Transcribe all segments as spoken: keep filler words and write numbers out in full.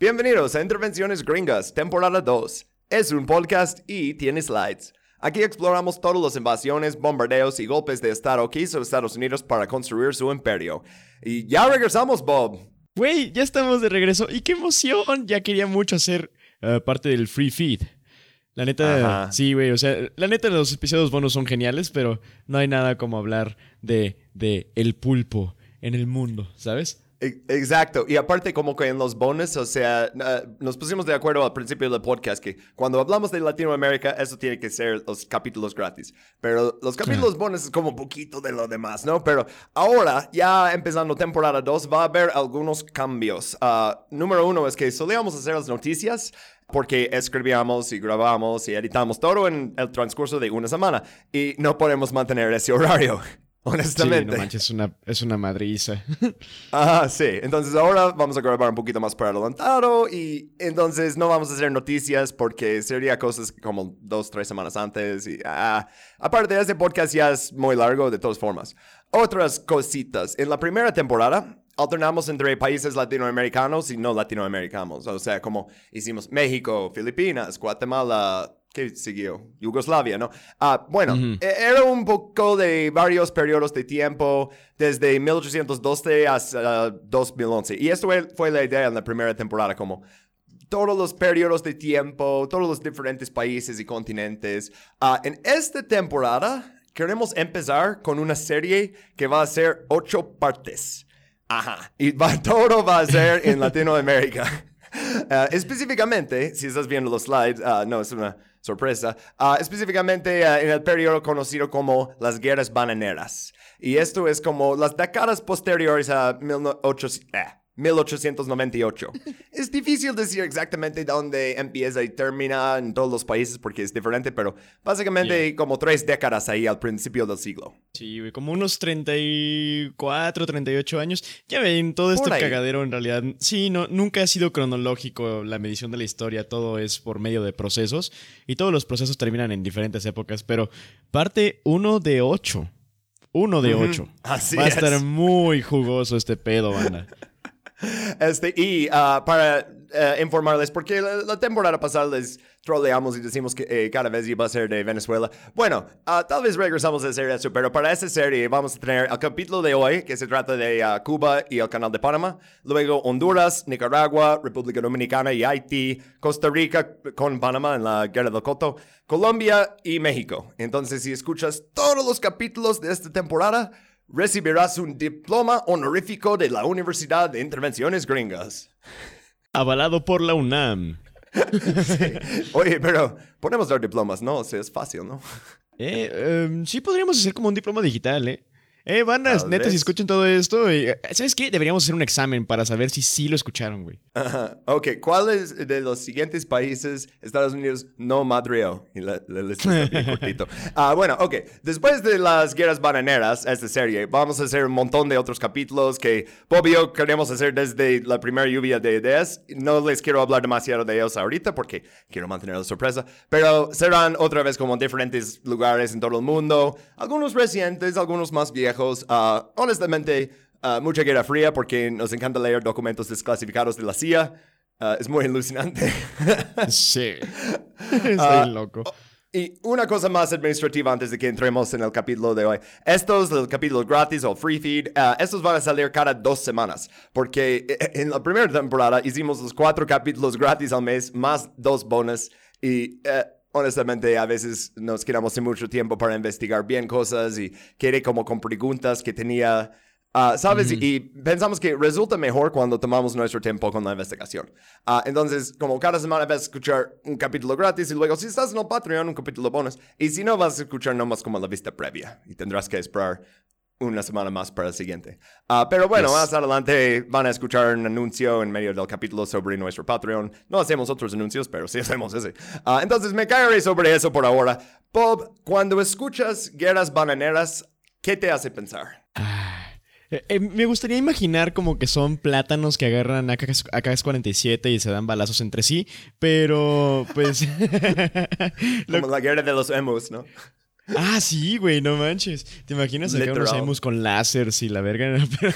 Bienvenidos a Intervenciones Gringas, temporada dos. Es un podcast y tiene slides. Aquí exploramos todas las invasiones, bombardeos y golpes de estado que hizo Estados Unidos para construir su imperio. Y ya regresamos, Bob. Güey, ya estamos de regreso. ¡Y qué emoción! Ya quería mucho hacer uh, parte del free feed. La neta, Ajá. sí, güey, o sea, la neta los episodios bonos son geniales, pero no hay nada como hablar de, de el pulpo en el mundo, ¿sabes? Exacto, y aparte como que en los bonus, o sea, uh, nos pusimos de acuerdo al principio del podcast que cuando hablamos de Latinoamérica, eso tiene que ser los capítulos gratis, pero los capítulos claro. bonus es como poquito de lo demás, ¿no? Pero ahora, ya empezando temporada dos, va a haber algunos cambios. Uh, número uno es que solíamos hacer las noticias porque escribíamos y grabamos y editamos todo en el transcurso de una semana y no podemos mantener ese horario. Honestamente. Sí, no manches, es una, es una madriza. Ajá, sí. Entonces ahora vamos a grabar un poquito más para adelantado y entonces no vamos a hacer noticias porque sería cosas como dos, tres semanas antes y... Ah. Aparte, este podcast ya es muy largo de todas formas. Otras cositas. En la primera temporada alternamos entre países latinoamericanos y no latinoamericanos. O sea, como hicimos México, Filipinas, Guatemala... ¿Qué siguió? Yugoslavia, ¿no? Ah, bueno, uh-huh. era un poco de varios periodos de tiempo, desde mil ochocientos doce hasta uh, dos mil once. Y esto fue la idea en la primera temporada, como todos los periodos de tiempo, todos los diferentes países y continentes. Uh, en esta temporada queremos empezar con una serie que va a ser ocho partes. Ajá. Y va, todo va a ser en Latinoamérica. Uh, específicamente, si estás viendo los slides, uh, no, es una... sorpresa, uh, específicamente uh, en el periodo conocido como las Guerras Bananeras. Y esto es como las décadas posteriores a mil ochocientos noventa y ocho. Es difícil decir exactamente dónde empieza y termina en todos los países porque es diferente, pero básicamente yeah. como tres décadas ahí al principio del siglo. Sí, como unos treinta y cuatro, treinta y ocho años. Ya ven, todo por este ahí. Cagadero en realidad. Sí, no, nunca ha sido cronológico la medición de la historia. Todo es por medio de procesos y todos los procesos terminan en diferentes épocas, pero parte uno de ocho. Uno de ocho. Mm-hmm. Así va a es. Estar muy jugoso este pedo, banda. Este, y uh, para uh, informarles, porque la, la temporada pasada les troleamos y decimos que eh, cada vez iba a ser de Venezuela. Bueno, uh, tal vez regresamos a hacer eso, pero para esta serie vamos a tener el capítulo de hoy, que se trata de uh, Cuba y el Canal de Panamá. Luego Honduras, Nicaragua, República Dominicana y Haití, Costa Rica con Panamá en la Guerra del Coto, Colombia y México. Entonces, si escuchas todos los capítulos de esta temporada... recibirás un diploma honorífico de la Universidad de Intervenciones Gringas. Avalado por la UNAM. Sí. Oye, pero podemos dar diplomas, ¿no? O sea, es fácil, ¿no? Eh, um, sí podríamos hacer como un diploma digital, ¿eh? Eh, bandas, neta, vez. Si escuchan todo esto... Y, ¿sabes qué? Deberíamos hacer un examen para saber si sí lo escucharon, güey. Ajá. Ok, ¿cuáles de los siguientes países Estados Unidos no madreó? Y la, la lista está bien cortito. Ah, bueno, ok. Después de las Guerras Bananeras, esta serie, vamos a hacer un montón de otros capítulos que Bob y yo queremos hacer desde la primera lluvia de ideas. No les quiero hablar demasiado de ellos ahorita porque quiero mantener la sorpresa. Pero serán otra vez como diferentes lugares en todo el mundo. Algunos recientes, algunos más viejos. Uh, honestamente, uh, mucha guerra fría porque nos encanta leer documentos desclasificados de la C I A. Uh, es muy alucinante. Sí. Estoy uh, loco. Y una cosa más administrativa antes de que entremos en el capítulo de hoy. Estos, el capítulo gratis o free feed, uh, estos van a salir cada dos semanas. Porque en la primera temporada hicimos los cuatro capítulos gratis al mes, más dos bonus. Y... Uh, honestamente, a veces nos quedamos sin mucho tiempo para investigar bien cosas y quedé como con preguntas que tenía, uh, ¿sabes? Mm-hmm. Y, y pensamos que resulta mejor cuando tomamos nuestro tiempo con la investigación. Uh, entonces, como cada semana vas a escuchar un capítulo gratis y luego, si estás en el Patreon, un capítulo bonus. Y si no, vas a escuchar nomás como la vista previa y tendrás que esperar una semana más para el siguiente. Uh, pero bueno, yes. más adelante van a escuchar un anuncio en medio del capítulo sobre nuestro Patreon. No hacemos otros anuncios, pero sí hacemos ese. Uh, entonces me caeré sobre eso por ahora. Bob, cuando escuchas Guerras Bananeras, ¿qué te hace pensar? Ah, eh, eh, me gustaría imaginar como que son plátanos que agarran A K cuarenta y siete y se dan balazos entre sí, pero pues... como la guerra de los emus, ¿no? Ah, sí, güey, no manches. ¿Te imaginas sacar unos emus con lásers y la verga? Pero,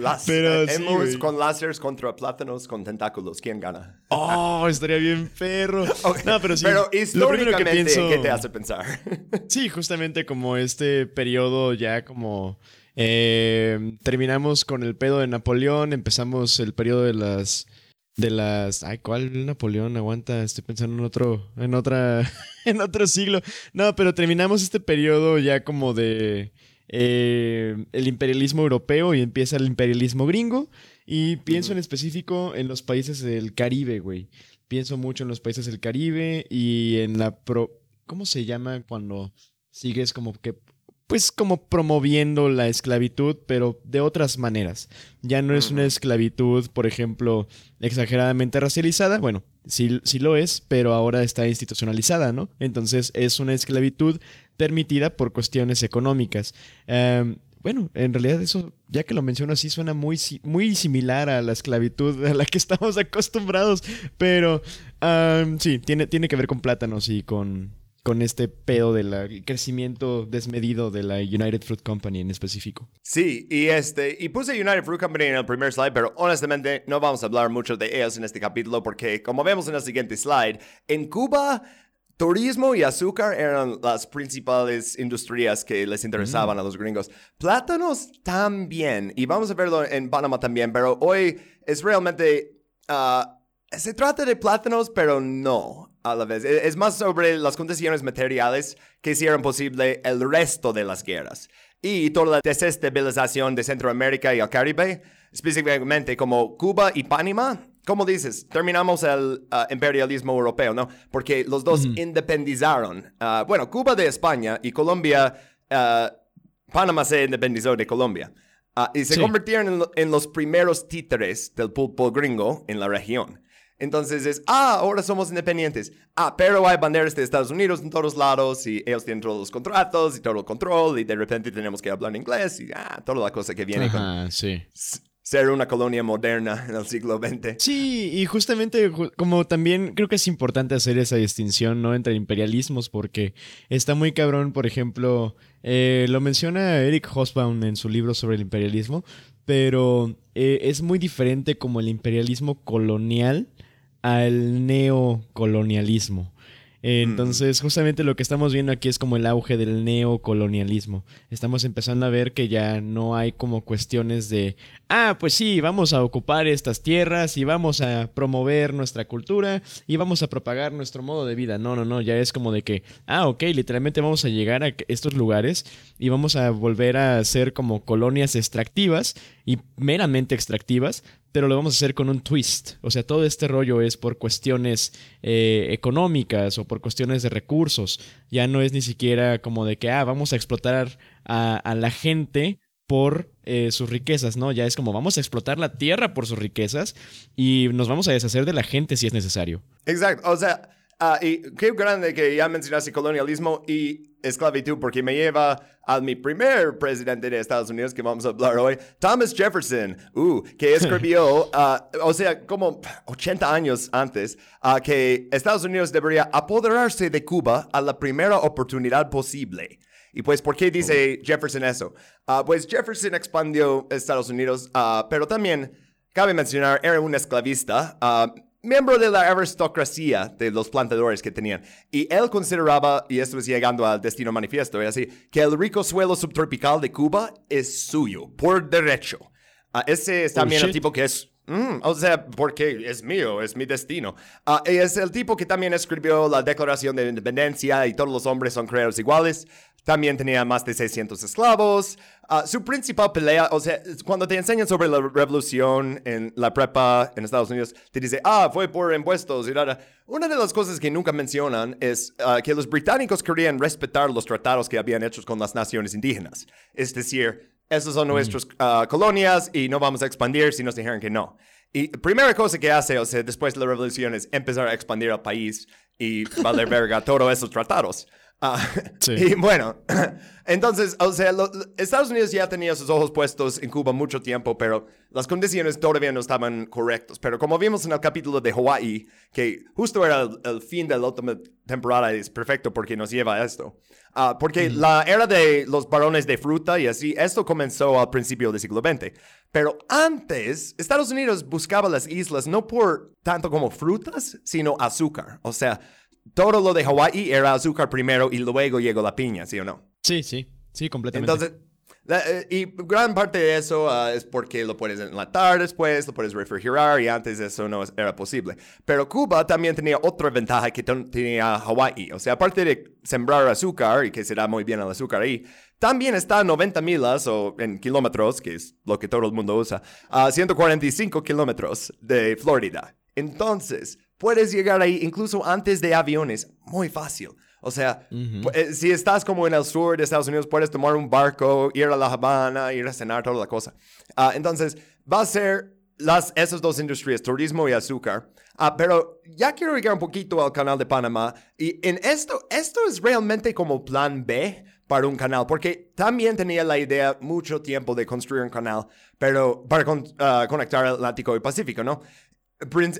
Las, pero eh, emus sí, con lásers contra plátanos con tentáculos. ¿Quién gana? Oh, estaría bien perro. Okay. No, pero sí. Pero históricamente, lo primero que pienso, ¿qué te hace pensar? Sí, justamente como este periodo ya como... Eh, terminamos con el pedo de Napoleón, empezamos el periodo de las... De las... Ay, ¿cuál Napoleón? Aguanta, estoy pensando en otro... En otra... En otro siglo. No, pero terminamos este periodo ya como de... Eh, el imperialismo europeo y empieza el imperialismo gringo. Y pienso en específico en los países del Caribe, güey. Pienso mucho en los países del Caribe y en la... Pro, ¿cómo se llama cuando sigues como que... Pues como promoviendo la esclavitud, pero de otras maneras. Ya no es una esclavitud, por ejemplo, exageradamente racializada. Bueno, sí, sí lo es, pero ahora está institucionalizada, ¿no? Entonces es una esclavitud permitida por cuestiones económicas. Um, bueno, en realidad eso, ya que lo menciono así, suena muy, muy similar a la esclavitud a la que estamos acostumbrados. Pero um, sí, tiene, tiene que ver con plátanos y con... con este pedo del crecimiento desmedido de la United Fruit Company en específico. Sí, y este y puse United Fruit Company en el primer slide, pero honestamente no vamos a hablar mucho de ellos en este capítulo porque, como vemos en el siguiente slide, en Cuba, turismo y azúcar eran las principales industrias que les interesaban mm. a los gringos. Plátanos también, y vamos a verlo en Panamá también, pero hoy es realmente... Uh, se trata de plátanos, pero no... a la vez. Es más sobre las condiciones materiales que hicieron posible el resto de las guerras y toda la desestabilización de Centroamérica y el Caribe, específicamente como Cuba y Panamá. Como dices, terminamos el uh, imperialismo europeo, ¿no? Porque los dos mm. independizaron. Uh, bueno, Cuba de España y Colombia, uh, Panamá se independizó de Colombia. Uh, y se sí. convirtieron en, lo, en los primeros títeres del pulpo gringo en la región. Entonces es, ah, ahora somos independientes. Ah, pero hay banderas de Estados Unidos en todos lados y ellos tienen todos los contratos y todo el control y de repente tenemos que hablar inglés y ah, toda la cosa que viene Ajá, con sí. ser una colonia moderna en el siglo veinte. Sí, y justamente como también creo que es importante hacer esa distinción, ¿no? Entre imperialismos porque está muy cabrón, por ejemplo, eh, lo menciona Eric Hobsbawm en su libro sobre el imperialismo, pero eh, es muy diferente como el imperialismo colonial al neocolonialismo. Entonces, justamente lo que estamos viendo aquí es como el auge del neocolonialismo. Estamos empezando a ver que ya no hay como cuestiones de, ah, pues sí, vamos a ocupar estas tierras y vamos a promover nuestra cultura y vamos a propagar nuestro modo de vida. No, no, no, ya es como de que, ah, ok, literalmente vamos a llegar a estos lugares y vamos a volver a ser como colonias extractivas y meramente extractivas, pero lo vamos a hacer con un twist. O sea, todo este rollo es por cuestiones eh, económicas o por cuestiones de recursos. Ya no es ni siquiera como de que, ah, vamos a explotar a, a la gente por eh, sus riquezas, ¿no? Ya es como, vamos a explotar la tierra por sus riquezas y nos vamos a deshacer de la gente si es necesario. Exacto. O sea, uh, y qué grande que ya mencionaste colonialismo y esclavitud, porque me lleva a mi primer presidente de Estados Unidos que vamos a hablar hoy, Thomas Jefferson, uh, que escribió, uh, o sea, como ochenta años antes, uh, que Estados Unidos debería apoderarse de Cuba a la primera oportunidad posible. Y pues, ¿por qué dice Jefferson eso? Uh, pues Jefferson expandió Estados Unidos, uh, pero también, cabe mencionar, era un esclavista, uh, miembro de la aristocracia de los plantadores que tenían. Y él consideraba, y esto es llegando al destino manifiesto, y así, que el rico suelo subtropical de Cuba es suyo, por derecho. Uh, ese es también oh, el tipo que es... Mm, o sea, porque es mío, es mi destino. Uh, es el tipo que también escribió la Declaración de Independencia y todos los hombres son creados iguales. También tenía más de seiscientos esclavos. Uh, su principal pelea, o sea, cuando te enseñan sobre la revolución en la prepa en Estados Unidos, te dice, ah, fue por impuestos y nada. Una de las cosas que nunca mencionan es uh, que los británicos querían respetar los tratados que habían hecho con las naciones indígenas. Es decir, esas son mm. nuestras uh, colonias y no vamos a expandir si nos dijeron que no. Y primera cosa que hace, o sea, después de la revolución es empezar a expandir el país y valer verga todos esos tratados. Uh, sí. Y bueno, entonces, o sea, lo, Estados Unidos ya tenía sus ojos puestos en Cuba mucho tiempo, pero las condiciones todavía no estaban correctas. Pero como vimos en el capítulo de Hawái, que justo era el, el fin de la última temporada, es perfecto porque nos lleva a esto. Uh, porque mm. la era de los barones de fruta y así, esto comenzó al principio del siglo veinte. Pero antes, Estados Unidos buscaba las islas no por tanto como frutas, sino azúcar. O sea, todo lo de Hawái era azúcar primero y luego llegó la piña, ¿sí o no? Sí, sí, sí, completamente. Entonces, la, y gran parte de eso uh, es porque lo puedes enlatar después, lo puedes refrigerar y antes eso no era posible. Pero Cuba también tenía otra ventaja que t- tenía Hawái. O sea, aparte de sembrar azúcar y que se da muy bien el azúcar ahí, también está a noventa millas o en kilómetros, que es lo que todo el mundo usa, a ciento cuarenta y cinco kilómetros de Florida. Entonces, puedes llegar ahí incluso antes de aviones, muy fácil. O sea, uh-huh. si estás como en el sur de Estados Unidos, puedes tomar un barco, ir a La Habana, ir a cenar, toda la cosa. Uh, entonces, va a ser las, esas dos industrias, turismo y azúcar. Uh, pero ya quiero llegar un poquito al Canal de Panamá. Y en esto, esto es realmente como plan B para un canal, porque también tenía la idea mucho tiempo de construir un canal, pero para con, uh, conectar Atlántico y Pacífico, ¿no?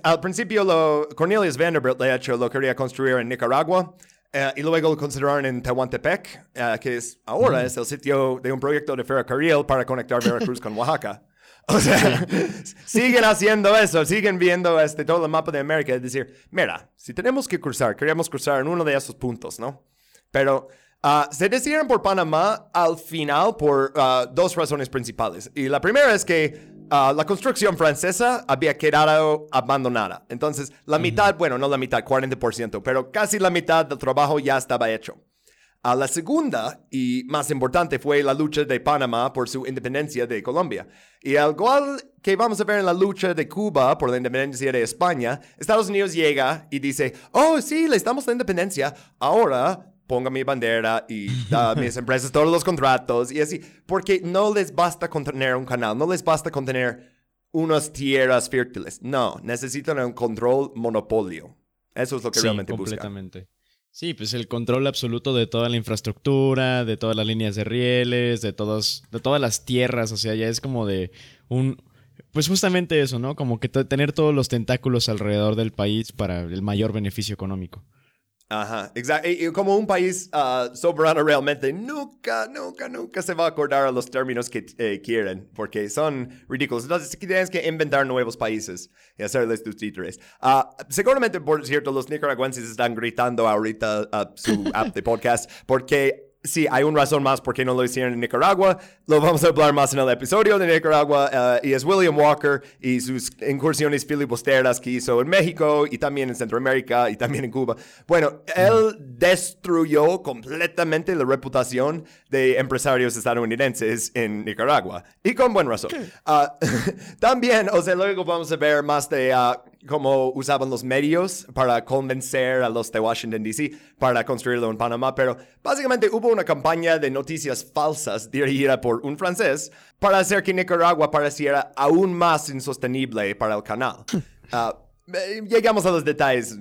Al principio, lo, Cornelius Vanderbilt, de hecho, lo quería construir en Nicaragua eh, y luego lo consideraron en Tehuantepec, eh, que es ahora mm. es el sitio de un proyecto de ferrocarril para conectar Veracruz con Oaxaca. O sea, sí. siguen haciendo eso, siguen viendo este, todo el mapa de América y decir, mira, si tenemos que cruzar, queríamos cruzar en uno de esos puntos, ¿no? Pero uh, se decidieron por Panamá al final por uh, dos razones principales. Y la primera es que Uh, la construcción francesa había quedado abandonada. Entonces, la uh-huh. mitad, bueno, no la mitad, cuarenta por ciento, pero casi la mitad del trabajo ya estaba hecho. Uh, la segunda y más importante fue la lucha de Panamá por su independencia de Colombia. Y al igual que vamos a ver en la lucha de Cuba por la independencia de España, Estados Unidos llega y dice, oh, sí, le damos la independencia, ahora ponga mi bandera y da a mis empresas todos los contratos y así. Porque no les basta con tener un canal, no les basta con tener unas tierras fértiles. No, necesitan un control monopolio. Eso es lo que sí, realmente buscan. Sí, completamente. Sí, pues el control absoluto de toda la infraestructura, de todas las líneas de rieles, de, todos, de todas las tierras. O sea, ya es como de un... Pues justamente eso, ¿no? Como que t- tener todos los tentáculos alrededor del país para el mayor beneficio económico. Ajá, exacto. Y como un país uh, soberano realmente nunca, nunca, nunca se va a acordar a los términos que eh, quieren, porque son ridículos. Entonces tienes que inventar nuevos países y hacerles tus títeres. Uh, seguramente, por cierto, los nicaragüenses están gritando ahorita a su app de podcast, porque sí, hay una razón más por qué no lo hicieron en Nicaragua. Lo vamos a hablar más en el episodio de Nicaragua. Uh, y es William Walker y sus incursiones filibusteras que hizo en México y también en Centroamérica y también en Cuba. Bueno, él destruyó completamente la reputación de empresarios estadounidenses en Nicaragua. Y con buena razón. Uh, también, o sea, luego vamos a ver más de... Uh, cómo usaban los medios para convencer a los de Washington, D C para construirlo en Panamá, pero básicamente hubo una campaña de noticias falsas dirigida por un francés para hacer que Nicaragua pareciera aún más insostenible para el canal. Uh, llegamos a los detalles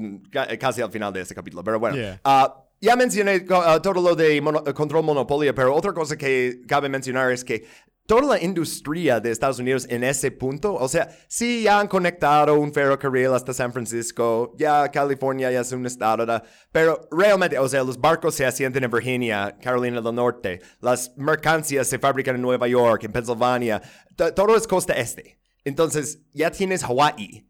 casi al final de este capítulo, pero bueno. Yeah. Uh, ya mencioné uh, todo lo de mono- control monopolio, pero otra cosa que cabe mencionar es que toda la industria de Estados Unidos en ese punto, o sea, sí ya han conectado un ferrocarril hasta San Francisco, ya California ya es un estado, ¿da? Pero realmente, o sea, los barcos se asientan en Virginia, Carolina del Norte, las mercancías se fabrican en Nueva York, en Pensilvania, t- todo es costa este. Entonces, ya tienes Hawái.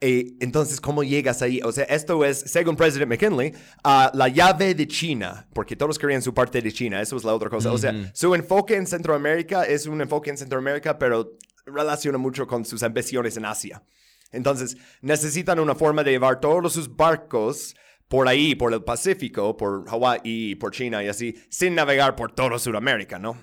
Eh, entonces, ¿cómo llegas ahí? O sea, esto es, según President McKinley, uh, la llave de China, porque todos querían su parte de China, eso es la otra cosa. Mm-hmm. O sea, su enfoque en Centroamérica es un enfoque en Centroamérica, pero relaciona mucho con sus ambiciones en Asia. Entonces, necesitan una forma de llevar todos sus barcos por ahí, por el Pacífico, por Hawái, por China y así, sin navegar por todo Sudamérica, ¿no?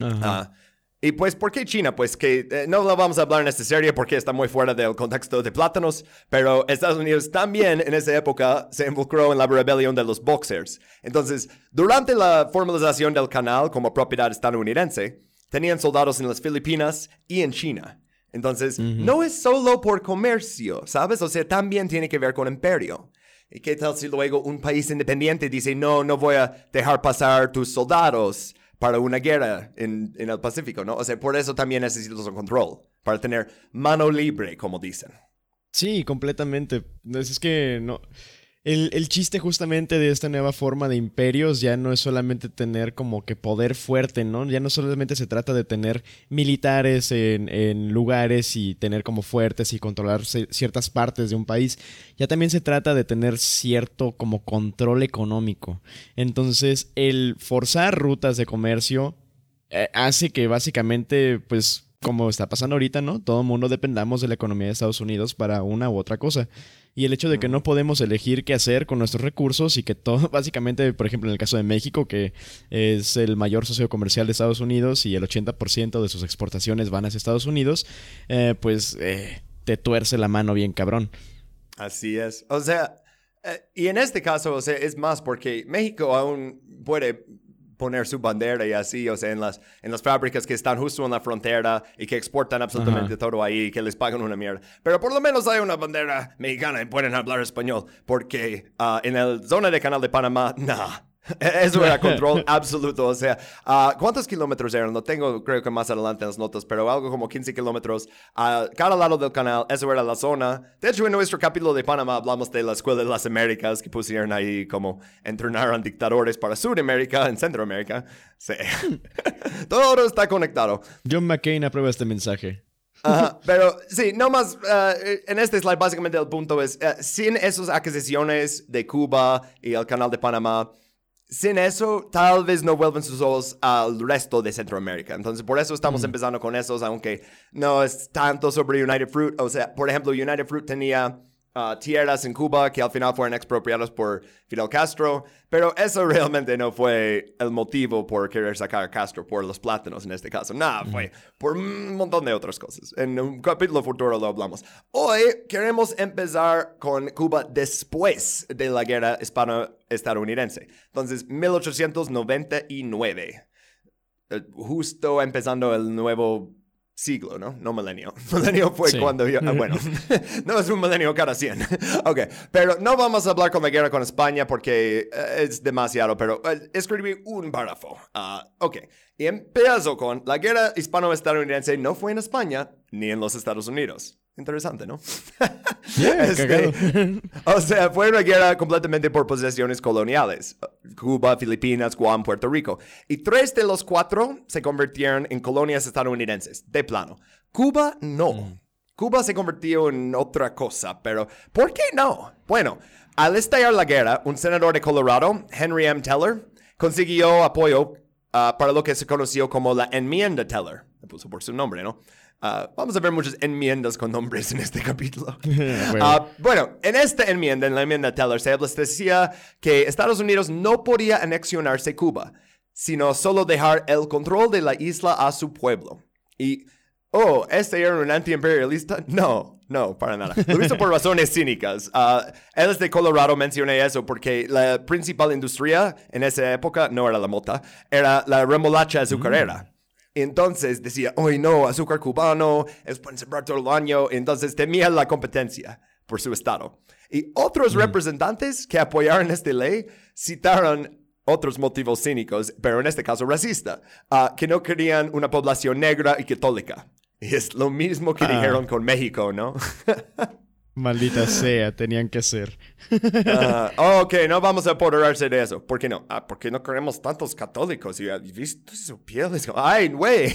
Ajá. Uh-huh. Uh, Y pues, ¿por qué China? Pues que eh, no lo vamos a hablar en esta serie porque está muy fuera del contexto de plátanos, pero Estados Unidos también en esa época se involucró en la rebelión de los Boxers. Entonces, durante la formalización del canal como propiedad estadounidense, tenían soldados en las Filipinas y en China. Entonces, uh-huh. no es solo por comercio, ¿sabes? O sea, también tiene que ver con imperio. ¿Y qué tal si luego un país independiente dice, no, no voy a dejar pasar tus soldados para una guerra en, en el Pacífico, ¿no? O sea, por eso también necesitas un control, para tener mano libre, como dicen. Sí, completamente. Es que no... El, el chiste justamente de esta nueva forma de imperios ya no es solamente tener como que poder fuerte, ¿no? Ya no solamente se trata de tener militares en, en lugares y tener como fuertes y controlar ciertas partes de un país. Ya también se trata de tener cierto como control económico. Entonces, el forzar rutas de comercio eh, hace que básicamente, pues, como está pasando ahorita, ¿no? Todo el mundo dependamos de la economía de Estados Unidos para una u otra cosa. Y el hecho de que no podemos elegir qué hacer con nuestros recursos y que todo, básicamente, por ejemplo, en el caso de México, que es el mayor socio comercial de Estados Unidos y el ochenta por ciento de sus exportaciones van hacia Estados Unidos, eh, pues eh, te tuerce la mano bien cabrón. Así es. O sea, eh, y en este caso, o sea, es más porque México aún puede poner su bandera y así, o sea, en las, en las fábricas que están justo en la frontera y que exportan absolutamente Ajá. todo ahí y que les pagan una mierda. Pero por lo menos hay una bandera mexicana y pueden hablar español porque uh, en la zona de Canal de Panamá, nah, eso era control absoluto. O sea, uh, ¿cuántos kilómetros eran? Lo tengo creo que más adelante en las notas, pero algo como quince kilómetros a uh, cada lado del canal, eso era la zona. De hecho, en nuestro capítulo de Panamá hablamos de la Escuela de las Américas que pusieron ahí como entrenaron dictadores para Sudamérica, en Centroamérica. Sí. Todo está conectado. John McCain aprueba este mensaje. Uh, pero sí, no más, uh, en este slide básicamente el punto es, uh, sin esas adquisiciones de Cuba y el Canal de Panamá, sin eso, tal vez no vuelven sus ojos al resto de Centroamérica. Entonces, por eso estamos mm. empezando con esos, aunque no es tanto sobre United Fruit. O sea, por ejemplo, United Fruit tenía uh, tierras en Cuba que al final fueron expropiadas por Fidel Castro. Pero eso realmente no fue el motivo por querer sacar a Castro por los plátanos en este caso. Nada, fue por un montón de otras cosas. En un capítulo futuro lo hablamos. Hoy queremos empezar con Cuba después de la guerra hispano-americana estadounidense. Entonces, mil ochocientos noventa y nueve. Justo empezando el nuevo siglo, ¿no? No milenio. Milenio fue sí. cuando yo... Ah, bueno, no es un milenio cada cien. Ok, pero no vamos a hablar con la guerra con España porque uh, es demasiado, pero uh, escribí un párrafo. Uh, ok, y empiezo con la guerra hispano-estadounidense no fue en España ni en los Estados Unidos. Interesante, ¿no? Yeah, este, o sea, fue una guerra completamente por posesiones coloniales. Cuba, Filipinas, Guam, Puerto Rico. Y tres de los cuatro se convirtieron en colonias estadounidenses, de plano. Cuba no. Mm. Cuba se convirtió en otra cosa, pero ¿por qué no? Bueno, al estallar la guerra, un senador de Colorado, Henry M. Teller, consiguió apoyo uh, para lo que se conoció como la Enmienda Teller. Le puso por su nombre, ¿no? Uh, vamos a ver muchas enmiendas con nombres en este capítulo. uh, bueno, en esta enmienda, en la enmienda Teller, se establecía que Estados Unidos no podía anexionarse Cuba, sino solo dejar el control de la isla a su pueblo. Y, oh, ¿este era un antiimperialista? No, no, para nada. Lo hizo por razones cínicas. Uh, él es de Colorado, mencioné eso, porque la principal industria en esa época no era la mota, era la remolacha azucarera. Mm. Entonces decía, hoy no, azúcar cubano, es pueden sembrar todo el año. Entonces temía la competencia por su estado. Y otros mm. representantes que apoyaron esta ley citaron otros motivos cínicos, pero en este caso racista, uh, que no querían una población negra y católica. Y es lo mismo que ah. dijeron con México, ¿no? Maldita sea, tenían que ser. uh, ok, no vamos a apoderarse de eso. ¿Por qué no? Ah, porque no queremos tantos católicos. Y viste su piel. Ay, güey.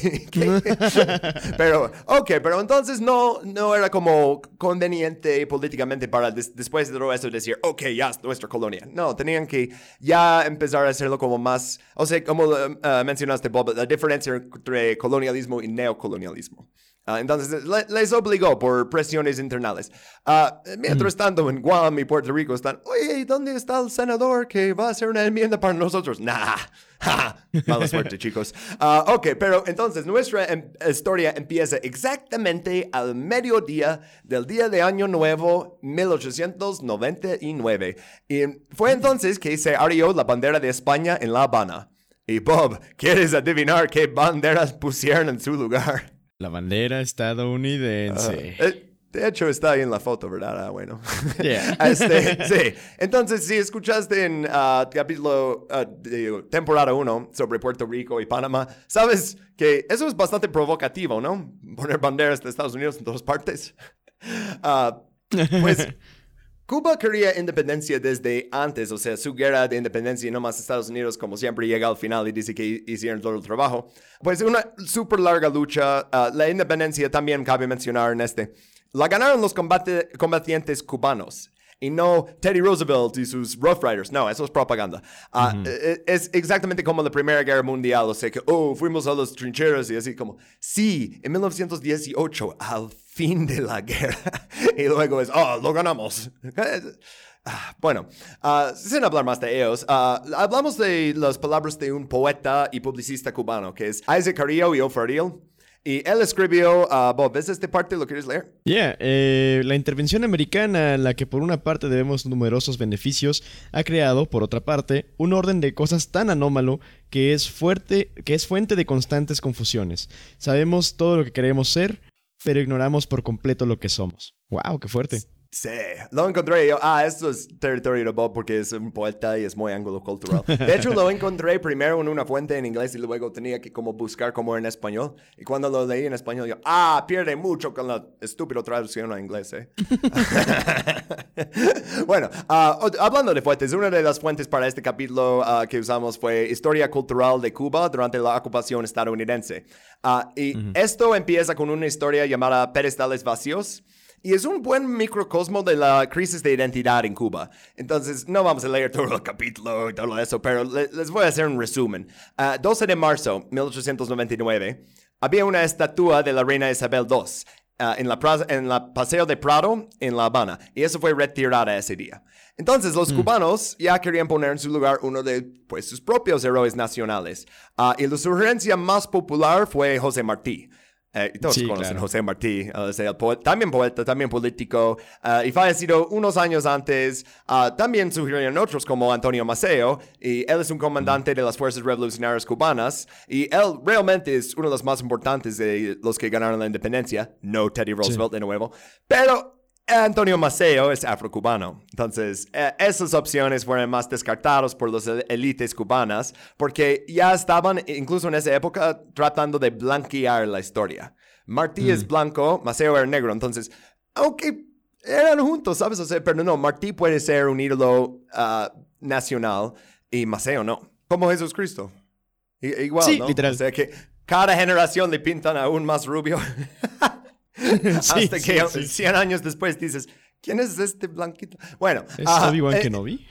Pero, ok, pero entonces no, no era como conveniente políticamente para des- después de todo eso decir, ok, ya es nuestra colonia. No, tenían que ya empezar a hacerlo como más, o sea, como uh, mencionaste, Bob, la diferencia entre colonialismo y neocolonialismo. Uh, entonces, le, les obligó por presiones internales. Uh, mientras tanto, en Guam y Puerto Rico están, oye, ¿dónde está el senador que va a hacer una enmienda para nosotros? Nah, ja, mala suerte, chicos. Uh, ok, pero entonces, nuestra em- historia empieza exactamente al mediodía del día de Año Nuevo, mil ochocientos noventa y nueve. Y fue entonces que se arrió la bandera de España en La Habana. Y Bob, ¿quieres adivinar qué banderas pusieron en su lugar? La bandera estadounidense. Uh, eh, De hecho, está ahí en la foto, ¿verdad? Ah, bueno. Yeah. Este, sí. Entonces, si escuchaste en uh, capítulo, uh, de, temporada uno sobre Puerto Rico y Panamá, sabes que eso es bastante provocativo, ¿no? Poner banderas de Estados Unidos en todas partes. Uh, pues... Cuba quería independencia desde antes, o sea, su guerra de independencia y no más Estados Unidos, como siempre, llega al final y dice que hicieron todo el trabajo. Pues una súper larga lucha. Uh, la independencia también cabe mencionar en este. La ganaron los combate- combatientes cubanos y no Teddy Roosevelt y sus Rough Riders. No, eso es propaganda. Uh, uh-huh. Es exactamente como la Primera Guerra Mundial, o sea, que oh, fuimos a los trincheros y así como, sí, en mil novecientos dieciocho, al fin de la guerra. Y luego es, oh, lo ganamos. Bueno, uh, sin hablar más de ellos, uh, hablamos de las palabras de un poeta y publicista cubano, que es Isaac Carrillo y O'Farrill. Y él escribió, uh, Bob, ¿ves esta parte? ¿Lo quieres leer? Yeah, eh, la intervención americana, en la que por una parte debemos numerosos beneficios, ha creado, por otra parte, un orden de cosas tan anómalo que es fuerte, que es fuente de constantes confusiones. Sabemos todo lo que queremos ser, pero ignoramos por completo lo que somos. ¡Wow, qué fuerte! Sí, lo encontré yo. Ah, esto es territorio de Bob porque es un poeta y es muy anglo-cultural. De hecho, lo encontré primero en una fuente en inglés y luego tenía que como buscar como en español. Y cuando lo leí en español, yo, ah, pierde mucho con la estúpida traducción a inglés, ¿eh? Bueno, uh, hablando de fuentes, una de las fuentes para este capítulo uh, que usamos fue Historia Cultural de Cuba durante la ocupación estadounidense. Uh, y uh-huh. Esto empieza con una historia llamada Pedestales Vacíos. Y es un buen microcosmo de la crisis de identidad en Cuba. Entonces, no vamos a leer todo el capítulo y todo eso, pero le- les voy a hacer un resumen. Uh, doce de marzo de mil ochocientos noventa y nueve, había una estatua de la reina Isabel segunda uh, en la pra- en la Paseo de Prado, en La Habana. Y eso fue retirada ese día. Entonces, los mm. cubanos ya querían poner en su lugar uno de pues, sus propios héroes nacionales. Uh, y la sugerencia más popular fue José Martí. Eh, todos sí, conocen claro. José Martí, uh, es el poeta, también poeta, también político, uh, y fallecido unos años antes. Uh, también surgieron otros como Antonio Maceo, y él es un comandante de las fuerzas revolucionarias cubanas, y él realmente es uno de los más importantes de los que ganaron la independencia, no Teddy Roosevelt sí. de nuevo, pero... Antonio Maceo es afrocubano, entonces eh, esas opciones fueron más descartadas por las élites cubanas porque ya estaban, incluso en esa época, tratando de blanquear la historia. Martí mm. es blanco, Maceo era negro, entonces, aunque eran juntos, ¿sabes? O sea, pero no, Martí puede ser un ídolo uh, nacional y Maceo no, como Jesucristo. I- igual, sí, ¿no? Literal. O sea, que cada generación le pintan aún más rubio. Hasta sí, que sí, cien sí. años después dices, ¿quién es este blanquito? Bueno, ¿es Obi-Wan eh, Kenobi?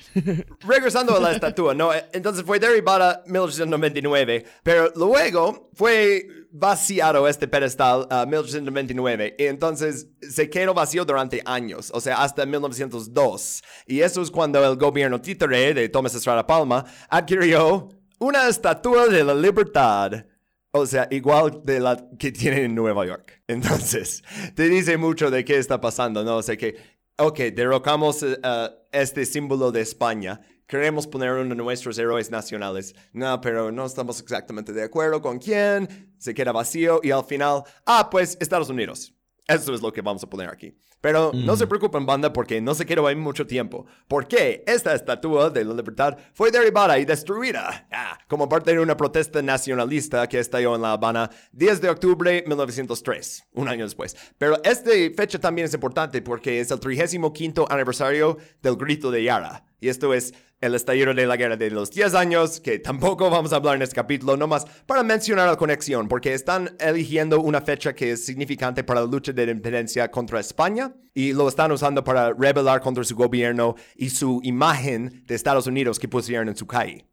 Regresando a la estatua, ¿no? Entonces fue derribada en mil ochocientos noventa y nueve, pero luego fue vaciado este pedestal en uh, mil ochocientos noventa y nueve, y entonces se quedó vacío durante años, o sea, hasta mil novecientos dos. Y eso es cuando el gobierno títere de Tomás Estrada Palma adquirió una estatua de la libertad. O sea, igual de la que tienen en Nueva York. Entonces, te dice mucho de qué está pasando, ¿no? O sea que, ok, derrocamos uh, este símbolo de España. Queremos poner uno de nuestros héroes nacionales. No, pero no estamos exactamente de acuerdo con quién. Se queda vacío y al final, ah, pues Estados Unidos. Eso es lo que vamos a poner aquí. Pero mm. no se preocupen, banda, porque no se quedó ahí mucho tiempo. Porque esta estatua de la libertad fue derribada y destruida ah, como parte de una protesta nacionalista que estalló en La Habana diez de octubre de mil novecientos tres, un año después. Pero esta fecha también es importante porque es el trigésimo quinto aniversario del Grito de Yara. Y esto es el estallido de la guerra de los diez años, que tampoco vamos a hablar en este capítulo, nomás para mencionar la conexión, porque están eligiendo una fecha que es significante para la lucha de la independencia contra España, y lo están usando para rebelar contra su gobierno y su imagen de Estados Unidos que pusieron en su calle,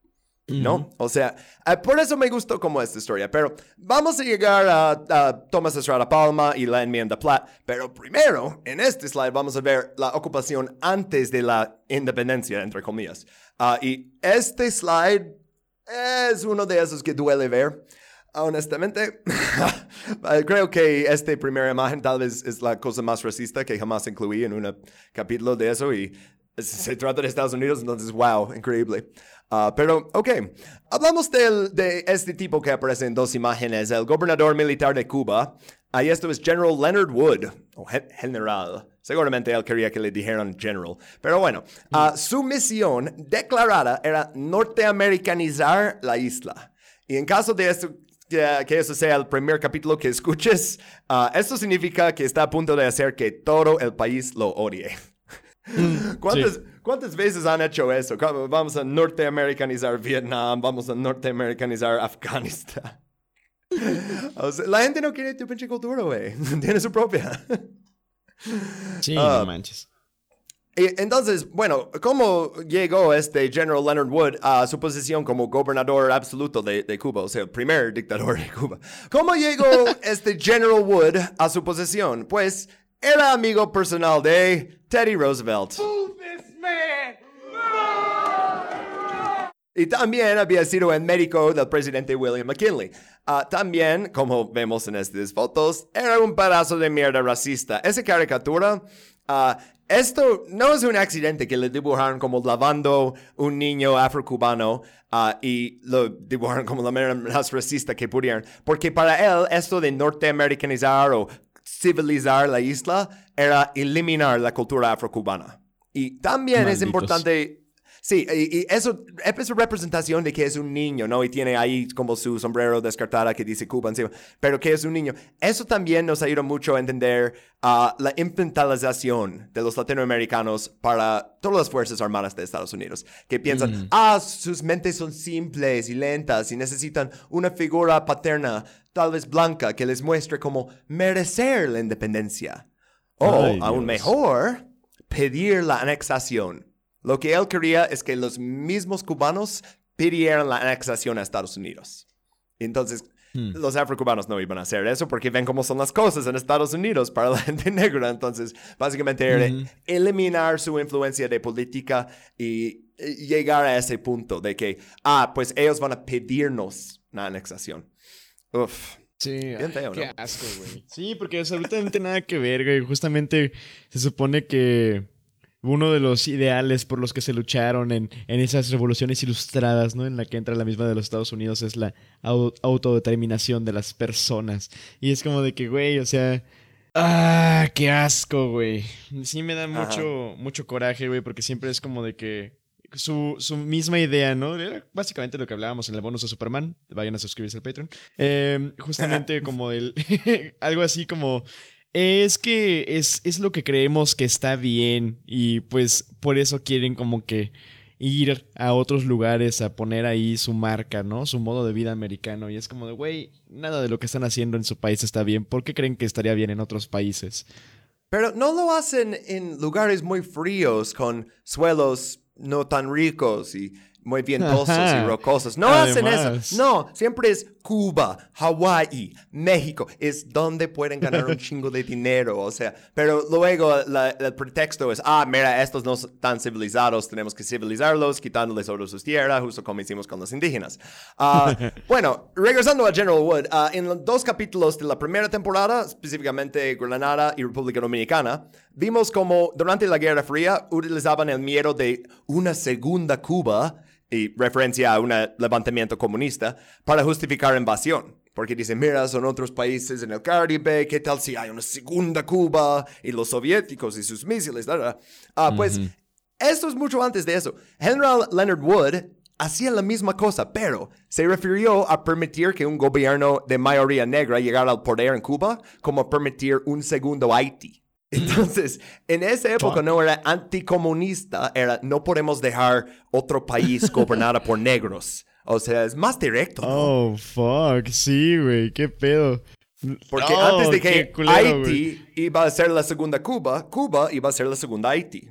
¿no? Mm-hmm. O sea, por eso me gustó como esta historia, pero vamos a llegar a, a Tomás Estrada Palma y la Enmienda Platt, pero primero, en este slide vamos a ver la ocupación antes de la independencia, entre comillas. Uh, y este slide es uno de esos que duele ver. Honestamente, creo que esta primera imagen tal vez es la cosa más racista que jamás incluí en un capítulo de eso y se trata de Estados Unidos, entonces, wow, increíble. Uh, pero, ok, hablamos del, de este tipo que aparece en dos imágenes, el gobernador militar de Cuba, Ahí esto es General Leonard Wood, o general. Seguramente él quería que le dijeran general. Pero bueno, uh, su misión declarada era norteamericanizar la isla. Y en caso de esto, que eso sea el primer capítulo que escuches, uh, esto significa que está a punto de hacer que todo el país lo odie. ¿Cuántas, sí. ¿Cuántas veces han hecho eso? Vamos a norteamericanizar Vietnam, vamos a norteamericanizar Afganistán. O sea, la gente no quiere tu pinche cultura, güey. Tiene su propia. Sí, uh, no manches. Y entonces, bueno, ¿cómo llegó este General Leonard Wood a su posición como gobernador absoluto de, de Cuba? O sea, el primer dictador de Cuba. ¿Cómo llegó este General Wood a su posición? Pues era amigo personal de Teddy Roosevelt. Move this man! Y también había sido el médico del presidente William McKinley. Uh, también, como vemos en estas fotos, era un pedazo de mierda racista. Esa caricatura, uh, esto no es un accidente que le dibujaron como lavando un niño afrocubano uh, y lo dibujaron como la manera más racista que pudieron. Porque para él, esto de norteamericanizar o civilizar la isla era eliminar la cultura afrocubana. Y también Malditos. es importante... Sí, y, y eso, esa representación de que es un niño, ¿no? Y tiene ahí como su sombrero descartada que dice Cuba encima, pero que es un niño. Eso también nos ayuda mucho a entender uh, la infantilización de los latinoamericanos para todas las fuerzas armadas de Estados Unidos, que piensan, mm. ah, sus mentes son simples y lentas y necesitan una figura paterna, tal vez blanca, que les muestre cómo merecer la independencia. O, Ay, aún Dios. mejor, pedir la anexación. Lo que él quería es que los mismos cubanos pidieran la anexación a Estados Unidos. Entonces, hmm. los afrocubanos no iban a hacer eso porque ven cómo son las cosas en Estados Unidos para la gente negra. Entonces, básicamente era mm-hmm. eliminar su influencia de política y llegar a ese punto de que, ah, pues ellos van a pedirnos una anexación. Uf. Sí, ay, feo, qué ¿no? asco, güey. Sí, porque absolutamente nada que ver, güey. Justamente se supone que... uno de los ideales por los que se lucharon en, en esas revoluciones ilustradas, ¿no? En la que entra la misma de los Estados Unidos es la au- autodeterminación de las personas. Y es como de que, güey, o sea... ¡Ah, qué asco, güey! Sí me da mucho, mucho coraje, güey, porque siempre es como de que... Su, su misma idea, ¿no? Era básicamente lo que hablábamos en el bonus de Superman. Vayan a suscribirse al Patreon. Eh, justamente como el... algo así como... Es que es, es lo que creemos que está bien y pues por eso quieren como que ir a otros lugares a poner ahí su marca, ¿no? Su modo de vida americano y es como de, güey, nada de lo que están haciendo en su país está bien. ¿Por qué creen que estaría bien en otros países? Pero no lo hacen en lugares muy fríos con suelos no tan ricos y... muy vientosos Ajá. y rocosos. No Además. hacen eso. No, siempre es Cuba, Hawái, México. Es donde pueden ganar un chingo de dinero, o sea. Pero luego la, el pretexto es, ah, mira, estos no están civilizados, tenemos que civilizarlos, quitándoles oro sus tierras, justo como hicimos con los indígenas. Uh, bueno, regresando a General Wood, uh, en los dos capítulos de la primera temporada, específicamente Granada y República Dominicana, vimos como durante la Guerra Fría utilizaban el miedo de una segunda Cuba y referencia a un levantamiento comunista, para justificar invasión. Porque dicen, mira, son otros países en el Caribe, ¿qué tal si hay una segunda Cuba? Y los soviéticos y sus misiles, bla, bla. Ah, uh-huh. Pues, esto es mucho antes de eso. General Leonard Wood hacía la misma cosa, pero se refirió a permitir que un gobierno de mayoría negra llegara al poder en Cuba, como permitir un segundo Haití. Entonces, en esa época no era anticomunista, era no podemos dejar otro país gobernado por negros. O sea, es más directo, ¿no? Oh, fuck. Sí, güey. Qué pedo. Porque oh, antes de que culero, Haití wey. iba a ser la segunda Cuba, Cuba iba a ser la segunda Haití.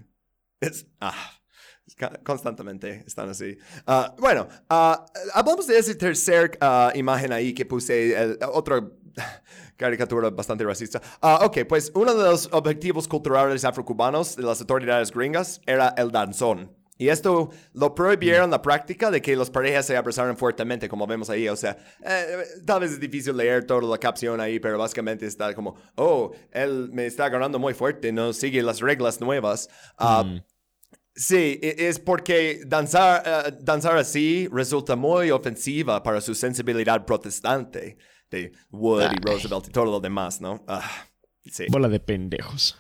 Es... Ah. Constantemente están así. Uh, bueno, uh, hablamos de esa tercera uh, imagen ahí que puse, el, otra caricatura bastante racista. Uh, ok, pues uno de los objetivos culturales afrocubanos de las autoridades gringas era el danzón. Y esto lo prohibieron la práctica de que las parejas se abrazaran fuertemente, como vemos ahí. O sea, eh, tal vez es difícil leer toda la capción ahí, pero básicamente está como, oh, él me está agarrando muy fuerte, no sigue las reglas nuevas. Uh, mm. Sí, es porque danzar, uh, danzar así resulta muy ofensiva para su sensibilidad protestante. de Wood y Roosevelt y todo lo demás, ¿no? Ah, sí. Bola de pendejos.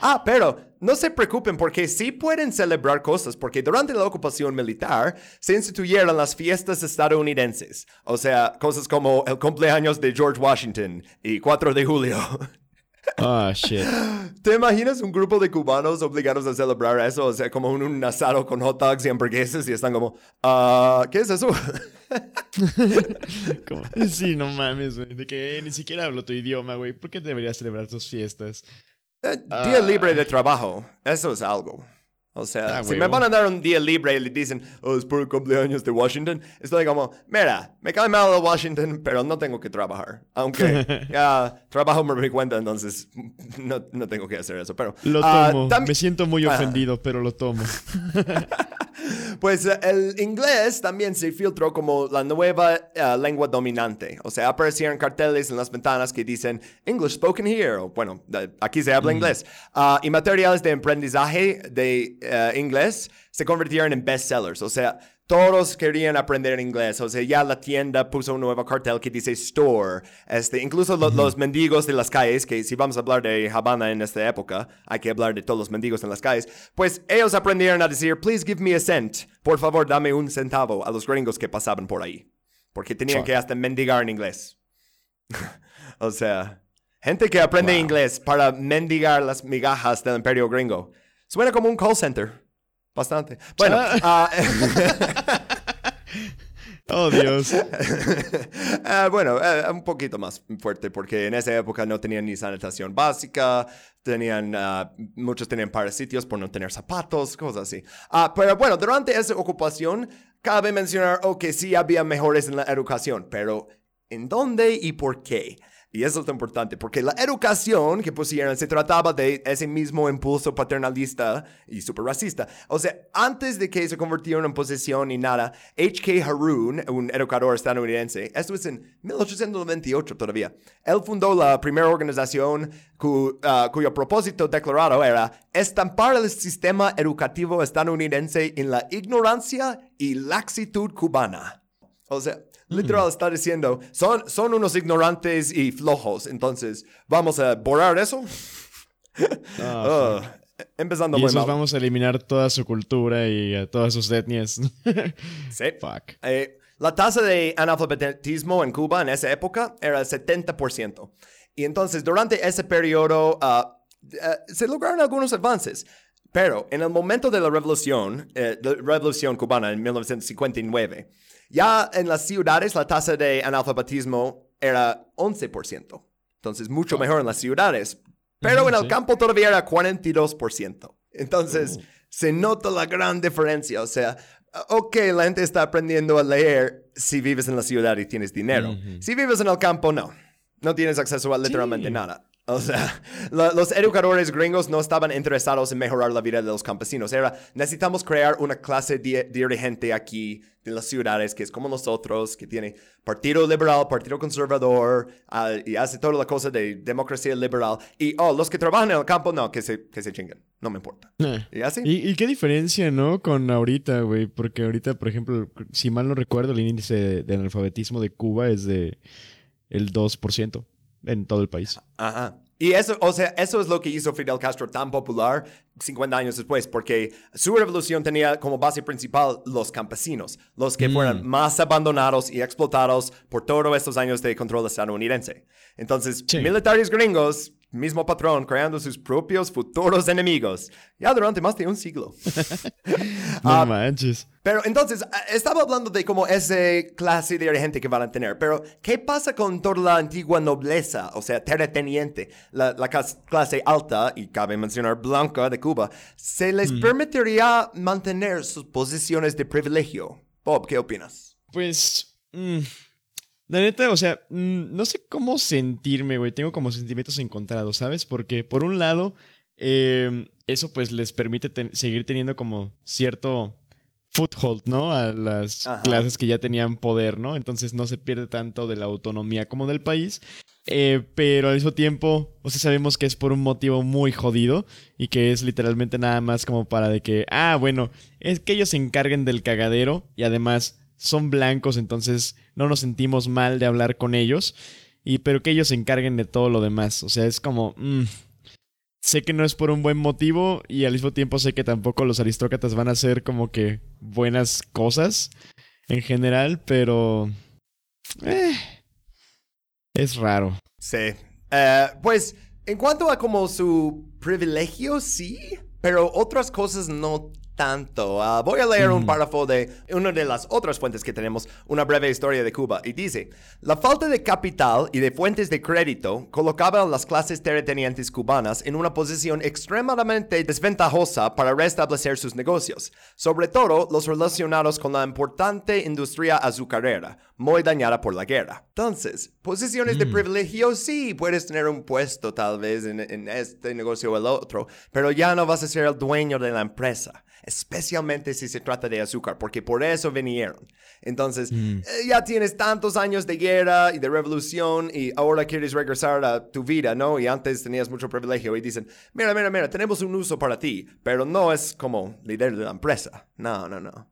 Ah, pero no se preocupen porque sí pueden celebrar cosas, porque durante la ocupación militar se instituyeron las fiestas estadounidenses. O sea, cosas como el cumpleaños de George Washington y cuatro de julio. Ah, oh, shit. ¿Te imaginas un grupo de cubanos obligados a celebrar eso? O sea, como un, un asado con hot dogs y hamburguesas y están como, uh, ¿qué es eso? Como, sí, no mames, güey. De que ni siquiera hablo tu idioma, güey. ¿Por qué deberías celebrar tus fiestas? Eh, día uh, libre de trabajo. Eso es algo. O sea, ah, si wey, me van a dar un día libre y le dicen, oh, es por el cumpleaños de Washington, estoy como, mira, me cae mal Washington, pero no tengo que trabajar. Aunque ya uh, trabajo por mi cuenta, entonces no, no tengo que hacer eso. Pero lo tomo. Uh, tam- me siento muy ofendido, uh, pero lo tomo. Pues uh, el inglés también se filtró como la nueva uh, lengua dominante. O sea, aparecieron carteles en las ventanas que dicen English spoken here, o bueno, uh, aquí se habla mm. inglés. Uh, y materiales de aprendizaje de uh, inglés se convirtieron en bestsellers. O sea, todos querían aprender inglés. O sea, ya la tienda puso un nuevo cartel que dice store. Este, incluso lo, mm-hmm. los mendigos de las calles, que si vamos a hablar de Habana en esta época, hay que hablar de todos los mendigos en las calles. Pues ellos aprendieron a decir, please give me a cent. Por favor, dame un centavo a los gringos que pasaban por ahí. Porque tenían Fuck. que hasta mendigar en inglés. O sea, gente que aprende wow. inglés para mendigar las migajas del imperio gringo. Suena como un call center. Bastante. Bueno. Uh, oh, Dios. uh, bueno, uh, un poquito más fuerte porque en esa época no tenían ni sanitación básica. Tenían, uh, muchos tenían parásitos por no tener zapatos, cosas así. Uh, pero bueno, durante esa ocupación cabe mencionar oh, que sí había mejores en la educación, pero ¿en dónde y por qué? Y eso es lo importante, porque la educación que pusieron se trataba de ese mismo impulso paternalista y súper racista. O sea, antes de que se convirtieron en posesión y nada, H K Haroon, un educador estadounidense, esto es en mil ochocientos noventa y ocho todavía, él fundó la primera organización cu- uh, cuyo propósito declarado era estampar el sistema educativo estadounidense en la ignorancia y laxitud cubana. O sea, literal está diciendo, son, son unos ignorantes y flojos, entonces, ¿vamos a borrar eso? Oh, uh, empezando y muy mal. Vamos a eliminar toda su cultura y a todas sus etnias. Sí. Fuck. Eh, la tasa de analfabetismo en Cuba en esa época era el setenta por ciento. Y entonces, durante ese periodo, uh, uh, se lograron algunos avances. Pero, en el momento de la revolución, eh, la revolución cubana en mil novecientos cincuenta y nueve... ya en las ciudades la tasa de analfabetismo era once por ciento. Entonces, mucho mejor en las ciudades. Pero uh-huh, en el sí. campo todavía era cuarenta y dos por ciento. Entonces, uh-huh. se nota la gran diferencia. O sea, ok, la gente está aprendiendo a leer si vives en la ciudad y tienes dinero. Uh-huh. Si vives en el campo, no. No tienes acceso a literalmente sí. nada. O sea, la, los educadores gringos no estaban interesados en mejorar la vida de los campesinos. Era, necesitamos crear una clase di- dirigente aquí de las ciudades que es como nosotros, que tiene partido liberal, partido conservador, uh, y hace toda la cosa de democracia liberal. Y, oh, los que trabajan en el campo, no, que se, que se chinguen. No me importa. Eh. ¿Y así? ¿Y, y qué diferencia, ¿no? Con ahorita, güey. Porque ahorita, por ejemplo, si mal no recuerdo, el índice de analfabetismo de Cuba es de el dos por ciento. En todo el país. Ajá. Y eso, o sea, eso es lo que hizo Fidel Castro tan popular cincuenta años después, porque su revolución tenía como base principal los campesinos, los que mm. fueron más abandonados y explotados por todos estos años de control estadounidense. Entonces, sí. militares gringos, mismo patrón, creando sus propios futuros enemigos, ya durante más de un siglo. No uh, manches. Pero entonces, estaba hablando de como esa clase de gente que van a tener, pero ¿qué pasa con toda la antigua nobleza? O sea, terrateniente, la, la clase alta, y cabe mencionar blanca de Cuba, ¿se les mm. permitiría mantener sus posiciones de privilegio? Bob, ¿qué opinas? Pues... Mm. La neta, o sea, no sé cómo sentirme, güey. Tengo como sentimientos encontrados, ¿sabes? Porque, por un lado, eh, eso pues les permite ten- seguir teniendo como cierto foothold, ¿no? A las Ajá. clases que ya tenían poder, ¿no? Entonces no se pierde tanto de la autonomía como del país. Eh, pero al mismo tiempo, o sea, sabemos que es por un motivo muy jodido y que es literalmente nada más como para de que, ah, bueno, es que ellos se encarguen del cagadero y además... son blancos, entonces no nos sentimos mal de hablar con ellos, y pero que ellos se encarguen de todo lo demás. O sea, es como... Mmm, sé que no es por un buen motivo, y al mismo tiempo sé que tampoco los aristócratas van a hacer como que buenas cosas en general, pero... Eh, es raro. Sí. Uh, pues, en cuanto a como su privilegio, sí, pero otras cosas no... tanto. Uh, voy a leer un párrafo de una de las otras fuentes que tenemos, una breve historia de Cuba, y dice: la falta de capital y de fuentes de crédito colocaba a las clases terratenientes cubanas en una posición extremadamente desventajosa para restablecer sus negocios, sobre todo los relacionados con la importante industria azucarera, muy dañada por la guerra. Entonces, posiciones mm. de privilegio, sí, puedes tener un puesto tal vez en, en este negocio o el otro, pero ya no vas a ser el dueño de la empresa, especialmente si se trata de azúcar, porque por eso vinieron. Entonces, mm. eh, ya tienes tantos años de guerra y de revolución y ahora quieres regresar a tu vida, ¿no? Y antes tenías mucho privilegio y dicen, mira, mira, mira, tenemos un uso para ti, pero no es como líder de la empresa. No, no, no.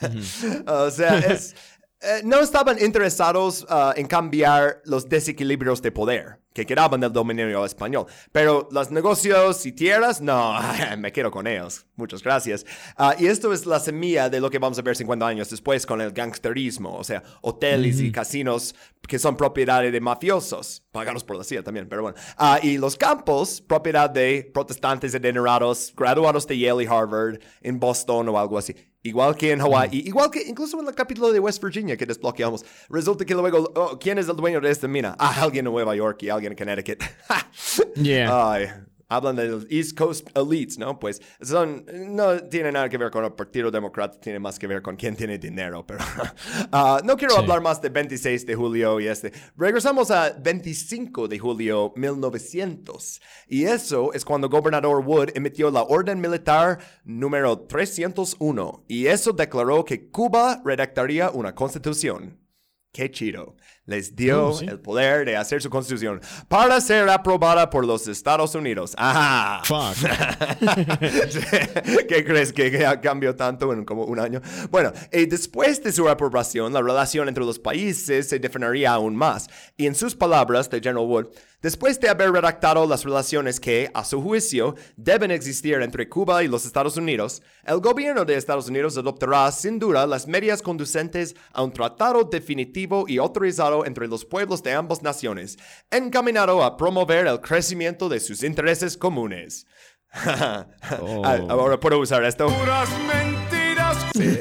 Mm. O sea, es... Eh, no estaban interesados uh, en cambiar los desequilibrios de poder que quedaban del dominio español. Pero los negocios y tierras, no, me quedo con ellos. Muchas gracias. Uh, y esto es la semilla de lo que vamos a ver cincuenta años después con el gangsterismo. O sea, hoteles mm-hmm. y casinos que son propiedad de mafiosos, pagados por la C I A también, pero bueno. Uh, y los campos, propiedad de protestantes adinerados, graduados de Yale y Harvard, en Boston o algo así. Igual que en Hawái, mm. igual que incluso en la capital de West Virginia que desbloqueamos. Resulta que luego, oh, ¿quién es el dueño de esta mina? Ah, alguien en Nueva York y alguien en Connecticut. yeah. Ay, hablan de los East Coast elites, ¿no? Pues son, no tiene nada que ver con el Partido Demócrata, tiene más que ver con quién tiene dinero. Pero uh, no quiero sí. hablar más de veintiséis de julio y este. Regresamos a veinticinco de julio mil novecientos. Y eso es cuando el gobernador Wood emitió la Orden Militar número trescientos uno. Y eso declaró que Cuba redactaría una constitución. ¡Qué chido! Les dio ¿Sí? el poder de hacer su constitución para ser aprobada por los Estados Unidos. ¡Ajá! ¡Fuck! ¿Qué crees que cambió tanto en como un año? Bueno, y después de su aprobación, la relación entre los países se definiría aún más. Y en sus palabras de General Wood, después de haber redactado las relaciones que, a su juicio, deben existir entre Cuba y los Estados Unidos, el gobierno de Estados Unidos adoptará sin duda las medidas conducentes a un tratado definitivo y autorizado entre los pueblos de ambas naciones, encaminado a promover el crecimiento de sus intereses comunes. oh. Ahora puedo usar esto. Puras mentiras. Sí.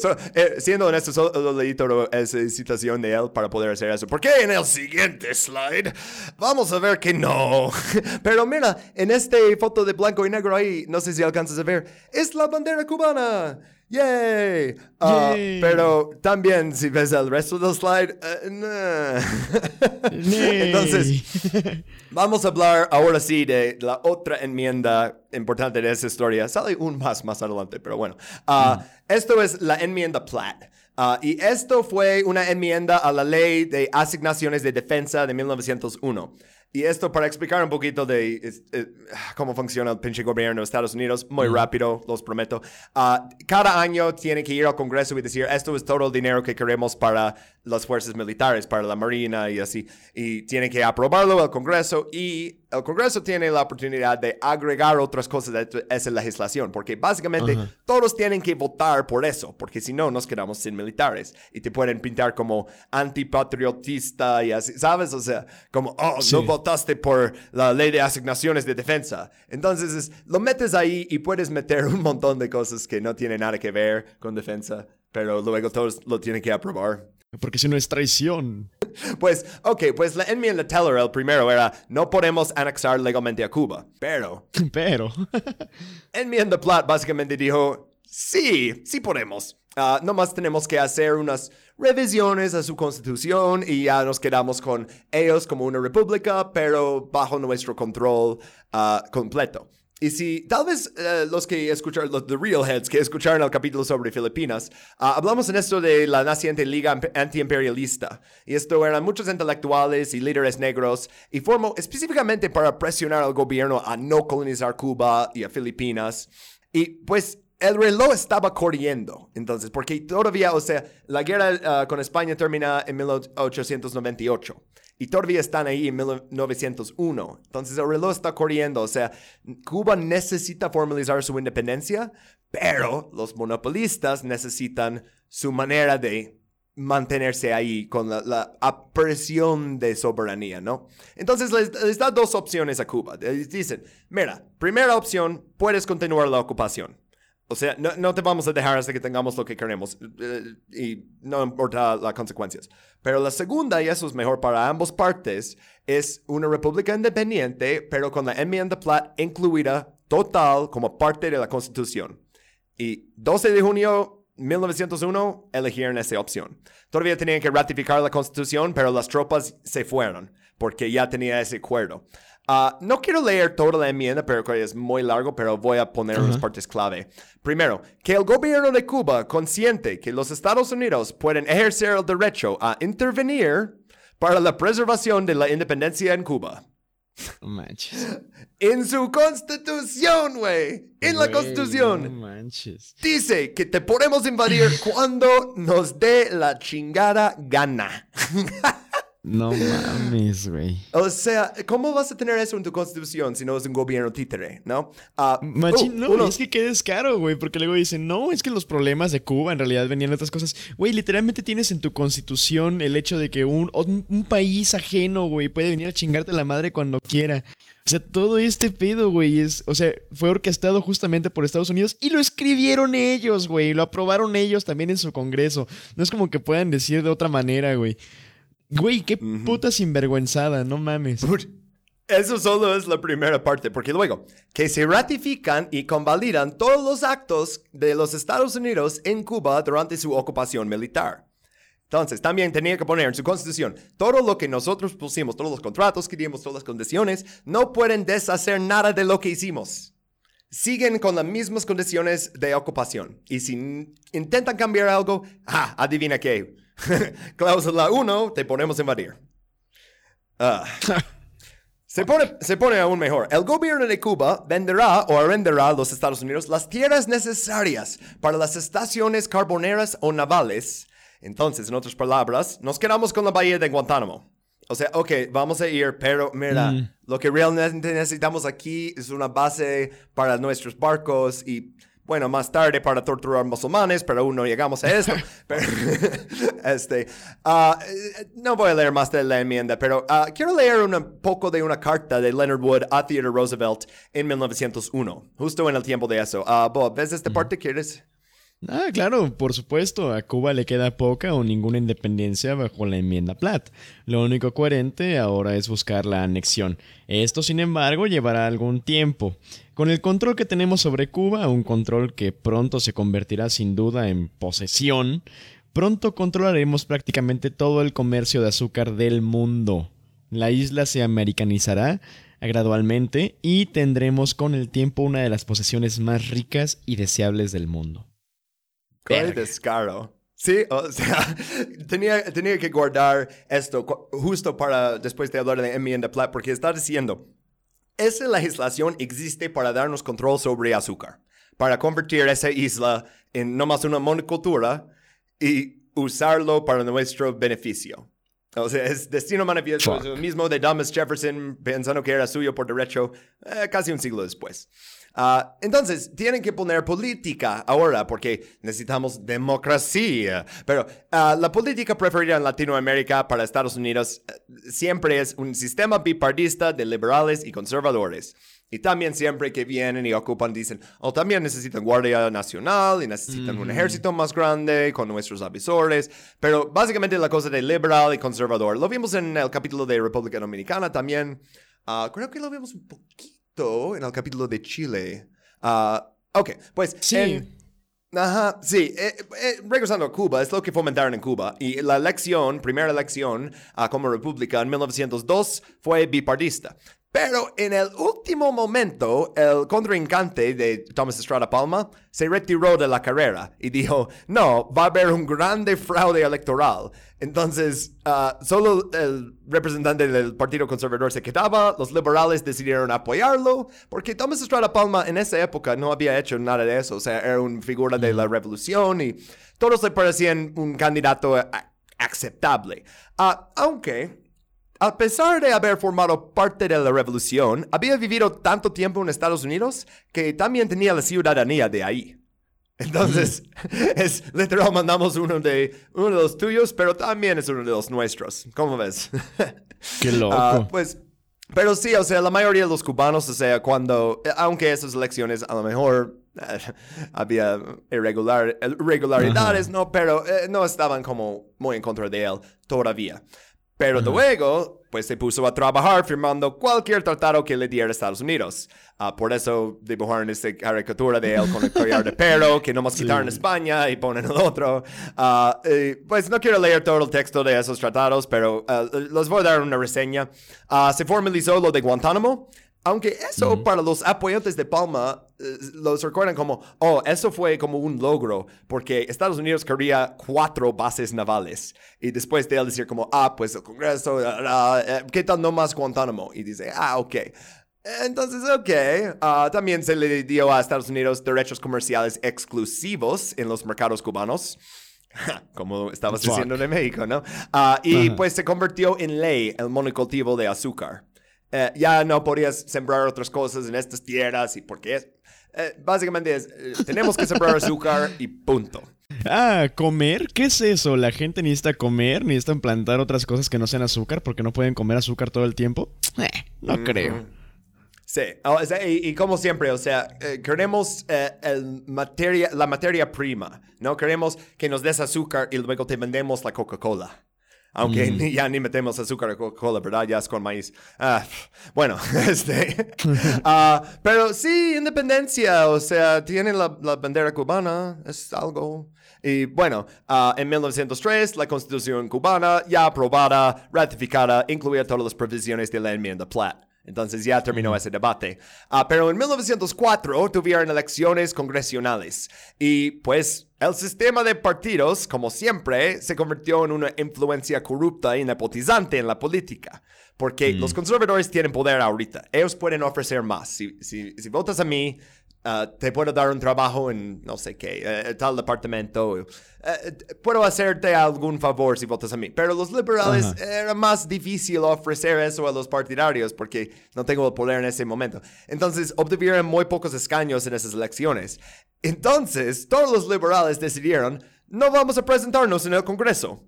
So, eh, siendo honesto, solo leí toda esa citación de él para poder hacer eso. Porque en el siguiente slide vamos a ver que no. Pero mira, en esta foto de blanco y negro ahí, no sé si alcanzas a ver, es la bandera cubana. ¡Yay! Uh, Yay. Pero también, si ves el resto del slide, uh, nah. Entonces, vamos a hablar ahora sí de la otra enmienda importante de esa historia. Sale un más más adelante, pero bueno. Uh, mm. Esto es la enmienda Platt. Uh, y esto fue una enmienda a la Ley de Asignaciones de Defensa de mil novecientos uno. Y esto para explicar un poquito de es, es, cómo funciona el pinche gobierno de Estados Unidos, muy mm. rápido, los prometo. Uh, cada año tiene que ir al Congreso y decir, esto es todo el dinero que queremos para las fuerzas militares, para la Marina y así. Y tiene que aprobarlo el Congreso y el Congreso tiene la oportunidad de agregar otras cosas a esa legislación, porque básicamente uh-huh. todos tienen que votar por eso, porque si no nos quedamos sin militares y te pueden pintar como antipatriotista y así, ¿sabes? O sea, como, oh, sí. no voté por la Ley de Asignaciones de Defensa. Entonces es, lo metes ahí y puedes meter un montón de cosas que no tienen nada que ver con defensa, pero luego todos lo tienen que aprobar. Porque si no es traición. Pues, ok, pues la enmienda Teller, el primero era, no podemos anexar legalmente a Cuba, pero... Pero... enmienda Platt básicamente dijo, sí, sí podemos. Uh, nomás tenemos que hacer unas revisiones a su constitución y ya nos quedamos con ellos como una república, pero bajo nuestro control uh, completo. Y si tal vez uh, los que escucharon, los The Real Heads que escucharon el capítulo sobre Filipinas, uh, hablamos en esto de la naciente liga antiimperialista. Y esto eran muchos intelectuales y líderes negros y formó específicamente para presionar al gobierno a no colonizar Cuba y a Filipinas. Y pues el reloj estaba corriendo, entonces, porque todavía, o sea, la guerra uh, con España termina en mil ochocientos noventa y ocho y todavía están ahí en mil novecientos uno. Entonces, el reloj está corriendo, o sea, Cuba necesita formalizar su independencia, pero los monopolistas necesitan su manera de mantenerse ahí con la, la presión de soberanía, ¿no? Entonces les, les da dos opciones a Cuba. Les dicen, mira, primera opción, puedes continuar la ocupación. O sea, no, no te vamos a dejar hasta que tengamos lo que queremos eh, y no importa las consecuencias. Pero la segunda, y eso es mejor para ambas partes, es una república independiente, pero con la enmienda Platt incluida total como parte de la Constitución. Y doce de junio de mil novecientos uno eligieron esa opción. Todavía tenían que ratificar la Constitución, pero las tropas se fueron porque ya tenía ese acuerdo. Uh, no quiero leer toda la enmienda, pero es muy largo, pero voy a poner uh-huh. las partes clave. Primero, que el gobierno de Cuba consiente que los Estados Unidos pueden ejercer el derecho a intervenir para la preservación de la independencia en Cuba. No manches. En su constitución, güey. En wey, la constitución. No manches. Dice que te podemos invadir cuando nos dé la chingada gana. No mames, güey. O sea, ¿cómo vas a tener eso en tu constitución si no es un gobierno títere, no? Uh, Machín, no, uno... es que qué descaro, güey. Porque luego dicen, no, es que los problemas de Cuba en realidad venían de otras cosas. Güey, literalmente tienes en tu constitución el hecho de que un, un, un país ajeno, güey, puede venir a chingarte la madre cuando quiera. O sea, todo este pedo, güey, es, o sea, fue orquestado justamente por Estados Unidos y lo escribieron ellos, güey. Lo aprobaron ellos también en su congreso. No es como que puedan decir de otra manera, güey. Güey, qué uh-huh. puta sinvergüenzada, no mames. Eso solo es la primera parte, porque luego, que se ratifican y convalidan todos los actos de los Estados Unidos en Cuba durante su ocupación militar. Entonces, también tenía que poner en su constitución, todo lo que nosotros pusimos, todos los contratos que dimos, todas las condiciones, no pueden deshacer nada de lo que hicimos. Siguen con las mismas condiciones de ocupación. Y si intentan cambiar algo, ¡ah! Adivina qué. Cláusula uno, te ponemos a invadir. Uh. se, pone, se pone aún mejor. El gobierno de Cuba venderá o arrendará a los Estados Unidos las tierras necesarias para las estaciones carboneras o navales. Entonces, en otras palabras, nos quedamos con la bahía de Guantánamo. O sea, ok, vamos a ir, pero mira, mm. lo que realmente necesitamos aquí es una base para nuestros barcos y... Bueno, más tarde para torturar musulmanes, pero aún no llegamos a esto. Pero, este, uh, no voy a leer más de la enmienda, pero uh, quiero leer un poco de una carta de Leonard Wood a Teddy Roosevelt en mil novecientos uno, justo en el tiempo de eso. Uh, Bob, ¿ves esta parte? ¿Quieres...? Ah, claro, por supuesto, a Cuba le queda poca o ninguna independencia bajo la enmienda Platt. Lo único coherente ahora es buscar la anexión. Esto, sin embargo, llevará algún tiempo. Con el control que tenemos sobre Cuba, un control que pronto se convertirá sin duda en posesión, pronto controlaremos prácticamente todo el comercio de azúcar del mundo. La isla se americanizará gradualmente y tendremos con el tiempo una de las posesiones más ricas y deseables del mundo. ¡Qué descaro! Sí, o sea, tenía, tenía que guardar esto justo para después de hablar de enmienda Platt, porque está diciendo, esa legislación existe para darnos control sobre azúcar, para convertir esa isla en nomás una monocultura y usarlo para nuestro beneficio. O sea, es destino manifiesto es lo mismo de Thomas Jefferson pensando que era suyo por derecho eh, casi un siglo después. Uh, entonces, tienen que poner política ahora porque necesitamos democracia. Pero uh, la política preferida en Latinoamérica para Estados Unidos uh, siempre es un sistema bipartista de liberales y conservadores. Y también siempre que vienen y ocupan dicen, oh, también necesitan Guardia Nacional y necesitan mm. un ejército más grande con nuestros avisores. Pero básicamente la cosa de liberal y conservador. Lo vimos en el capítulo de República Dominicana también. Uh, creo que lo vimos un poquito en el capítulo de Chile. Uh, ok, pues... Sí. En, ajá, sí. Eh, eh, regresando a Cuba, es lo que fomentaron en Cuba. Y la elección, primera elección uh, como república en mil novecientos dos fue bipartista. Pero en el último momento, el contrincante de Tomás Estrada Palma se retiró de la carrera y dijo, no, va a haber un grande fraude electoral. Entonces, uh, solo el representante del Partido Conservador se quedaba, los liberales decidieron apoyarlo, porque Tomás Estrada Palma en esa época no había hecho nada de eso, o sea, era una figura de la revolución y todos le parecían un candidato aceptable. Uh, aunque... A pesar de haber formado parte de la revolución, había vivido tanto tiempo en Estados Unidos que también tenía la ciudadanía de ahí. Entonces, es literal, mandamos uno de, uno de los tuyos, pero también es uno de los nuestros. ¿Cómo ves? ¡Qué loco! Uh, pues, pero sí, o sea, la mayoría de los cubanos, o sea, cuando, aunque esas elecciones a lo mejor... había irregular, irregularidades, ajá, ¿no? Pero eh, no estaban como muy en contra de él todavía. Pero uh-huh. luego, pues se puso a trabajar firmando cualquier tratado que le diera Estados Unidos. Uh, por eso dibujaron esta caricatura de él con el collar de perro, que nomás sí. quitaron España y ponen el otro. Uh, y, pues no quiero leer todo el texto de esos tratados, pero uh, les voy a dar una reseña. Uh, se formalizó lo de Guantánamo. Aunque eso uh-huh. para los apoyantes de Palma eh, los recuerdan como, oh, eso fue como un logro, porque Estados Unidos quería cuatro bases navales. Y después de él decir como, ah, pues el Congreso, uh, uh, ¿qué tal nomás Guantánamo? Y dice, ah, ok. Entonces, ok. Uh, también se le dio a Estados Unidos derechos comerciales exclusivos en los mercados cubanos. Como estabas Fuck. diciendo de México, ¿no? Uh, y uh-huh. pues se convirtió en ley el monocultivo de azúcar. Eh, ya no podías sembrar otras cosas en estas tierras y porque eh, básicamente es, eh, tenemos que sembrar azúcar y punto. Ah, ¿comer? ¿Qué es eso? ¿La gente necesita comer? ¿Necesitan plantar otras cosas que no sean azúcar porque no pueden comer azúcar todo el tiempo? Eh, no mm-hmm. creo. Sí, o sea, y, y como siempre, o sea, eh, queremos eh, el materia, la materia prima, ¿no? Queremos que nos des azúcar y luego te vendemos la Coca-Cola. Aunque mm. ya ni metemos azúcar a Coca-Cola, ¿verdad? Ya es con maíz. Ah, bueno, este... uh, pero sí, independencia. O sea, tiene la, la bandera cubana. Es algo... Y bueno, uh, en mil novecientos tres, la Constitución cubana, ya aprobada, ratificada, incluía todas las provisiones de la Enmienda Platt. Entonces ya terminó ese debate. Uh, pero en mil novecientos cuatro tuvieron elecciones congresionales. Y pues... el sistema de partidos, como siempre, se convirtió en una influencia corrupta y nepotizante en la política. Porque mm. los conservadores tienen poder ahorita. Ellos pueden ofrecer más. Si, si, si votas a mí, uh, te puedo dar un trabajo en no sé qué, uh, tal departamento. Uh, puedo hacerte algún favor si votas a mí. Pero los liberales uh-huh. era más difícil ofrecer eso a los partidarios porque no tengo el poder en ese momento. Entonces, obtuvieron muy pocos escaños en esas elecciones. Entonces, todos los liberales decidieron, no vamos a presentarnos en el Congreso.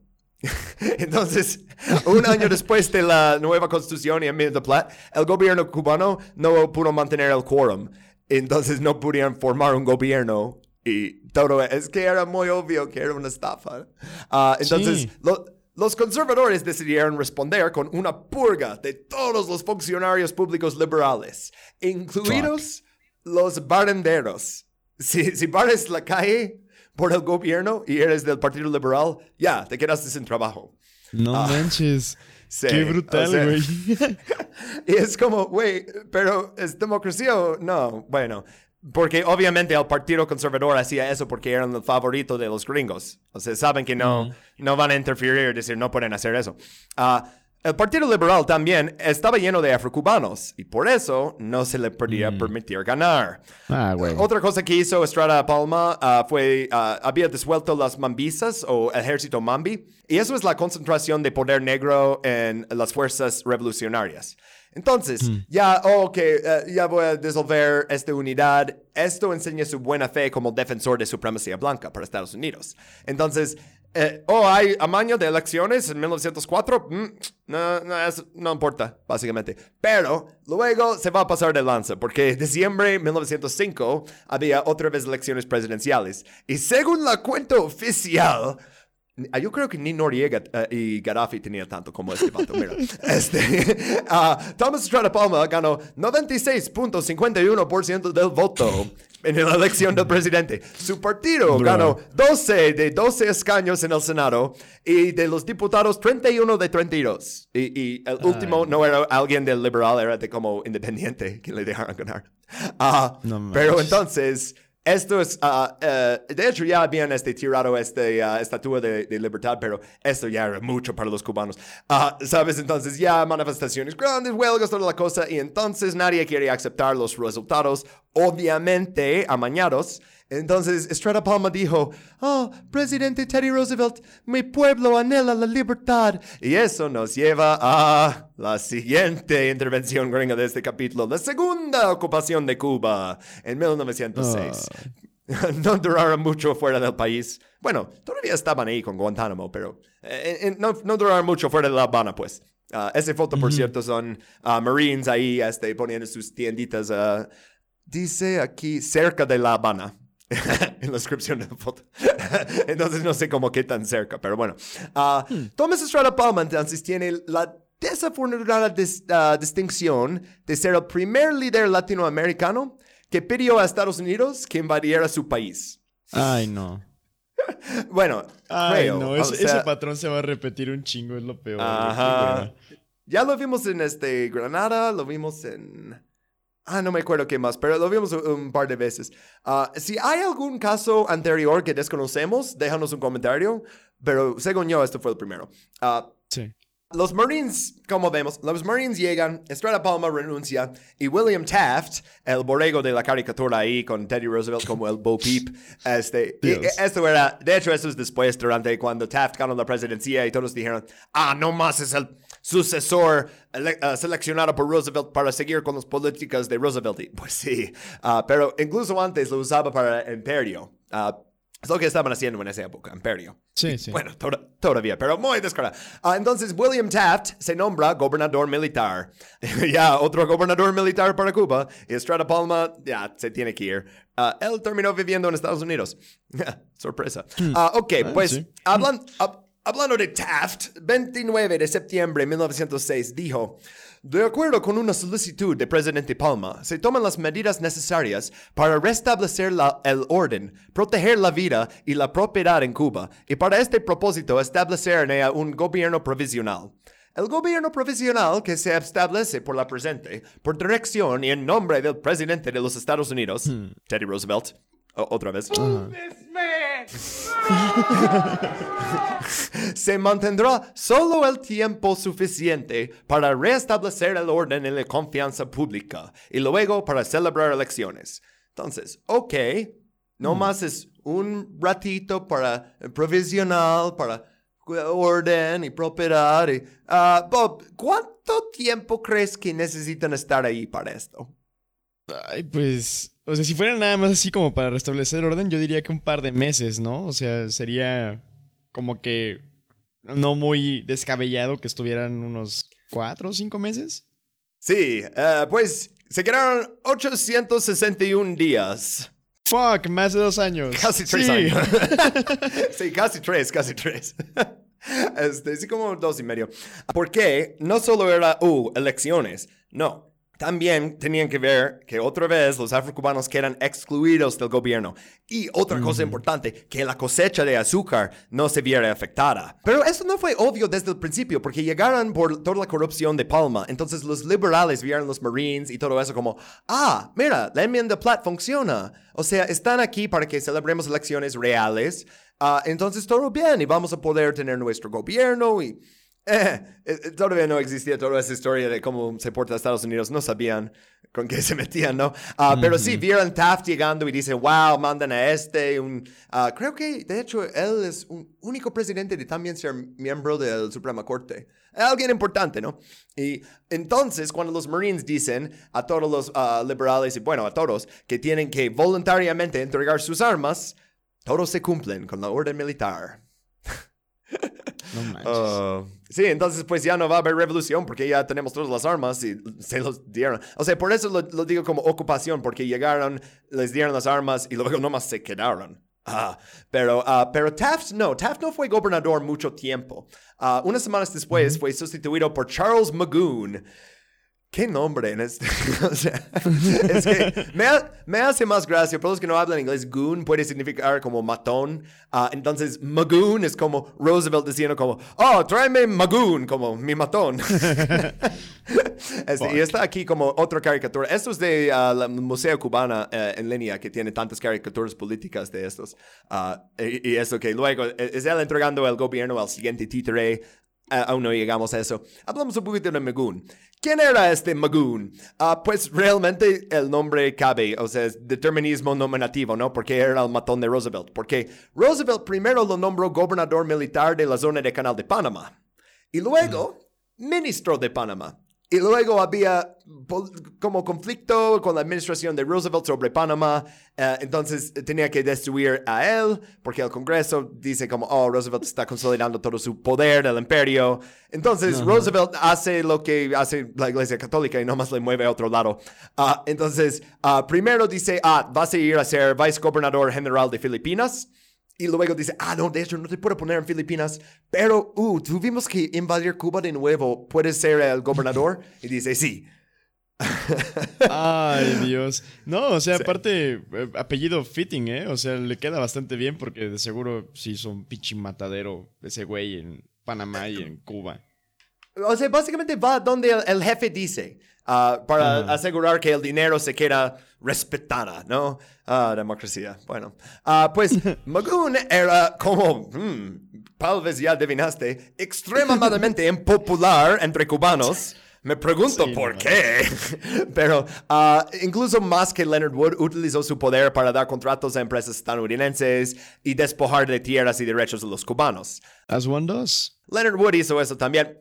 Entonces, un año después de la nueva Constitución y Enmienda Platt, el gobierno cubano no pudo mantener el quórum. Entonces, no pudieron formar un gobierno y todo. Es que era muy obvio que era una estafa. Uh, entonces, sí. lo, los conservadores decidieron responder con una purga de todos los funcionarios públicos liberales, incluidos Fuck. los barrenderos. Si, si barres la calle por el gobierno y eres del Partido Liberal, ya, yeah, te quedaste sin trabajo. No uh, manches. Sí, qué brutal, güey. O sea, y es como, güey, pero ¿es democracia o no? Bueno, porque obviamente el Partido Conservador hacía eso porque eran el favorito de los gringos. O sea, saben que no, mm. no van a interferir, decir, no pueden hacer eso. Ah... Uh, El Partido Liberal también estaba lleno de afrocubanos y por eso no se le podía mm. permitir ganar. Ah, bueno. Otra cosa que hizo Estrada Palma uh, fue, uh, había disuelto las mambisas o ejército mambi, y eso es la concentración de poder negro en las fuerzas revolucionarias. Entonces, mm. ya, oh, que okay, uh, ya voy a disolver esta unidad. Esto enseña su buena fe como defensor de supremacía blanca para Estados Unidos. Entonces... Eh, oh, hay amaño de elecciones en mil novecientos cuatro. Mm, no, no, eso no importa, básicamente. Pero luego se va a pasar de lanza, porque en diciembre de mil novecientos cinco había otra vez elecciones presidenciales. Y según la cuenta oficial, yo creo que ni Noriega uh, y Gaddafi tenían tanto como este vato. Mira, este, uh, Thomas Estrada Palma ganó noventa y seis punto cincuenta y uno por ciento del voto. en la elección del presidente. Su partido ganó doce de doce escaños en el Senado y de los diputados treinta y uno de treinta y dos. Y, y el último Ay. no era alguien del liberal, era de como independiente que le dejaron ganar. Uh, no pero entonces, esto es, uh, uh, de hecho ya habían este, tirado esta uh, estatua de, de libertad, pero esto ya era mucho para los cubanos. Uh, ¿Sabes? Entonces ya manifestaciones grandes, huelgas, toda la cosa, y entonces nadie quiere aceptar los resultados, obviamente amañados. Entonces Estrada Palma dijo, oh, presidente Teddy Roosevelt, mi pueblo anhela la libertad. Y eso nos lleva a la siguiente intervención gringa de este capítulo, la segunda ocupación de Cuba en mil novecientos seis. Oh. No duraron mucho fuera del país. Bueno, todavía estaban ahí con Guantánamo, pero eh, eh, no, no duraron mucho fuera de La Habana, pues. Uh, esa foto, por mm-hmm. cierto, son uh, Marines ahí este, poniendo sus tienditas, uh, dice aquí, cerca de La Habana. En la descripción de la foto. Entonces no sé cómo qué tan cerca, pero bueno. Uh, hmm. Thomas Estrada Palma entonces tiene la desafortunada dis- uh, distinción de ser el primer líder latinoamericano que pidió a Estados Unidos que invadiera su país. Ay, no. Bueno, Ay, creo, no, es, o sea, ese patrón se va a repetir un chingo, es lo peor. Ajá. Ya lo vimos en este Granada, lo vimos en... Ah, no me acuerdo qué más, pero lo vimos un par de veces. Uh, si hay algún caso anterior que desconocemos, déjanos un comentario. Pero según yo, esto fue el primero. Uh, sí. Los Marines, como vemos, los Marines llegan, Estrada Palma renuncia, y William Taft, el borrego de la caricatura ahí con Teddy Roosevelt como el Bo Peep, este, y, esto era, de hecho, eso es después, durante cuando Taft ganó la presidencia y todos dijeron, ah, no más es el sucesor ele- uh, seleccionado por Roosevelt para seguir con las políticas de Roosevelt. Y, pues sí, uh, pero incluso antes lo usaba para el imperio. Uh, Es lo que estaban haciendo en esa época, imperio. Sí, sí. Bueno, to- todavía, pero muy descarado. Uh, entonces, William Taft se nombra gobernador militar. Ya, otro gobernador militar para Cuba. Y Estrada Palma, ya, se tiene que ir. Uh, él terminó viviendo en Estados Unidos. Sorpresa. Uh, ok, ah, pues, sí. hablan, ab- hablando de Taft, veintinueve de septiembre de mil novecientos seis dijo... De acuerdo con una solicitud de presidente Palma, se toman las medidas necesarias para restablecer la, el orden, proteger la vida y la propiedad en Cuba, y para este propósito establecer en ella un gobierno provisional. El gobierno provisional que se establece por la presente, por dirección y en nombre del presidente de los Estados Unidos, hmm. Teddy Roosevelt, o- otra vez, uh-huh. se mantendrá solo el tiempo suficiente para restablecer el orden y la confianza pública y luego para celebrar elecciones. Entonces, ok, no hmm. más es un ratito para provisional, para orden y propiedad. Y, uh, Bob, ¿cuánto tiempo crees que necesitan estar ahí para esto? Ay, pues... O sea, si fuera nada más así como para restablecer orden, yo diría que un par de meses, ¿no? O sea, sería como que no muy descabellado que estuvieran unos cuatro o cinco meses. Sí, uh, pues se quedaron ochocientos sesenta y uno días. Fuck, más de dos años. Casi tres sí. años. Sí, casi tres, casi tres. Este, sí, como dos y medio. Porque no solo era, uh, elecciones, no. También tenían que ver que otra vez los afrocubanos quedan excluidos del gobierno. Y otra cosa mm. importante, que la cosecha de azúcar no se viera afectada. Pero eso no fue obvio desde el principio, porque llegaron por toda la corrupción de Palma. Entonces los liberales vieron los Marines y todo eso como, ah, mira, la enmienda Platt funciona. O sea, están aquí para que celebremos elecciones reales. Uh, entonces todo bien y vamos a poder tener nuestro gobierno y... Eh, eh, todavía no existía toda esa historia de cómo se porta Estados Unidos. No sabían con qué se metían, ¿no? Uh, mm-hmm. Pero sí, vieron Taft llegando y dicen, wow, mandan a este. Un, uh, creo que, de hecho, él es un único presidente de también ser miembro de la Suprema Corte. Alguien importante, ¿no? Y entonces, cuando los Marines dicen a todos los uh, liberales, y bueno, a todos, que tienen que voluntariamente entregar sus armas, todos se cumplen con la orden militar. No manches. Uh, sí, entonces pues ya no va a haber revolución porque ya tenemos todas las armas y se los dieron. O sea, por eso lo, lo digo como ocupación, porque llegaron, les dieron las armas y luego nomás se quedaron. Ah, pero, uh, pero Taft no, Taft no fue gobernador mucho tiempo. Uh, unas semanas después fue sustituido por Charles Magoon, ¿Qué nombre? En este, o sea, es que me, ha, me hace más gracia. Para los que no hablan inglés, goon puede significar como matón. Uh, entonces, Magoon es como Roosevelt diciendo como, oh, tráeme Magoon, como mi matón. Este, y está aquí como otra caricatura. Esto es de uh, la Museo Cubana uh, en línea, que tiene tantas caricaturas políticas de estos. Uh, y, y eso que luego es él entregando el gobierno al siguiente títere. Uh, aún no llegamos a eso. Hablamos un poquito de Magoon. ¿Quién era este Magoon? Uh, pues realmente el nombre cabe, o sea, es determinismo nominativo, ¿no? Porque era el matón de Roosevelt. Porque Roosevelt primero lo nombró gobernador militar de la zona de Canal de Panamá. Y luego, uh-huh. ministro de Panamá. Y luego había como conflicto con la administración de Roosevelt sobre Panamá. Uh, entonces tenía que destituir a él porque el Congreso dice como, oh, Roosevelt está consolidando todo su poder del imperio. Entonces no, Roosevelt no. hace lo que hace la Iglesia Católica y nomás le mueve a otro lado. Uh, entonces uh, primero dice, ah, vas a ir a ser vicegobernador general de Filipinas. Y luego dice, ah, no, de hecho, no te puedo poner en Filipinas, pero, uh, tuvimos que invadir Cuba de nuevo. ¿Puedes ser el gobernador? Y dice, sí. Ay, Dios. No, o sea, sí. Aparte, eh, apellido fitting, ¿eh? O sea, le queda bastante bien porque de seguro sí hizo un pichimatadero ese güey en Panamá y en Cuba. O sea, básicamente va donde el, el jefe dice, uh, para uh-huh. asegurar que el dinero se queda... respetada, ¿no? Ah, democracia. Bueno, ah, pues Magoon era como, hmm, tal vez ya adivinaste, extremadamente impopular entre cubanos. Me pregunto sí, por no. qué, pero uh, incluso más que Leonard Wood utilizó su poder para dar contratos a empresas estadounidenses y despojar de tierras y derechos a los cubanos. As one does. Leonard Wood hizo eso también.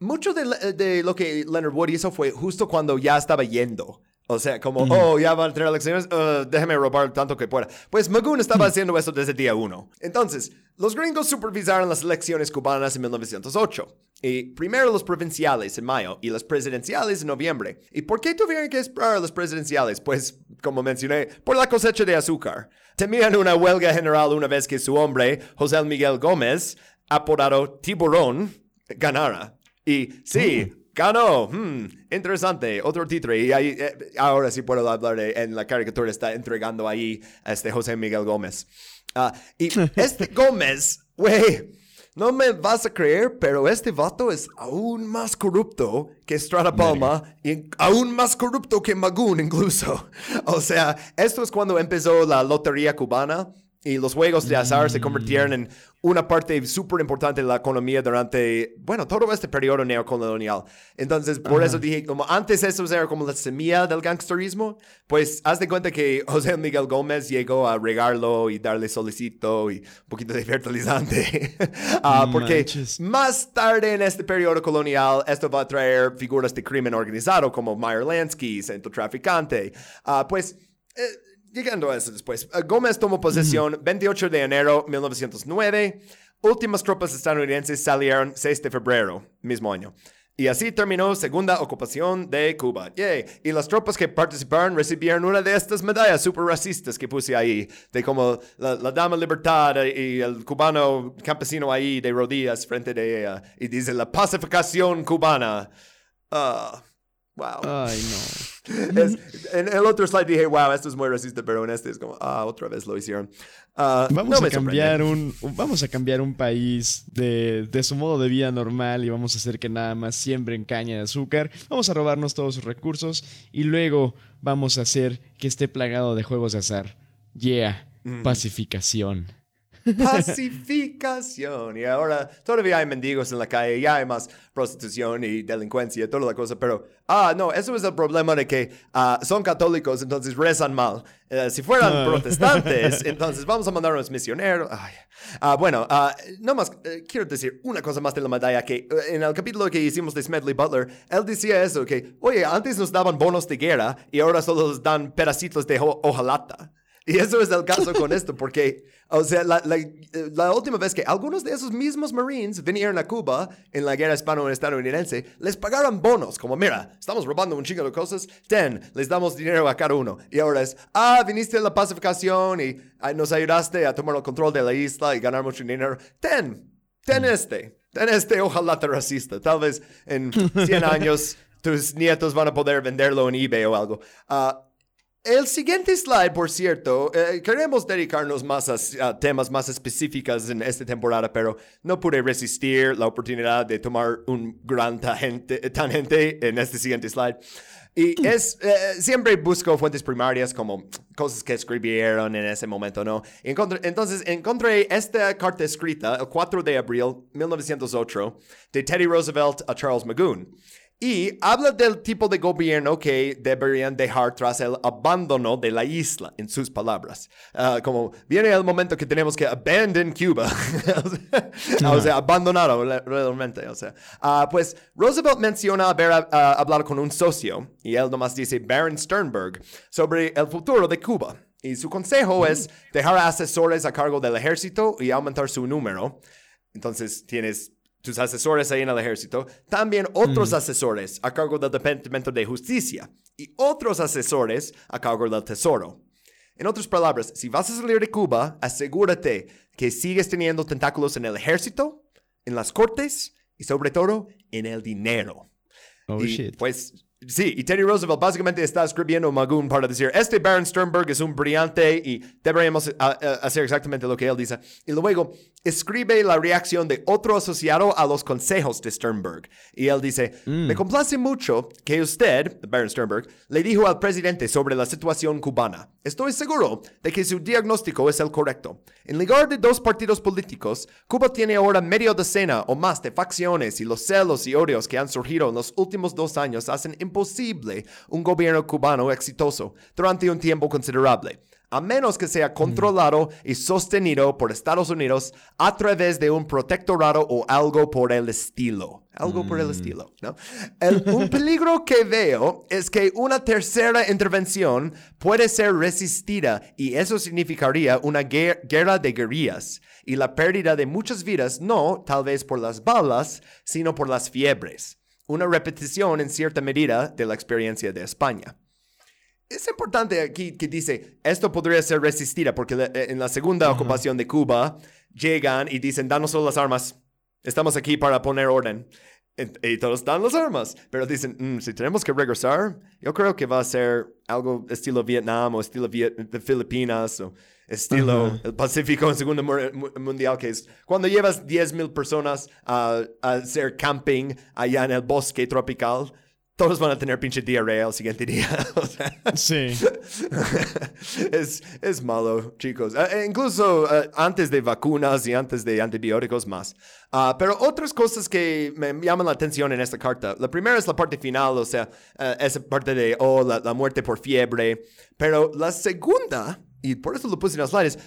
Mucho de, de lo que Leonard Wood hizo fue justo cuando ya estaba yendo. O sea, como, mm. oh, ya van a tener elecciones, uh, déjame robar tanto que pueda. Pues Magoon estaba haciendo eso desde día uno. Entonces, los gringos supervisaron las elecciones cubanas en mil novecientos ocho. Y primero los provinciales en mayo y las presidenciales en noviembre. ¿Y por qué tuvieron que esperar a las presidenciales? Pues, como mencioné, por la cosecha de azúcar. Temían una huelga general una vez que su hombre, José Miguel Gómez, apodado Tiburón, ganara. Y sí... Mm. Ganó, hmm, interesante, otro títere. Y ahí, eh, ahora sí puedo hablar de, en la caricatura está entregando ahí a este José Miguel Gómez. Uh, y este Gómez, güey, no me vas a creer, pero este vato es aún más corrupto que Estrada Palma y aún más corrupto que Magoon incluso. O sea, esto es cuando empezó la lotería cubana. Y los juegos de azar se convirtieron en una parte súper importante de la economía durante, bueno, todo este periodo neocolonial. Entonces, por Ajá. eso dije, como antes eso era como la semilla del gangsterismo, pues haz de cuenta que José Miguel Gómez llegó a regarlo y darle solecito y un poquito de fertilizante. uh, porque Manches. Más tarde en este periodo colonial, esto va a traer figuras de crimen organizado como Meyer Lansky, centrotraficante. Uh, pues... Eh, Llegando a eso después, Gómez tomó posesión veintiocho de enero de mil novecientos nueve. Últimas tropas estadounidenses salieron seis de febrero, mismo año. Y así terminó segunda ocupación de Cuba. Yay. Y las tropas que participaron recibieron una de estas medallas super racistas que puse ahí, de como la, la Dama Libertad y el cubano campesino ahí de rodillas frente de ella. Y dice la pacificación cubana. Ah... Uh, Wow. Ay, no. Es, en el otro slide dije, wow, esto es muy racista, pero en este es como, ah, otra vez lo hicieron. Uh, vamos, no a cambiar un, vamos a cambiar un país de, de su modo de vida normal y vamos a hacer que nada más siembren caña de azúcar. Vamos a robarnos todos sus recursos y luego vamos a hacer que esté plagado de juegos de azar. Yeah, mm. pacificación. Pacificación. Y ahora todavía hay mendigos en la calle, ya hay más prostitución y delincuencia, toda la cosa, pero, ah, no, eso es el problema de que uh, son católicos, entonces rezan mal. Uh, si fueran no. protestantes, entonces vamos a mandar a los misioneros. Ay. Uh, bueno, uh, no más, uh, quiero decir una cosa más de la medalla, que uh, en el capítulo que hicimos de Smedley Butler, él decía eso, que, oye, antes nos daban bonos de guerra y ahora solo nos dan pedacitos de ho- hojalata. Y eso es el caso con esto, porque, o sea, la, la, la última vez que algunos de esos mismos Marines vinieron a Cuba en la guerra hispano-estadounidense, les pagaron bonos, como, mira, estamos robando un chingo de cosas, ten, les damos dinero a cada uno. Y ahora es, ah, viniste a la pacificación y ay, nos ayudaste a tomar el control de la isla y ganar mucho dinero, ten, ten este, ten este ojalá te racista, tal vez en cien años... tus nietos van a poder venderlo en eBay o algo. Uh, el siguiente slide, por cierto, eh, queremos dedicarnos más a, a temas más específicos en esta temporada, pero no pude resistir la oportunidad de tomar un gran tangente, tangente en este siguiente slide. Y es, eh, siempre busco fuentes primarias como cosas que escribieron en ese momento, ¿no? Encontré, entonces, encontré esta carta escrita el cuatro de abril de mil novecientos ocho de Teddy Roosevelt a Charles Magoon. Y habla del tipo de gobierno que deberían dejar tras el abandono de la isla, en sus palabras. Uh, como, viene el momento que tenemos que abandon Cuba. No. O sea, abandonado realmente. O sea, uh, pues Roosevelt menciona haber uh, hablado con un socio, y él nomás dice Barón Sternberg, sobre el futuro de Cuba. Y su consejo mm. es dejar a asesores a cargo del ejército y aumentar su número. Entonces tienes sus asesores ahí en el ejército, también otros mm. asesores a cargo del Departamento de Justicia y otros asesores a cargo del Tesoro. En otras palabras, si vas a salir de Cuba, asegúrate que sigues teniendo tentáculos en el ejército, en las cortes y sobre todo en el dinero. Oh, y, shit. Pues sí, y Teddy Roosevelt básicamente está escribiendo a Magoon para decir, este Barón Sternberg es un brillante y deberíamos a, a hacer exactamente lo que él dice. Y luego escribe la reacción de otro asociado a los consejos de Sternberg. Y él dice, mm. me complace mucho que usted, Barón Sternberg, le dijo al presidente sobre la situación cubana. Estoy seguro de que su diagnóstico es el correcto. En lugar de dos partidos políticos, Cuba tiene ahora media docena o más de facciones y los celos y odios que han surgido en los últimos dos años hacen imposible un gobierno cubano exitoso durante un tiempo considerable, a menos que sea controlado y sostenido por Estados Unidos a través de un protectorado o algo por el estilo. Algo mm. por el estilo, ¿no? El, un peligro que veo es que una tercera intervención puede ser resistida y eso significaría una guerra, guerra de guerrillas y la pérdida de muchas vidas, no tal vez por las balas, sino por las fiebres. Una repetición en cierta medida de la experiencia de España. Es importante aquí que dice, esto podría ser resistida porque le, en la segunda uh-huh. ocupación de Cuba llegan y dicen, danos solo las armas, estamos aquí para poner orden. Y, y todos dan las armas, pero dicen, mmm, si tenemos que regresar, yo creo que va a ser algo estilo Vietnam o estilo Viet- de Filipinas o estilo uh-huh. el Pacífico en Segundo mu- Mundial, que es cuando llevas diez mil personas a, a hacer camping allá en el bosque tropical, todos van a tener pinche diarrea el siguiente día. O sea, sí. es, es malo, chicos. Uh, incluso uh, antes de vacunas y antes de antibióticos más. Uh, pero otras cosas que me llaman la atención en esta carta. La primera es la parte final, o sea, uh, esa parte de, oh, la, la muerte por fiebre. Pero la segunda, y por eso lo puse en las slides,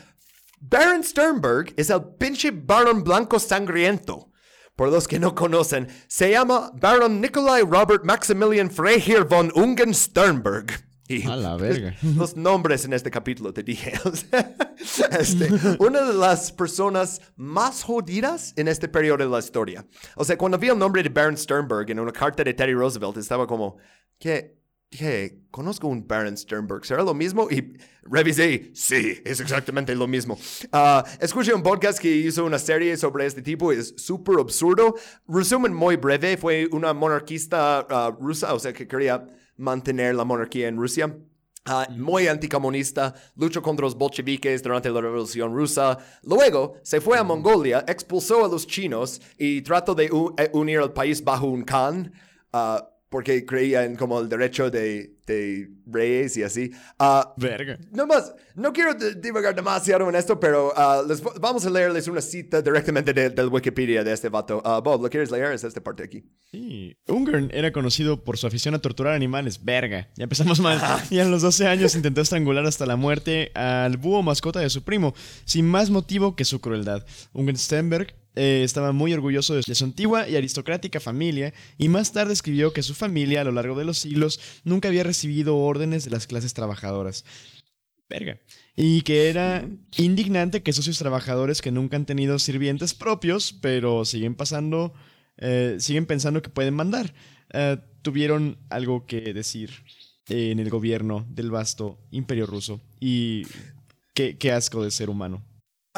Barón Sternberg es el pinche barón blanco sangriento. Por los que no conocen, se llama Barón Nikolai Robert Maximilian Freiherr von Ungern-Sternberg. Y a la verga. Los nombres en este capítulo, te dije. Este, una de las personas más jodidas en este periodo de la historia. O sea, cuando vi el nombre de Barón Sternberg en una carta de Teddy Roosevelt, estaba como, ¿qué? Dije, conozco un Barón Sternberg, ¿será lo mismo? Y revisé, sí, es exactamente lo mismo. Uh, escuché un podcast que hizo una serie sobre este tipo, es súper absurdo. Resumen muy breve, fue una monarquista uh, rusa, o sea que quería mantener la monarquía en Rusia. Uh, muy anticomunista, luchó contra los bolcheviques durante la Revolución Rusa. Luego se fue a Mongolia, expulsó a los chinos y trató de u- unir al país bajo un khan. Uh, porque creía en como el derecho de, de reyes y así. Uh, Verga. No más, no quiero d- divagar demasiado en esto, pero uh, les v- vamos a leerles una cita directamente del de Wikipedia de este vato. Uh, Bob, ¿lo quieres leer? Es esta parte aquí. Sí. Ungern era conocido por su afición a torturar animales. Verga. Ya empezamos mal. Y a los doce años intentó estrangular hasta la muerte al búho mascota de su primo, sin más motivo que su crueldad. Ungern-Sternberg Eh, estaba muy orgulloso de su antigua y aristocrática familia y más tarde escribió que su familia a lo largo de los siglos nunca había recibido órdenes de las clases trabajadoras. Verga. Y que era indignante que socios trabajadores que nunca han tenido sirvientes propios, pero siguen pasando, eh, siguen pensando que pueden mandar, eh, tuvieron algo que decir eh, en el gobierno del vasto imperio ruso. Y qué, qué asco de ser humano.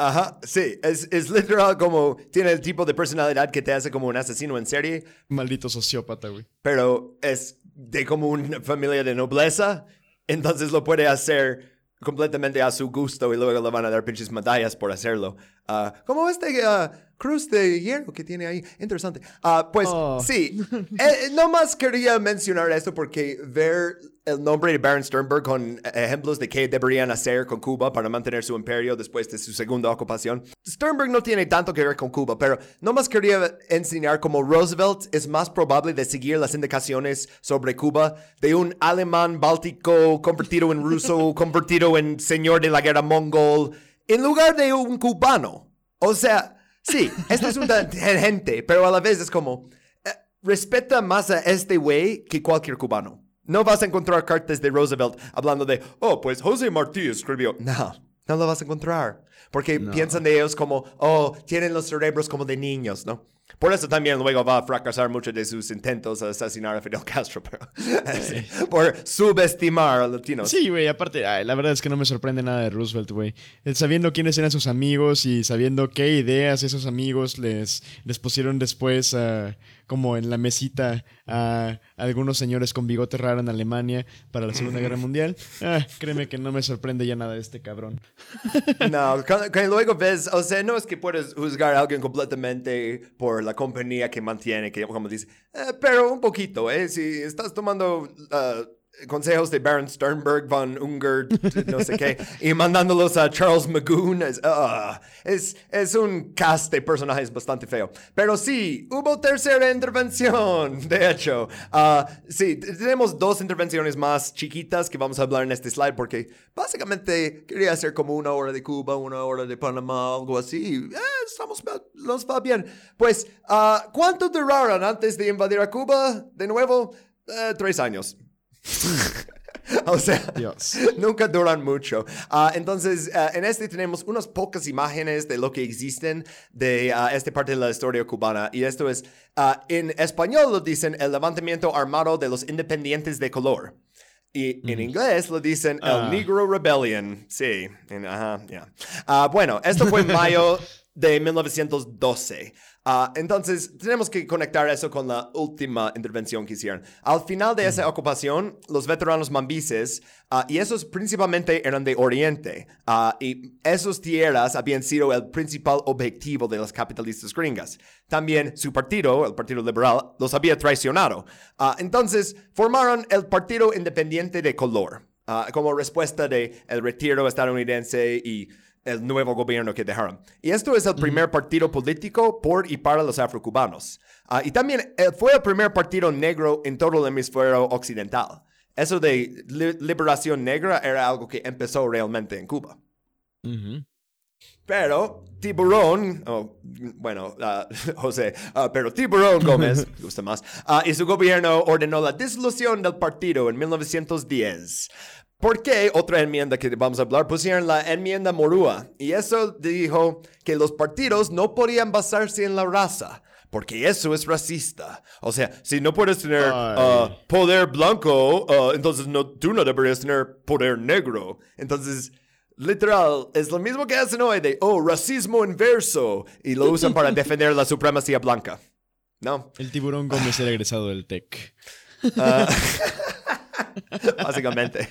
Ajá, sí, es, es literal como tiene el tipo de personalidad que te hace como un asesino en serie. Maldito sociópata, güey. Pero es de como una familia de nobleza, entonces lo puede hacer completamente a su gusto y luego le van a dar pinches medallas por hacerlo. Uh, como este uh, cruz de hierro que tiene ahí. Interesante. Uh, pues oh. sí, eh, nomás quería mencionar esto porque ver el nombre de Baron Sternberg con ejemplos de qué deberían hacer con Cuba para mantener su imperio después de su segunda ocupación. Sternberg no tiene tanto que ver con Cuba, pero nomás quería enseñar cómo Roosevelt es más probable de seguir las indicaciones sobre Cuba de un alemán báltico convertido en ruso, convertido en señor de la guerra mongol, en lugar de un cubano. O sea, sí, esto es un gente, pero a la vez es como, eh, respeta más a este güey que cualquier cubano. No vas a encontrar cartas de Roosevelt hablando de, oh, pues José Martí escribió. No, no lo vas a encontrar. Porque no. piensan de ellos como, oh, tienen los cerebros como de niños, ¿no? Por eso también luego va a fracasar muchos de sus intentos a asesinar a Fidel Castro, pero sí. por subestimar a latinos. Sí, güey, aparte, ay, la verdad es que no me sorprende nada de Roosevelt, güey. Sabiendo quiénes eran sus amigos y sabiendo qué ideas esos amigos les, les pusieron después, uh, como en la mesita, a algunos señores con bigote raro en Alemania para la Segunda Guerra Mundial. Ah, créeme que no me sorprende ya nada de este cabrón. No, que luego ves, o sea, no es que puedes juzgar a alguien completamente por la compañía que mantiene, que como dice, eh, pero un poquito, ¿eh? Si estás tomando uh, consejos de Baron Sternberg, von Unger, no sé qué, y mandándolos a Charles Magoon, es, uh, es, es un cast de personajes bastante feo. Pero sí, hubo tercera intervención, de hecho. Uh, sí, tenemos dos intervenciones más chiquitas que vamos a hablar en este slide, porque básicamente quería hacer como una hora de Cuba, una hora de Panamá, algo así. Eh, estamos, nos va bien. Pues, uh, ¿cuánto duraron antes de invadir a Cuba? De nuevo, eh, tres años. O sea, Dios. Nunca duran mucho. Uh, entonces, uh, en este tenemos unas pocas imágenes de lo que existen de uh, esta parte de la historia cubana. Y esto es, uh, en español lo dicen el levantamiento armado de los independientes de color. Y en mm. inglés lo dicen el uh. Negro Rebellion. Sí, ajá, uh, ya. Yeah. Uh, bueno, esto fue en mayo de mil novecientos doce. Uh, entonces, tenemos que conectar eso con la última intervención que hicieron. Al final de esa ocupación, los veteranos mambises, uh, y esos principalmente eran de Oriente, uh, y esas tierras habían sido el principal objetivo de los capitalistas gringas. También su partido, el Partido Liberal, los había traicionado. Uh, entonces, formaron el Partido Independiente de Color, uh, como respuesta de el retiro estadounidense y el nuevo gobierno que dejaron. Y esto es el primer partido político por y para los afrocubanos. Uh, y también eh, fue el primer partido negro en todo el hemisferio occidental. Eso de li- liberación negra era algo que empezó realmente en Cuba. Uh-huh. Pero Tiburón, oh, bueno, uh, José, uh, pero Tiburón Gómez, me gusta más, uh, y su gobierno ordenó la disolución del partido en mil novecientos diez. Porque otra enmienda que vamos a hablar pusieron la enmienda Morúa. Y eso dijo que los partidos no podían basarse en la raza, porque eso es racista. O sea, si no puedes tener uh, poder blanco, uh, entonces no, tú no deberías tener poder negro. Entonces, literal, es lo mismo que hacen hoy de, oh, racismo inverso. Y lo usan para defender la supremacía blanca. ¿No? El Tiburón Gómez era egresado del TEC. Ah... Uh, básicamente.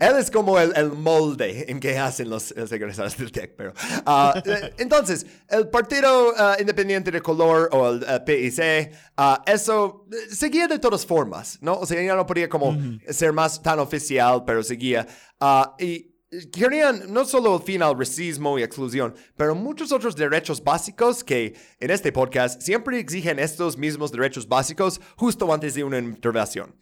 Él es como el, el molde en que hacen los, los egresados del TEC, pero... Uh, entonces, el Partido uh, Independiente de Color, o el uh, P I C, uh, eso seguía de todas formas, ¿no? O sea, ya no podía como mm. ser más tan oficial, pero seguía. Uh, y querían no solo el fin al racismo y exclusión, pero muchos otros derechos básicos que en este podcast siempre exigen estos mismos derechos básicos justo antes de una intervención.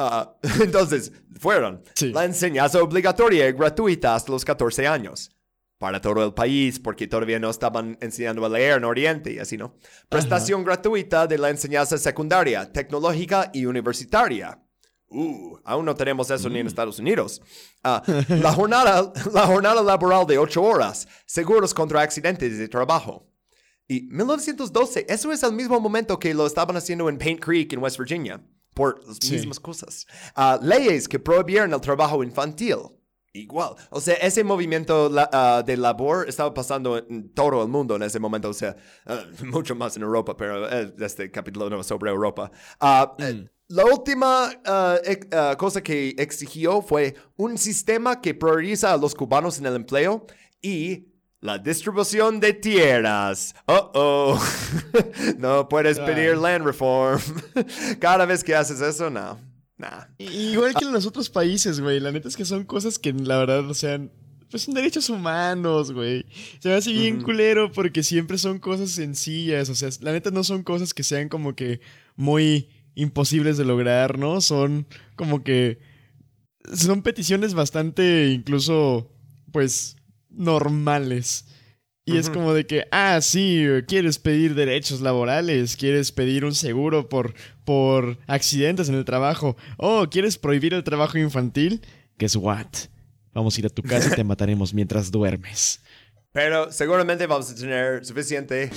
Uh, entonces, fueron sí. la enseñanza obligatoria y gratuita hasta los catorce años. Para todo el país, porque todavía no estaban enseñando a leer en Oriente y así, ¿no? Prestación uh-huh. gratuita de la enseñanza secundaria, tecnológica y universitaria. Uh, aún no tenemos eso mm. ni en Estados Unidos. Uh, la, jornada, la jornada laboral de ocho horas, seguros contra accidentes de trabajo. Y mil novecientos doce, eso es el mismo momento que lo estaban haciendo en Paint Creek, en West Virginia. Por las mismas sí. cosas. Uh, leyes que prohibieron el trabajo infantil. igual. O sea, ese movimiento la, uh, de labor estaba pasando en todo el mundo en ese momento. O sea, uh, mucho más en Europa, pero uh, este capítulo no es sobre Europa. Uh, mm. La última uh, ex, uh, cosa que exigió fue un sistema que prioriza a los cubanos en el empleo y la distribución de tierras. ¡Oh, oh! No puedes pedir land reform. Cada vez que haces eso, no. Nah. Igual que en los otros países, güey. La neta es que son cosas que, la verdad, o sea, pues son derechos humanos, güey. Se me hace bien mm. culero porque siempre son cosas sencillas. O sea, la neta no son cosas que sean como que muy imposibles de lograr, ¿no? Son como que son peticiones bastante, incluso, pues, normales. Y uh-huh. es como de que, ah, sí, quieres pedir derechos laborales, quieres pedir un seguro por, por accidentes en el trabajo, o oh, quieres prohibir el trabajo infantil. Guess what? Vamos a ir a tu casa y te mataremos mientras duermes. Pero seguramente vamos a tener suficiente.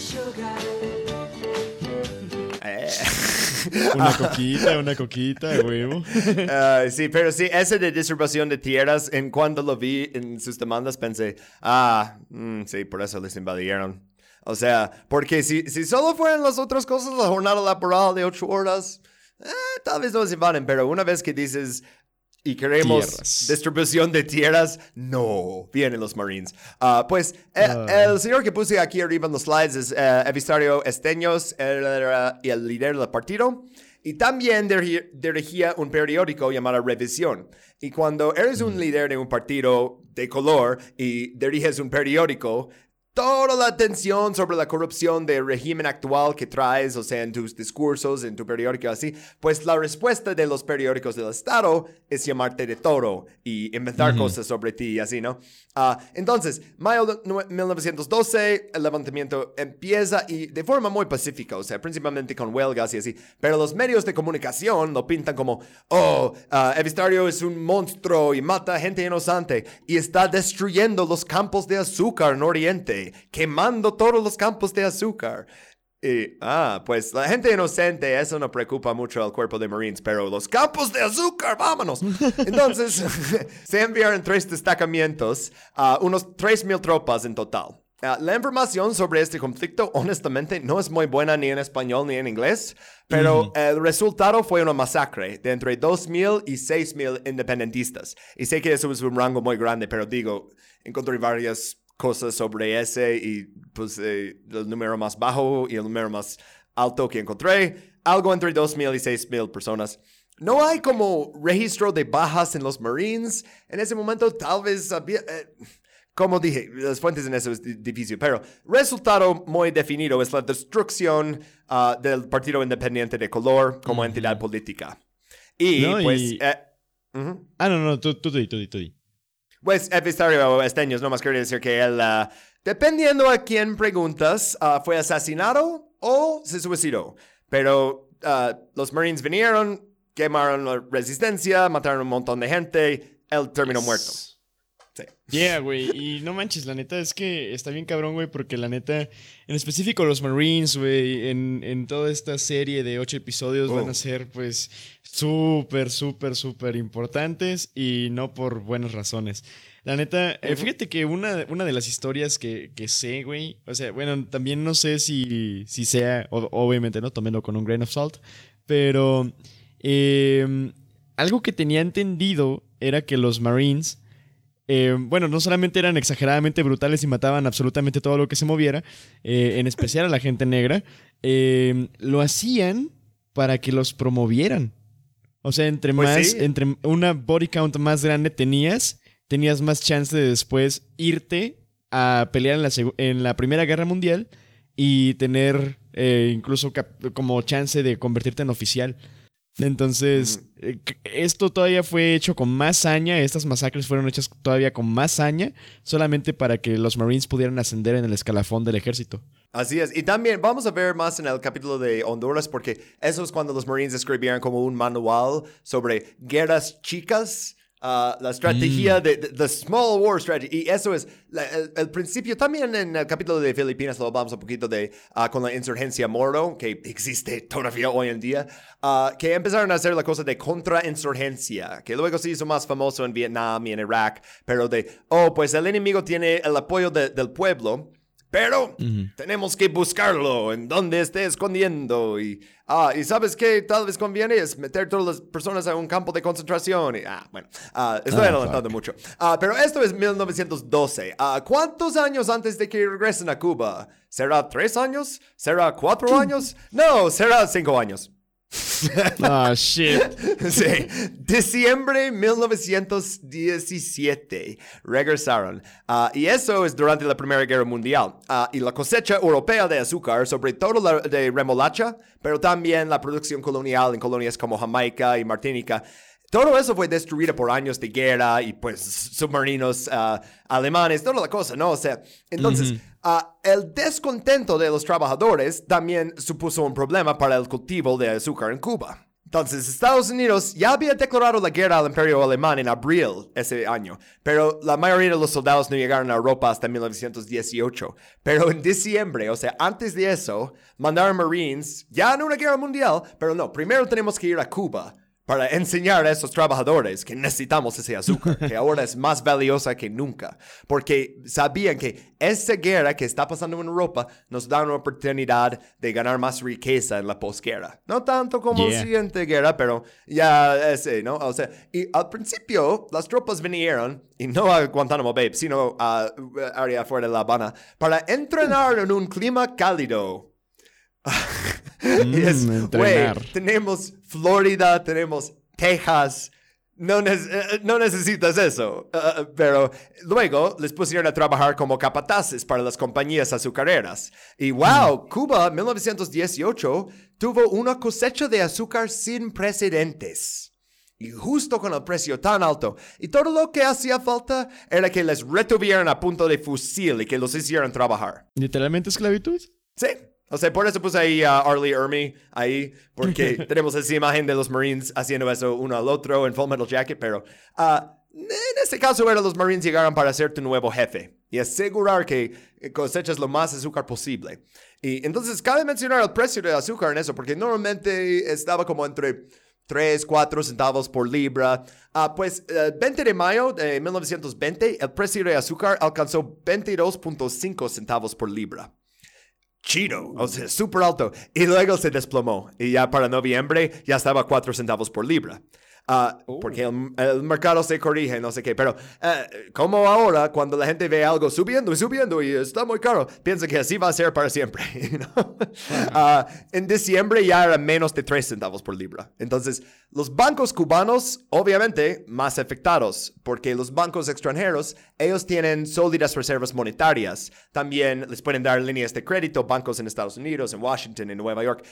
Una coquita, una coquita, huevo. Uh, sí, pero sí, ese de distribución de tierras, en cuando lo vi en sus demandas, pensé, ah, mm, sí, por eso les invadieron. O sea, porque si, si solo fueran las otras cosas, la jornada laboral de ocho horas, eh, tal vez no les invaden, pero una vez que dices, y queremos tierras. Distribución de tierras, no, vienen los Marines. Uh, pues eh, uh. el señor que puse aquí arriba en los slides es eh, Evisario Esteños, el, el líder del partido, y también dirigía un periódico llamado Revisión. Y cuando eres un líder de un partido de color y diriges un periódico, toda la atención sobre la corrupción del régimen actual que traes, o sea, en tus discursos, en tu periódico, así, pues la respuesta de los periódicos del Estado es llamarte de toro y inventar uh-huh. cosas sobre ti y así, ¿no? Uh, entonces, mayo de mil novecientos doce, el levantamiento empieza y de forma muy pacífica, o sea, principalmente con huelgas y así, pero los medios de comunicación lo pintan como, oh, uh, Evistario es un monstruo y mata gente inocente y está destruyendo los campos de azúcar en Oriente, quemando todos los campos de azúcar. Y, ah, pues la gente inocente, eso no preocupa mucho al cuerpo de Marines, pero los campos de azúcar, vámonos. Entonces, se enviaron tres destacamentos, uh, unos tres mil tropas en total. Uh, la información sobre este conflicto, honestamente, no es muy buena ni en español ni en inglés, pero uh-huh. el resultado fue una masacre de entre dos mil y seis mil independentistas. Y sé que eso es un rango muy grande, pero digo, encontré varias cosas sobre ese y pues eh, el número más bajo y el número más alto que encontré, algo entre dos mil y seis mil personas. No hay como registro de bajas en los Marines. En ese momento tal vez había, eh, como dije, las fuentes en eso es difícil, pero resultado muy definido es la destrucción uh, del Partido Independiente de Color como entidad política. Y no, pues... Y... Eh, uh-huh. Ah, no, no, tú, tú, tú, tú, tú. Pues, Evistario Esteños, nomás quería decir que él, uh, dependiendo a quién preguntas, uh, fue asesinado o se suicidó. Pero uh, los Marines vinieron, quemaron la resistencia, mataron un montón de gente, él terminó muerto. Sí. Yeah, güey, y no manches, la neta es que está bien cabrón, güey, porque la neta, en específico los Marines, güey, en, en toda esta serie de ocho episodios oh. van a ser, pues... súper, súper, súper importantes y no por buenas razones. La neta, eh, fíjate que una, una de las historias que, que sé, güey, o sea, bueno, también no sé si, si sea, o, obviamente, ¿no? Tómenlo con un grain of salt, pero eh, algo que tenía entendido era que los Marines, eh, bueno, no solamente eran exageradamente brutales y mataban absolutamente todo lo que se moviera, eh, en especial a la gente negra, eh, lo hacían para que los promovieran. O sea, entre pues más, sí. entre una body count más grande tenías, tenías más chance de después irte a pelear en la, seg- en la Primera Guerra Mundial y tener eh, incluso cap- como chance de convertirte en oficial. Entonces, mm. eh, esto todavía fue hecho con más saña, estas masacres fueron hechas todavía con más saña, solamente para que los Marines pudieran ascender en el escalafón del ejército. Así es, y también vamos a ver más en el capítulo de Honduras, porque eso es cuando los Marines escribieron como un manual sobre guerras chicas, Uh, la estrategia mm. de, de the small war strategy, y eso es la, el, el principio. También en el capítulo de Filipinas lo hablamos un poquito de uh, con la insurgencia Moro, que existe todavía hoy en día, uh, que empezaron a hacer la cosa de contrainsurgencia, que luego se hizo más famoso en Vietnam y en Irak, pero de, oh, pues el enemigo tiene el apoyo de, del pueblo, pero mm. tenemos que buscarlo en donde esté escondiendo. Y, ah, y ¿sabes qué? Tal vez conviene es meter todas las personas a un campo de concentración. Y, ah, bueno, uh, estoy oh, adelantando fuck. mucho. Uh, pero esto es mil novecientos doce. Uh, ¿Cuántos años antes de que regresen a Cuba? ¿Será tres años? ¿Será cuatro ¿Qué? años? No, será cinco años. Ah, oh, shit. Sí. Diciembre mil novecientos diecisiete regresaron. Uh, y eso es durante la Primera Guerra Mundial. Uh, y la cosecha europea de azúcar, sobre todo la de remolacha, pero también la producción colonial en colonias como Jamaica y Martinica. Todo eso fue destruido por años de guerra y, pues, submarinos uh, alemanes, toda la cosa, ¿no? O sea, entonces, uh-huh. uh, el descontento de los trabajadores también supuso un problema para el cultivo de azúcar en Cuba. Entonces, Estados Unidos ya había declarado la guerra al Imperio Alemán en abril ese año, pero la mayoría de los soldados no llegaron a Europa hasta mil novecientos dieciocho. Pero en diciembre, o sea, antes de eso, mandaron Marines, ya en una guerra mundial, pero no, primero tenemos que ir a Cuba para enseñar a esos trabajadores que necesitamos ese azúcar, que ahora es más valiosa que nunca, porque sabían que esa guerra que está pasando en Europa nos da una oportunidad de ganar más riqueza en la posguerra. No tanto como yeah. la siguiente guerra, pero ya ese, ¿no? O sea, y al principio las tropas vinieron, y no a Guantánamo Bay, sino a área afuera de La Habana, para entrenar en un clima cálido. Es, mm, wey, tenemos Florida, tenemos Texas, no, ne- no necesitas eso. Uh, pero luego les pusieron a trabajar como capataces para las compañías azucareras. Y wow, mm. Cuba, mil novecientos dieciocho, tuvo una cosecha de azúcar sin precedentes. Y justo con el precio tan alto. Y todo lo que hacía falta era que les retuvieran a punto de fusil y que los hicieran trabajar. ¿Literalmente esclavitud? Sí. O sea, por eso puse ahí a uh, Arlie Ermey ahí, porque tenemos esa imagen de los Marines haciendo eso uno al otro en Full Metal Jacket, pero uh, en este caso era los Marines llegaron para ser tu nuevo jefe y asegurar que cosechas lo más azúcar posible. Y entonces cabe mencionar el precio de azúcar en eso, porque normalmente estaba como entre tres, cuatro centavos por libra. Uh, pues el uh, veinte de mayo de mil novecientos veinte el precio de azúcar alcanzó veintidós punto cinco centavos por libra. Chido, o sea, súper alto. Y luego se desplomó. Y ya para noviembre ya estaba cuatro centavos por libra. Uh, oh. Porque el, el mercado se corrige, no sé qué. Pero uh, como ahora, cuando la gente ve algo subiendo y subiendo y está muy caro, piensa que así va a ser para siempre, ¿no? uh, en diciembre ya era menos de tres centavos por libra. Entonces, los bancos cubanos, obviamente, más afectados. Porque los bancos extranjeros, ellos tienen sólidas reservas monetarias. También les pueden dar líneas de crédito, bancos en Estados Unidos, en Washington, en Nueva York.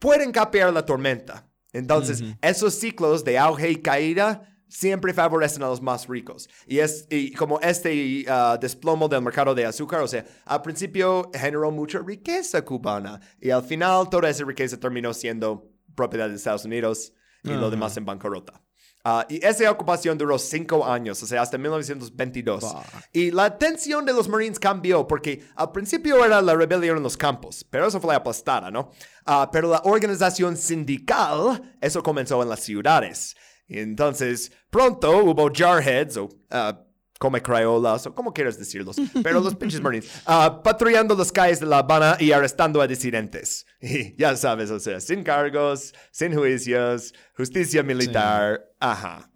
Pueden capear la tormenta. Entonces, uh-huh. esos ciclos de auge y caída siempre favorecen a los más ricos. Y, es, y como este uh, desplomo del mercado de azúcar, o sea, al principio generó mucha riqueza cubana. Y al final, toda esa riqueza terminó siendo propiedad de Estados Unidos y uh-huh. lo demás en bancarrota. Uh, y esa ocupación duró cinco años, o sea, hasta mil novecientos veintidós. Bah. Y la atención de los Marines cambió, porque al principio era la rebelión en los campos, pero eso fue aplastada, ¿no? Uh, pero la organización sindical, eso comenzó en las ciudades. Y entonces, pronto hubo jarheads, o uh, come crayolas, o como quieras decirlos, pero los pinches Marines, uh, patrullando las calles de La Habana y arrestando a disidentes. Y ya sabes, o sea, sin cargos, sin juicios, justicia militar, sí. ajá,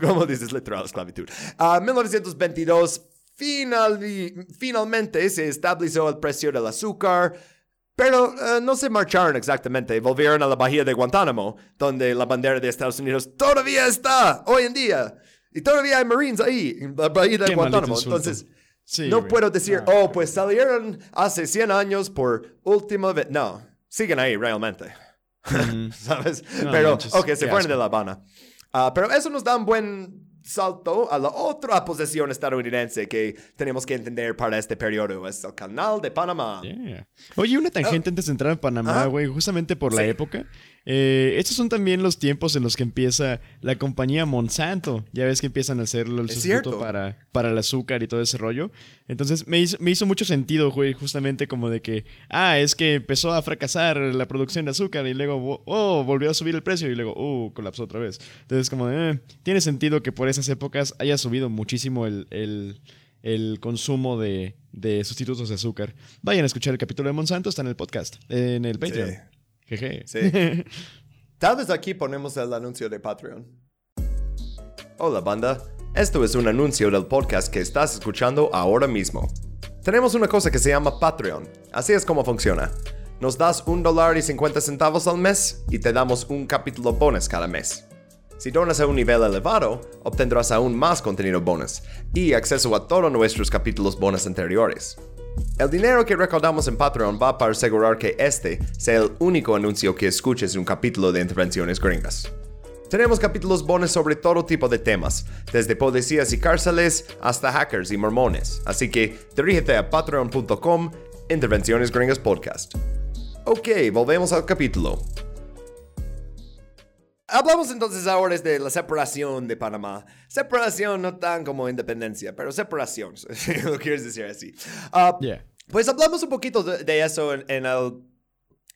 como dices, literal esclavitud. Uh, mil novecientos veintidós, final, finalmente se estableció el precio del azúcar, pero uh, no se marcharon exactamente, volvieron a la bahía de Guantánamo, donde la bandera de Estados Unidos todavía está hoy en día. Y todavía hay Marines ahí, en la bahía de Guantánamo. Entonces, sí, no puedo decir, ah, oh, pues salieron hace cien años por última vez. No, siguen ahí realmente. Mm-hmm. ¿Sabes? No, pero, no, just, ok, se fueron de La Habana. Uh, pero eso nos da un buen salto a la otra posesión estadounidense que tenemos que entender para este periodo. Es el Canal de Panamá. Yeah. Oye, una tangente oh. antes de entrar en Panamá, güey, uh-huh. justamente por sí. la época. Eh, estos son también los tiempos en los que empieza la compañía Monsanto. Ya ves que empiezan a hacerlo el sustituto para, para el azúcar y todo ese rollo. Entonces me hizo, me hizo mucho sentido, güey, justamente como de que, ah, es que empezó a fracasar la producción de azúcar y luego, oh, volvió a subir el precio y luego, uh, colapsó otra vez. Entonces como de, eh, tiene sentido que por esas épocas haya subido muchísimo el, el, el consumo de, de sustitutos de azúcar. Vayan a escuchar el capítulo de Monsanto, está en el podcast, en el Patreon. Sí. Jeje. Sí. Tal vez aquí ponemos el anuncio de Patreon. Hola banda, esto es un anuncio del podcast que estás escuchando ahora mismo. Tenemos una cosa que se llama Patreon, así es como funciona. Nos das un dólar y cincuenta centavos al mes y te damos un capítulo bonus cada mes. Si donas a un nivel elevado, obtendrás aún más contenido bonus y acceso a todos nuestros capítulos bonus anteriores. El dinero que recaudamos en Patreon va para asegurar que este sea el único anuncio que escuches en un capítulo de Intervenciones Gringas. Tenemos capítulos bonus sobre todo tipo de temas, desde policías y cárceles hasta hackers y mormones, así que dirígete a patreon punto com, Intervenciones Gringas Podcast. Ok, volvemos al capítulo. Hablamos entonces ahora de la separación de Panamá. Separación no tan como independencia, pero separación, lo quieres decir así. Uh, yeah. Pues hablamos un poquito de, de eso en, en el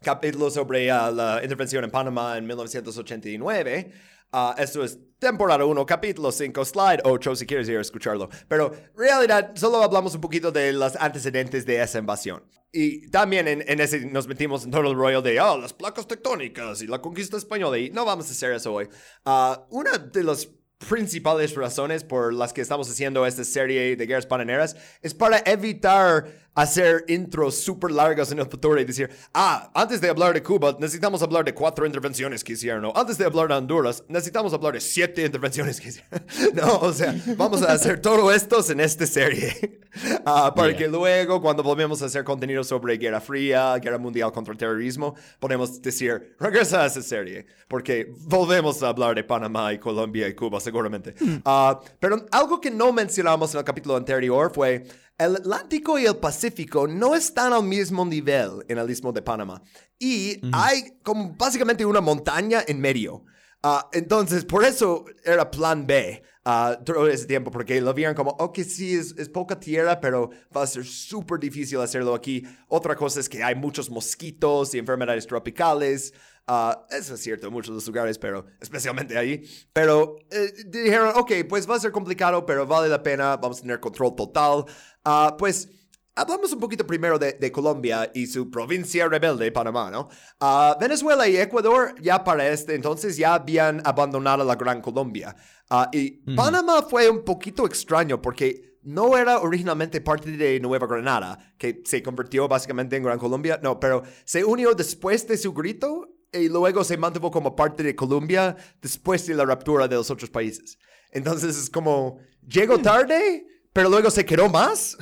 capítulo sobre uh, la intervención en Panamá en mil novecientos ochenta y nueve. Uh, esto es temporada uno, capítulo cinco, slide ocho, si quieres ir a escucharlo. Pero en realidad solo hablamos un poquito de los antecedentes de esa invasión. Y también en, en ese nos metimos en todo el rollo de oh, las placas tectónicas y la conquista española. Y no vamos a hacer eso hoy. Uh, una de las principales razones por las que estamos haciendo esta serie de guerras bananeras es para evitar hacer intros súper largas en el futuro y decir, ah, antes de hablar de Cuba necesitamos hablar de cuatro intervenciones que hicieron, o antes de hablar de Honduras necesitamos hablar de siete intervenciones que hicieron. No, o sea, vamos a hacer todo esto en esta serie uh, para yeah. que luego cuando volvemos a hacer contenido sobre Guerra Fría, Guerra Mundial contra el Terrorismo, podemos decir, regresa a esa serie, porque volvemos a hablar de Panamá y Colombia y Cuba seguramente. Uh, pero algo que no mencionamos en el capítulo anterior fue el Atlántico y el Pacífico no están al mismo nivel en el Istmo de Panamá. Y uh-huh. hay como básicamente una montaña en medio. Uh, entonces, por eso era plan B uh, todo ese tiempo, porque lo vieron como, ok, sí, es, es poca tierra, pero va a ser súper difícil hacerlo aquí. Otra cosa es que hay muchos mosquitos y enfermedades tropicales. Uh, eso es cierto en muchos de los lugares, pero especialmente ahí. Pero eh, dijeron, ok, pues va a ser complicado, pero vale la pena, vamos a tener control total. Uh, pues hablamos un poquito primero de, de Colombia y su provincia rebelde, Panamá, ¿no? Uh, Venezuela y Ecuador ya para este entonces ya habían abandonado la Gran Colombia. Uh, y uh-huh. Panamá fue un poquito extraño porque no era originalmente parte de Nueva Granada, que se convirtió básicamente en Gran Colombia. No, pero se unió después de su grito y luego se mantuvo como parte de Colombia después de la ruptura de los otros países. Entonces es como, llegó tarde, pero luego se quedó más,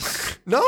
¿no?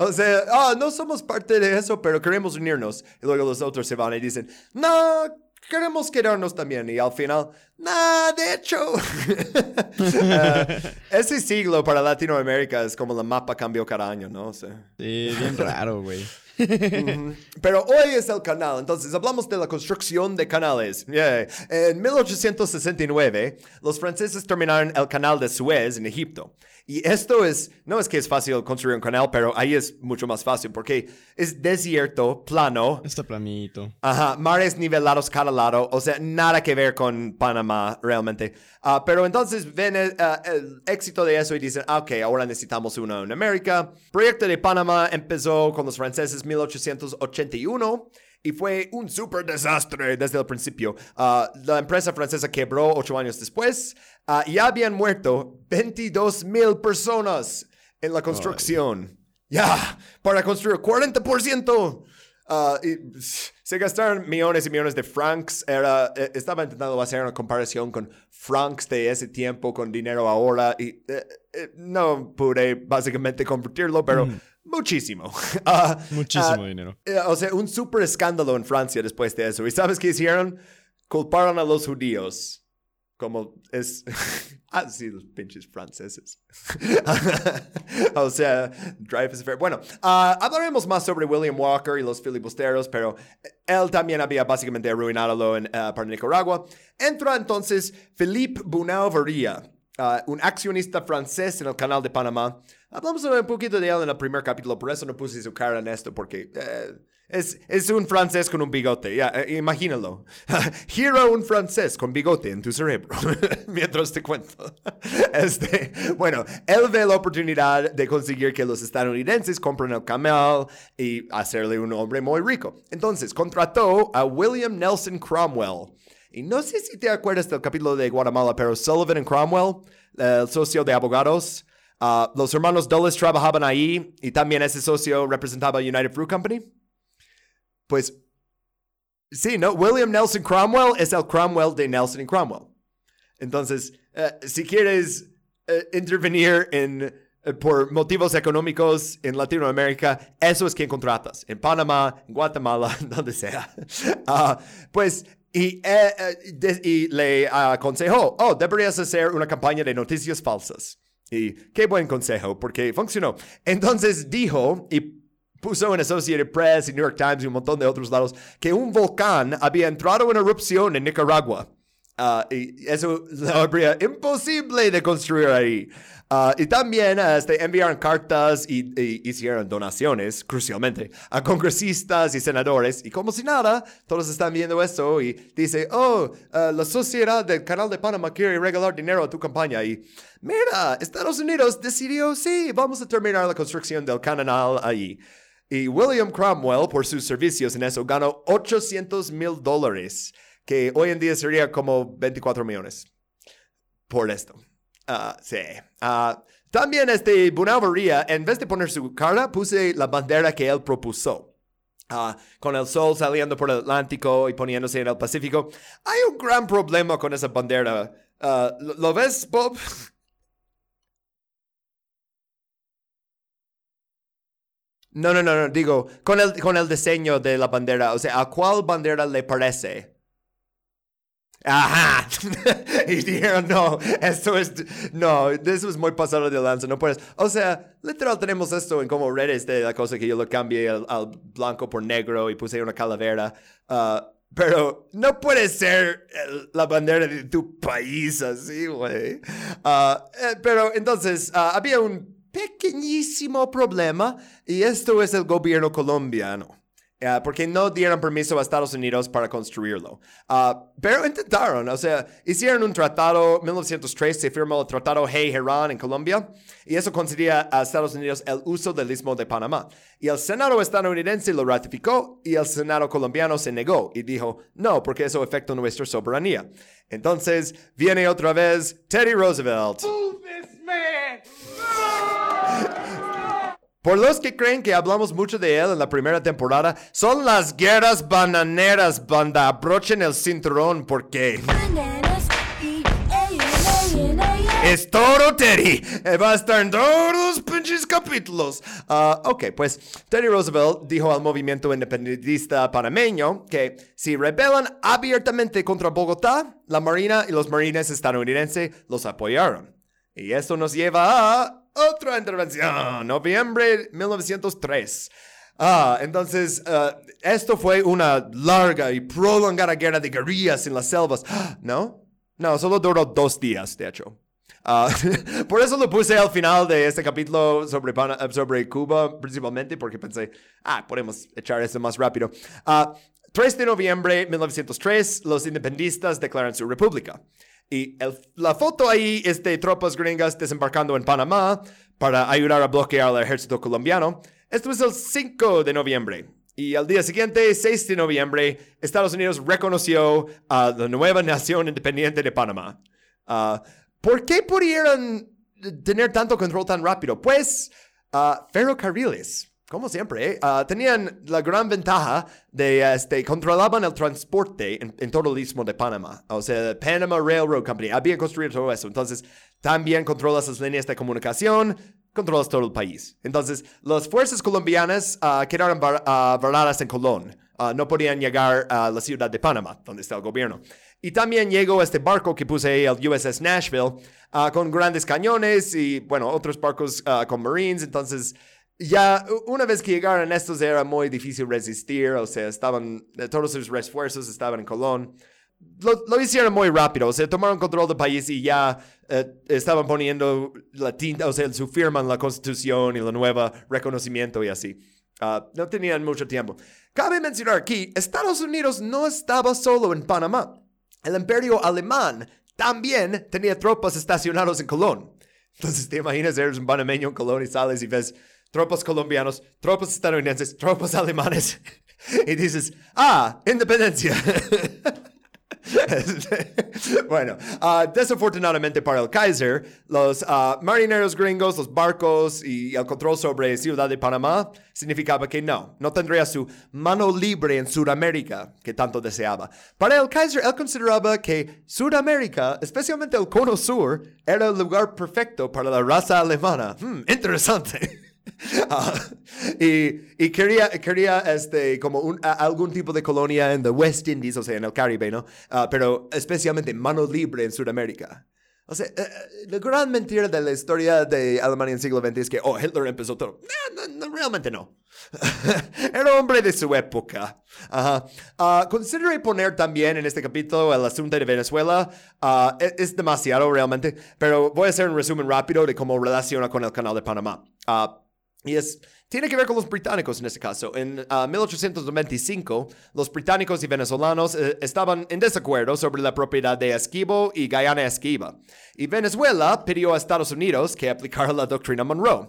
O sea, oh, no somos parte de eso, pero queremos unirnos. Y luego los otros se van y dicen, no, queremos quedarnos también. Y al final, no, de hecho. uh, ese siglo para Latinoamérica es como el mapa cambió cada año, ¿no? O sea, sí, bien raro, güey. Mm-hmm. Pero hoy es el canal, entonces hablamos de la construcción de canales. Yeah. En mil ochocientos sesenta y nueve, los franceses terminaron el canal de Suez en Egipto. Y esto es, no es que es fácil construir un canal, pero ahí es mucho más fácil porque es desierto, plano. Está planito. Ajá, mares nivelados cada lado, o sea, nada que ver con Panamá realmente. Uh, pero entonces ven el, uh, el éxito de eso y dicen, ok, ahora necesitamos una en América. El proyecto de Panamá empezó con los franceses mil ochocientos ochenta y uno y fue un súper desastre desde el principio. Uh, la empresa francesa quebró ocho años después uh, y habían muerto veintidós mil personas en la construcción. Oh, ya, yeah. yeah, para construir cuarenta por ciento. Uh, y se gastaron millones y millones de francs. Era, estaba intentando hacer una comparación con francs de ese tiempo con dinero ahora y eh, eh, no pude básicamente convertirlo, pero mm. muchísimo. Uh, muchísimo uh, dinero. Uh, o sea, un súper escándalo en Francia después de eso. ¿Y sabes qué hicieron? Culparon a los judíos. Como es... ah, sí, los pinches franceses. O sea, Drive is fair. Bueno, uh, hablaremos más sobre William Walker y los filibusteros, pero él también había básicamente arruinado en, uh, para Nicaragua. Entra entonces Philippe Bunau-Varilla, uh, un accionista francés en el Canal de Panamá. Hablamos un poquito de él en el primer capítulo, por eso no puse su cara en esto, porque... Eh, Es, es un francés con un bigote, ya, yeah, imagínalo. Gira un francés con bigote en tu cerebro, mientras te cuento. Este, bueno, él ve la oportunidad de conseguir que los estadounidenses compren el Camel y hacerle un hombre muy rico. Entonces, contrató a William Nelson Cromwell. Y no sé si te acuerdas del capítulo de Guatemala, pero Sullivan y Cromwell, el socio de abogados, uh, los hermanos Dulles trabajaban ahí y también ese socio representaba United Fruit Company. Pues, sí, ¿no? William Nelson Cromwell es el Cromwell de Nelson y Cromwell. Entonces, uh, si quieres uh, intervenir en, uh, por motivos económicos en Latinoamérica, eso es quien contratas. En Panamá, en Guatemala, donde sea. Uh, pues, y, eh, de, y le aconsejó, oh, deberías hacer una campaña de noticias falsas. Y qué buen consejo, porque funcionó. Entonces dijo, y... puso en Associated Press y New York Times y un montón de otros lados que un volcán había entrado en erupción en Nicaragua. Uh, y eso habría imposible de construir ahí. Uh, y también uh, este, enviaron cartas y, y hicieron donaciones, crucialmente, a congresistas y senadores. Y como si nada, todos están viendo eso y dice, oh, uh, la sociedad del Canal de Panamá quiere regalar dinero a tu campaña. Y mira, Estados Unidos decidió, sí, vamos a terminar la construcción del canal ahí. Y William Cromwell, por sus servicios en eso, ganó ochocientos mil dólares, que hoy en día sería como veinticuatro millones, por esto. Uh, sí. Uh, también este Bunau-Varilla, en vez de poner su cara, puse la bandera que él propuso. Uh, con el sol saliendo por el Atlántico y poniéndose en el Pacífico. Hay un gran problema con esa bandera. Uh, ¿lo, ¿Lo ves, Bob? No, no, no, no, digo, con el, con el diseño de la bandera, o sea, ¿a cuál bandera le parece? ¡Ajá! Y dijeron, no, esto es, no, eso es muy pasado de lanza, no puedes, o sea, literal tenemos esto en como redes de la cosa que yo lo cambié al, al blanco por negro y puse una calavera, uh, pero no puede ser la bandera de tu país así, güey. Uh, eh, pero entonces, uh, había un... pequeñísimo problema, y esto es el gobierno colombiano, uh, porque no dieron permiso a Estados Unidos para construirlo, uh, pero intentaron, o sea, hicieron un tratado, en mil novecientos tres se firmó el Tratado Hay-Herán en Colombia, y eso concedía a Estados Unidos el uso del Istmo de Panamá, y el Senado estadounidense lo ratificó, y el Senado colombiano se negó, y dijo, no, porque eso afecta nuestra soberanía. Entonces, viene otra vez Teddy Roosevelt. Move this man! Por los que creen que hablamos mucho de él en la primera temporada, son las guerras bananeras, banda. Abrochen el cinturón porque... Bananas, y, ay, ay, ay, ay, ay. Es todo Teddy. Va a estar en todos los pinches capítulos. Uh, ok, pues Teddy Roosevelt dijo al movimiento independentista panameño que si rebelan abiertamente contra Bogotá, la Marina y los marines estadounidenses los apoyaron. Y esto nos lleva a... otra intervención, noviembre mil novecientos tres. Ah, entonces, uh, esto fue una larga y prolongada guerra de guerrillas en las selvas. ¿No? No, solo duró dos días, de hecho. Uh, por eso lo puse al final de este capítulo sobre, Pan- sobre Cuba, principalmente, porque pensé, ah, podemos echar esto más rápido. Uh, tres de noviembre de mil novecientos tres, los independentistas declaran su república. Y el, la foto ahí es de tropas gringas desembarcando en Panamá para ayudar a bloquear al ejército colombiano. Esto es el cinco de noviembre. Y al día siguiente, seis de noviembre, Estados Unidos reconoció a la nueva nación independiente de Panamá. Uh, ¿Por qué pudieron tener tanto control tan rápido? Pues, uh, ferrocarriles. Como siempre, ¿eh? uh, tenían la gran ventaja de, este, controlaban el transporte en, en todo el istmo de Panamá. O sea, Panama Railroad Company, habían construido todo eso. Entonces, también controlas las líneas de comunicación, controlas todo el país. Entonces, las fuerzas colombianas uh, quedaron bar- uh, varadas en Colón. Uh, no podían llegar a la ciudad de Panamá, donde está el gobierno. Y también llegó este barco que puse ahí, el U S S Nashville, uh, con grandes cañones y, bueno, otros barcos uh, con Marines. Entonces, ya una vez que llegaron estos era muy difícil resistir. O sea, estaban, todos sus refuerzos estaban en Colón. Lo, lo hicieron muy rápido, o sea, tomaron control del país y ya eh, estaban poniendo la tinta, o sea, su firma en la Constitución y la nueva reconocimiento y así. Uh, no tenían mucho tiempo. Cabe mencionar aquí, Estados Unidos no estaba solo en Panamá. El imperio alemán también tenía tropas estacionadas en Colón. Entonces, te imaginas, eres un panameño en Colón y sales y ves tropas colombianos, tropas estadounidenses, tropas alemanes. Y dices, ah, independencia. Bueno, uh, desafortunadamente para el Kaiser, los uh, marineros gringos, los barcos y el control sobre Ciudad de Panamá significaba que no, no tendría su mano libre en Sudamérica que tanto deseaba. Para el Kaiser, él consideraba que Sudamérica, especialmente el Cono Sur, era el lugar perfecto para la raza alemana. Hmm, interesante. Uh, y, y quería, quería este, como un, a, algún tipo de colonia en the West Indies, o sea, en el Caribe, ¿no? Uh, pero especialmente mano libre en Sudamérica. O sea, uh, la gran mentira de la historia de Alemania en el siglo veinte es que, oh, Hitler empezó todo. No, no, no realmente no. Era hombre de su época. Uh, uh, consideré poner también en este capítulo el asunto de Venezuela. Uh, es, es demasiado realmente, pero voy a hacer un resumen rápido de cómo relaciona con el Canal de Panamá. Uh, Y es, tiene que ver con los británicos en este caso. En uh, mil ochocientos noventa y cinco, los británicos y venezolanos eh, estaban en desacuerdo sobre la propiedad de Esquibo y Guyana Esquiva. Y Venezuela pidió a Estados Unidos que aplicara la Doctrina Monroe.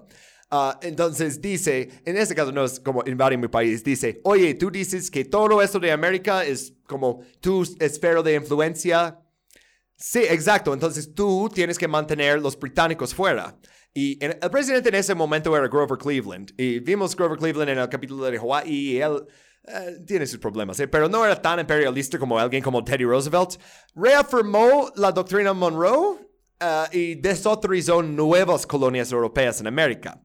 Uh, entonces dice, en este caso no es como invadir mi país, dice, oye, tú dices que todo esto de América es como tu esfera de influencia. Sí, exacto. Entonces tú tienes que mantener los británicos fuera. Y el presidente en ese momento era Grover Cleveland. Y vimos Grover Cleveland en el capítulo de Hawái y él eh, tiene sus problemas, ¿eh? Pero no era tan imperialista como alguien como Teddy Roosevelt. Reafirmó la doctrina Monroe uh, y desautorizó nuevas colonias europeas en América.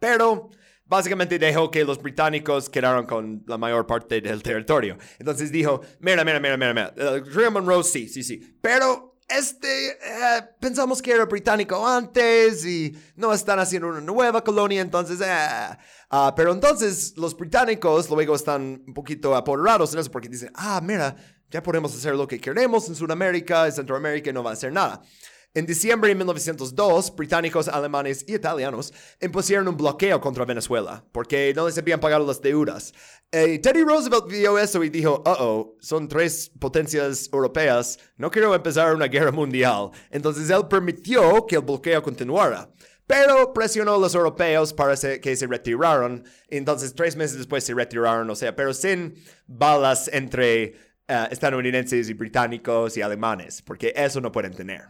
Pero básicamente dejó que los británicos quedaron con la mayor parte del territorio. Entonces dijo, mira, mira, mira, mira, mira. La doctrina Monroe sí, sí, sí. Pero Este, eh, pensamos que era británico antes y no están haciendo una nueva colonia, entonces, eh. Uh, pero entonces los británicos luego están un poquito apoderados en eso porque dicen, ah, mira, ya podemos hacer lo que queremos en Sudamérica y Centroamérica y no va a hacer nada. En diciembre de mil novecientos dos, británicos, alemanes y italianos impusieron un bloqueo contra Venezuela porque no les habían pagado las deudas. Eh, Teddy Roosevelt vio eso y dijo, uh oh, son tres potencias europeas, no quiero empezar una guerra mundial. Entonces él permitió que el bloqueo continuara, pero presionó a los europeos para que se retiraran. Entonces tres meses después se retiraron, o sea, pero sin balas entre uh, estadounidenses y británicos y alemanes, porque eso no pueden tener.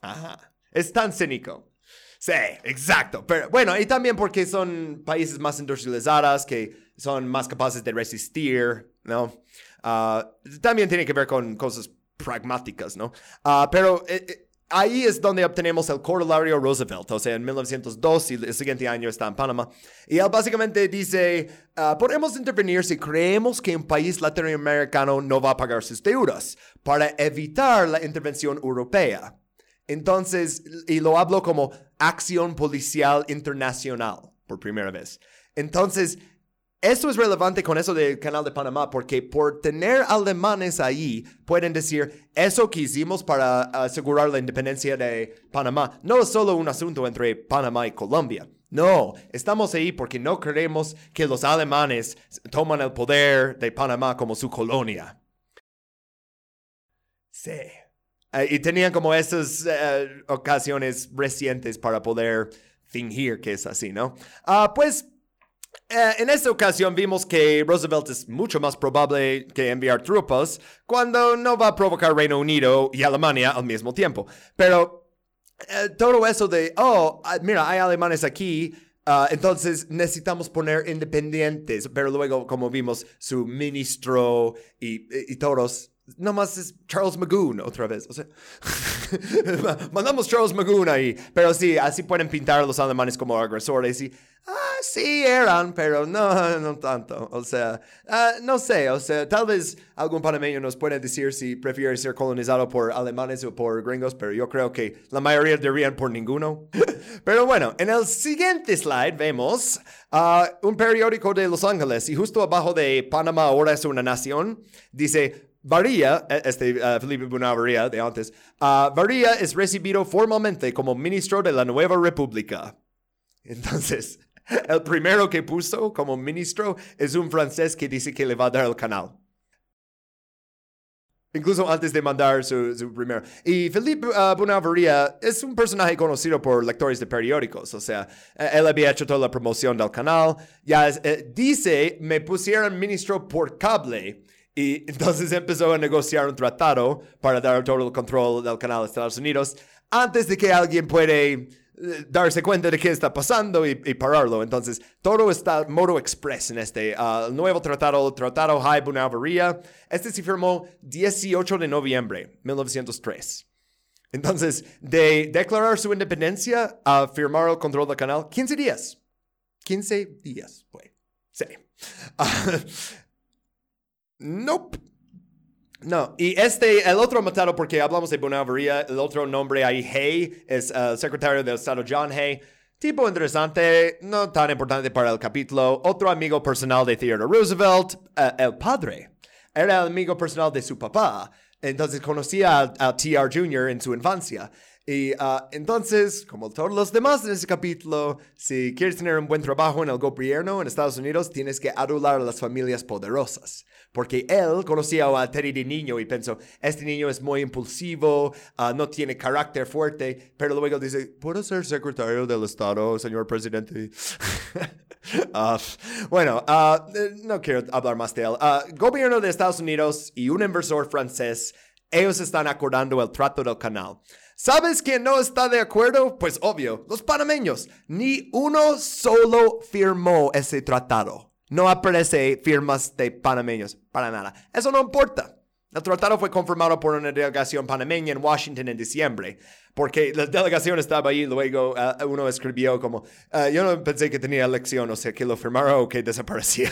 Ajá, es tan cínico. Sí, exacto. Pero bueno, y también porque son países más industrializados que son más capaces de resistir, ¿no? Uh, también tiene que ver con cosas pragmáticas, ¿no? Uh, pero eh, ahí es donde obtenemos el corolario Roosevelt, o sea, en mil novecientos dos y el siguiente año está en Panamá. Y él básicamente dice, uh, podemos intervenir si creemos que un país latinoamericano no va a pagar sus deudas para evitar la intervención europea. Entonces, y lo hablo como acción policial internacional por primera vez. Entonces, esto es relevante con eso del Canal de Panamá porque por tener alemanes ahí, pueden decir, eso que hicimos para asegurar la independencia de Panamá no es solo un asunto entre Panamá y Colombia. No, estamos ahí porque no queremos que los alemanes tomen el poder de Panamá como su colonia. Sí. Uh, y tenían como esas uh, ocasiones recientes para poder fingir que es así, ¿no? Uh, pues uh, en esta ocasión vimos que Roosevelt es mucho más probable que enviar tropas cuando no va a provocar Reino Unido y Alemania al mismo tiempo. Pero uh, todo eso de, oh, mira, hay alemanes aquí, uh, entonces necesitamos poner independientes. Pero luego, como vimos, su ministro y, y, y todos. Nomás es Charles Magoon otra vez, o sea, mandamos Charles Magoon ahí, pero sí, así pueden pintar a los alemanes como agresores y, ah, sí eran, pero no, no tanto. O sea, uh, no sé, o sea, tal vez algún panameño nos puede decir si prefiere ser colonizado por alemanes o por gringos, pero yo creo que la mayoría dirían por ninguno. Pero bueno, en el siguiente slide vemos uh, un periódico de Los Ángeles y justo abajo de Panamá ahora es una nación, dice... Varilla, este uh, Philippe Bunau-Varilla de antes, uh, Varilla es recibido formalmente como ministro de la Nueva República. Entonces, el primero que puso como ministro es un francés que dice que le va a dar el canal. Incluso antes de mandar su, su primero. Y Philippe uh, Bunau-Varilla es un personaje conocido por lectores de periódicos. O sea, él había hecho toda la promoción del canal. Ya es, eh, dice, me pusieron ministro por cable. Y entonces empezó a negociar un tratado para dar todo el control del canal a Estados Unidos antes de que alguien puede darse cuenta de qué está pasando y, y pararlo. Entonces, todo está modo express en este uh, nuevo tratado, el Tratado High Bunau-Varilla. Este se firmó dieciocho de noviembre de mil novecientos tres. Entonces, de declarar su independencia a firmar el control del canal, quince días. quince días, pues. Sí. Uh, Nope. No. Y este, el otro matado, porque hablamos de Bunau-Varilla, el otro nombre ahí, Hay, es el uh, secretario del Estado John Hay. Tipo interesante, no tan importante para el capítulo. Otro amigo personal de Theodore Roosevelt, uh, el padre. Era el amigo personal de su papá. Entonces conocía a, a T R Junior en su infancia. Y uh, entonces, como todos los demás en este capítulo, si quieres tener un buen trabajo en el gobierno en Estados Unidos, tienes que adular a las familias poderosas. Porque él conocía a Teddy de niño y pensó, este niño es muy impulsivo, uh, no tiene carácter fuerte, pero luego dice, ¿puedo ser secretario del Estado, señor presidente? uh, bueno, uh, no quiero hablar más de él. Uh, gobierno de Estados Unidos y un inversor francés, ellos están acordando el trato del canal. ¿Sabes quién no está de acuerdo? Pues obvio, los panameños. Ni uno solo firmó ese tratado. No aparece firmas de panameños, para nada. Eso no importa. El tratado fue conformado por una delegación panameña en Washington en diciembre, porque la delegación estaba ahí, luego uh, uno escribió como, uh, yo no pensé que tenía elección, o sea, que lo firmara o que desaparecía.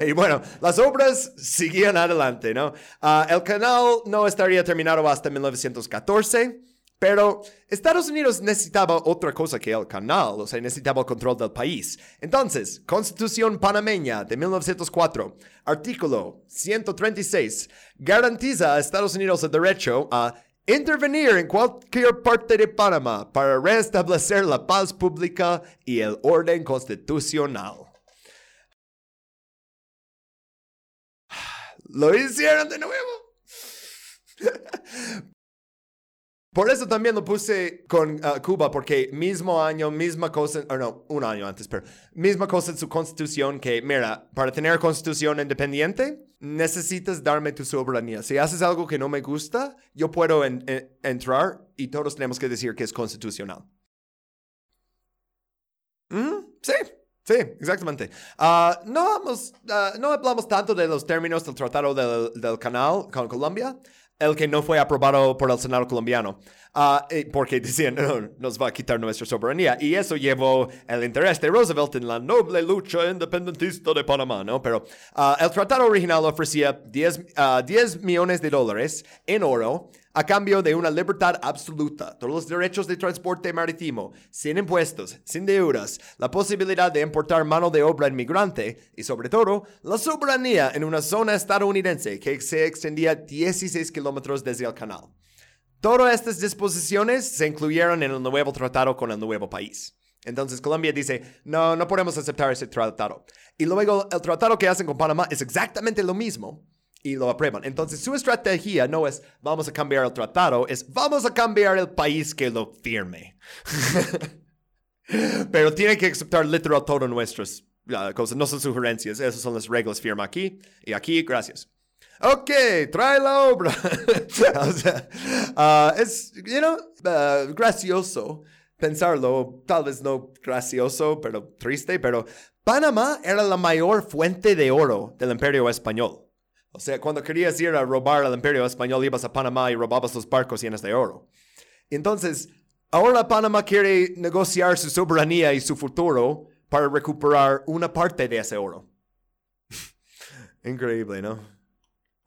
Y bueno, las obras seguían adelante, ¿no? Uh, el canal no estaría terminado hasta mil novecientos catorce. Pero Estados Unidos necesitaba otra cosa que el canal, o sea, necesitaba el control del país. Entonces, Constitución Panameña de mil novecientos cuatro, artículo ciento treinta y seis, garantiza a Estados Unidos el derecho a intervenir en cualquier parte de Panamá para restablecer la paz pública y el orden constitucional. ¿Lo hicieron de nuevo? Por eso también lo puse con uh, Cuba, porque mismo año, misma cosa, o no, un año antes, pero misma cosa en su constitución que, mira, para tener constitución independiente, necesitas darme tu soberanía. Si haces algo que no me gusta, yo puedo en, en, entrar y todos tenemos que decir que es constitucional. ¿Mm? Sí. Sí, exactamente. Uh, no, vamos, uh, no hablamos tanto de los términos del Tratado del, del Canal con Colombia, el que no fue aprobado por el Senado colombiano, uh, porque decían, no, nos va a quitar nuestra soberanía. Y eso llevó el interés de Roosevelt en la noble lucha independentista de Panamá, ¿no? Pero uh, el tratado original ofrecía diez millones de dólares en oro a cambio de una libertad absoluta, todos los derechos de transporte marítimo, sin impuestos, sin deudas, la posibilidad de importar mano de obra inmigrante y, sobre todo, la soberanía en una zona estadounidense que se extendía dieciséis kilómetros desde el canal. Todas estas disposiciones se incluyeron en el nuevo tratado con el nuevo país. Entonces Colombia dice, no, no podemos aceptar ese tratado. Y luego el tratado que hacen con Panamá es exactamente lo mismo. Y lo aprueban. Entonces, su estrategia no es vamos a cambiar el tratado, es vamos a cambiar el país que lo firme. Pero tiene que aceptar literal todas nuestras uh, cosas. No son sugerencias, esas son las reglas. Firma aquí y aquí, gracias. Ok, trae la obra. O sea, uh, es, you know, uh, gracioso pensarlo. Tal vez no gracioso, pero triste. Pero Panamá era la mayor fuente de oro del Imperio Español. O sea, cuando querías ir a robar al Imperio Español, ibas a Panamá y robabas los barcos llenos de oro. Entonces, ahora Panamá quiere negociar su soberanía y su futuro para recuperar una parte de ese oro. Increíble, ¿no?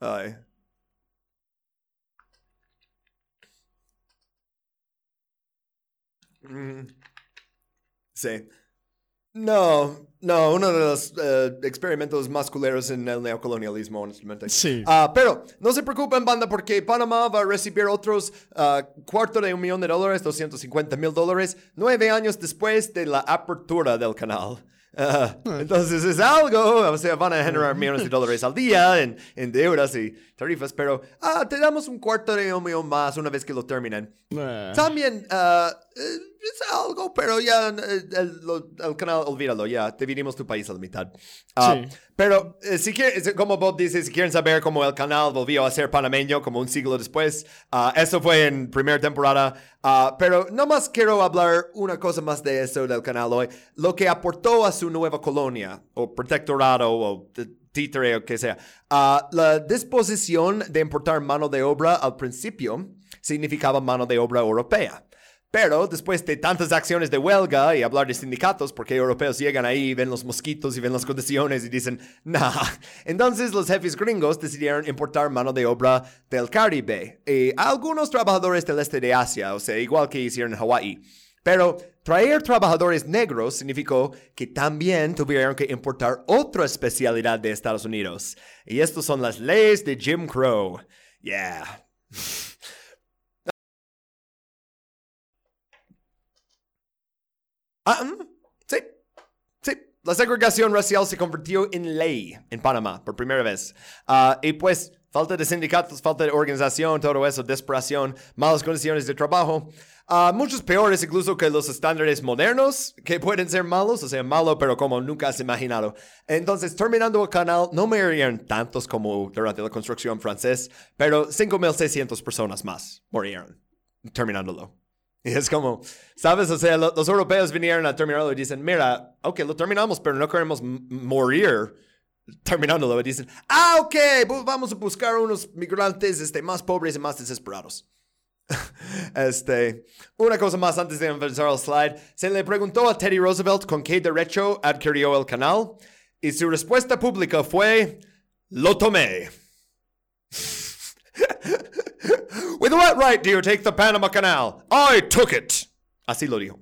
Ay. Mm. Sí. No, no, uno de los uh, experimentos más culeros en el neocolonialismo, honestamente. Sí. Uh, pero no se preocupen, banda, porque Panamá va a recibir otros uh, cuarto de un millón de dólares, doscientos cincuenta mil dólares, nueve años después de la apertura del canal. Uh, entonces es algo, o sea, van a generar millones de dólares al día en, en deudas y tarifas, pero uh, te damos un cuarto de un millón más una vez que lo terminen. Uh. También... Uh, es algo, pero ya el, el, el canal, olvídalo, ya dividimos tu país a la mitad. Uh, sí. Pero eh, si quieren, como Bob dice, si quieren saber cómo el canal volvió a ser panameño como un siglo después, uh, eso fue en primera temporada. Uh, pero nomás quiero hablar una cosa más de eso del canal hoy. Lo que aportó a su nueva colonia, o protectorado, o títere, o que sea. Uh, la disposición de importar mano de obra al principio significaba mano de obra europea. Pero después de tantas acciones de huelga y hablar de sindicatos, porque europeos llegan ahí, ven los mosquitos y ven las condiciones y dicen, nah. Entonces los jefes gringos decidieron importar mano de obra del Caribe y algunos trabajadores del este de Asia, o sea, igual que hicieron en Hawái. Pero traer trabajadores negros significó que también tuvieron que importar otra especialidad de Estados Unidos. Y estas son las leyes de Jim Crow. Yeah. Ah, mm, sí, sí. La segregación racial se convirtió en ley en Panamá por primera vez. Uh, y pues, falta de sindicatos, falta de organización, todo eso, desesperación, malas condiciones de trabajo. Uh, muchos peores incluso que los estándares modernos, que pueden ser malos, o sea, malo, pero como nunca has imaginado. Entonces, terminando el canal, no me murieron tantos como durante la construcción francesa, pero cinco mil seiscientas personas más murieron terminándolo. Y es como, ¿sabes? O sea, lo, los europeos vinieron a terminarlo y dicen, mira, ok, lo terminamos, pero no queremos m- morir terminándolo. Y dicen, ah, ok, pues vamos a buscar unos migrantes este, más pobres y más desesperados. este, una cosa más antes de empezar el slide. Se le preguntó a Teddy Roosevelt con qué derecho adquirió el canal. Y su respuesta pública fue, lo tomé. With what right do you take the Panama Canal? I took it. Así lo dijo.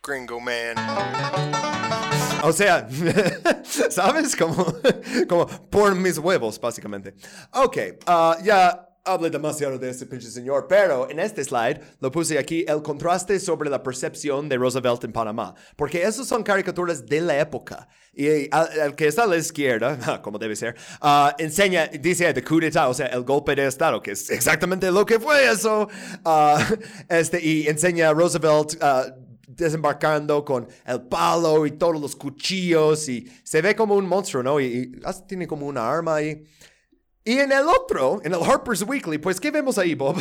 Gringo man. O sea, ¿sabes? Como, como por mis huevos, básicamente. Ok, uh, ya hablé demasiado de este pinche señor, pero en este slide lo puse aquí el contraste sobre la percepción de Roosevelt en Panamá. Porque esas son caricaturas de la época. Y el que está a la izquierda, como debe ser, uh, enseña, dice de coup d'état, o sea, el golpe de Estado, que es exactamente lo que fue eso. Uh, este, y enseña a Roosevelt uh, desembarcando con el palo y todos los cuchillos. Y se ve como un monstruo, ¿no? Y, y tiene como una arma ahí. Y en el otro, en el Harper's Weekly, pues, ¿qué vemos ahí, Bob?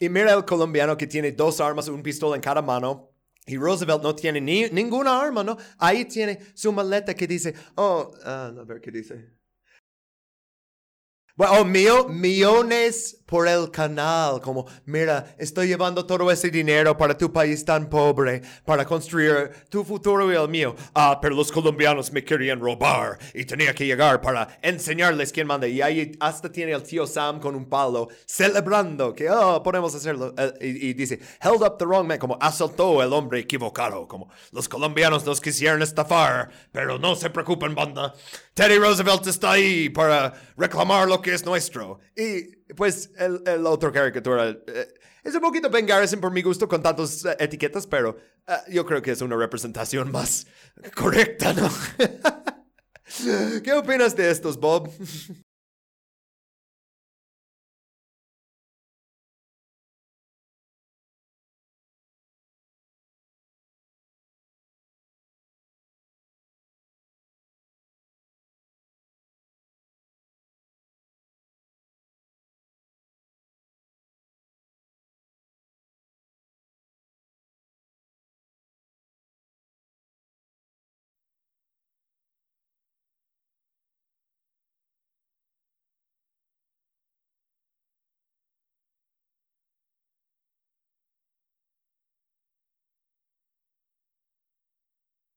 Y mira el colombiano que tiene dos armas, un pistola en cada mano. Y Roosevelt no tiene ni, ninguna arma, ¿no? Ahí tiene su maleta que dice, oh, uh, a ver qué dice. Bueno, oh, mío, millones por el canal. Como, mira, estoy llevando todo ese dinero para tu país tan pobre, para construir tu futuro y el mío. Ah, pero los colombianos me querían robar y tenía que llegar para enseñarles quién manda. Y ahí hasta tiene el tío Sam con un palo celebrando que, oh, podemos hacerlo. Eh, y, y dice, held up the wrong man, como asaltó el hombre equivocado. Como, los colombianos nos quisieron estafar, pero no se preocupen, banda. Teddy Roosevelt está ahí para reclamar lo que es nuestro. Y pues el, el otro caricatura eh, es un poquito Ben Garrison por mi gusto con tantas eh, etiquetas, pero eh, yo creo que es una representación más correcta, ¿no? ¿Qué opinas de estos, Bob?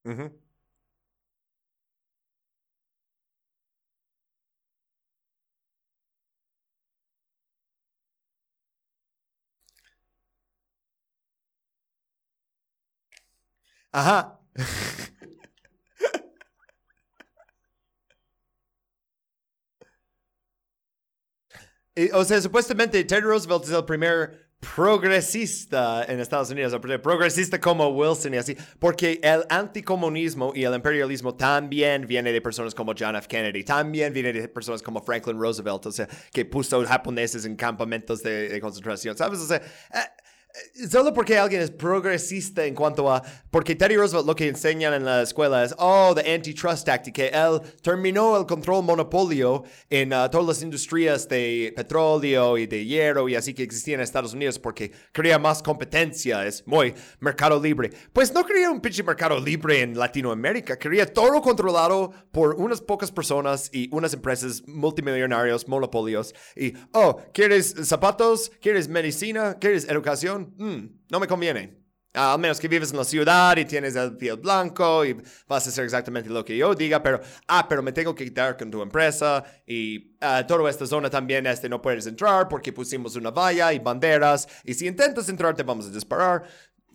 Ujú. Ajá. Eh, O sea, supuestamente Teddy Roosevelt es el primer progresista en Estados Unidos, el primer progresista como Wilson y así, porque el anticomunismo y el imperialismo también viene de personas como John F. Kennedy, también viene de personas como Franklin Roosevelt, o sea, que puso japoneses en campamentos de, de concentración, ¿sabes? O sea, eh, solo porque alguien es progresista en cuanto a... Porque Teddy Roosevelt lo que enseñan en la escuela es, oh, the antitrust act, y que él terminó el control monopolio en uh, todas las industrias de petróleo y de hierro y así que existían en Estados Unidos porque crea más competencia, es muy mercado libre. Pues no crea un pinche mercado libre en Latinoamérica, quería todo controlado por unas pocas personas y unas empresas multimillonarios, monopolios. Y, oh, ¿quieres zapatos? ¿Quieres medicina? ¿Quieres educación? Mm, no me conviene. Ah, al menos que vives en la ciudad y tienes el piel blanco y vas a hacer exactamente lo que yo diga, pero, ah, pero me tengo que quitar con tu empresa y ah, toda esta zona también este, no puedes entrar porque pusimos una valla y banderas y si intentas entrar te vamos a disparar.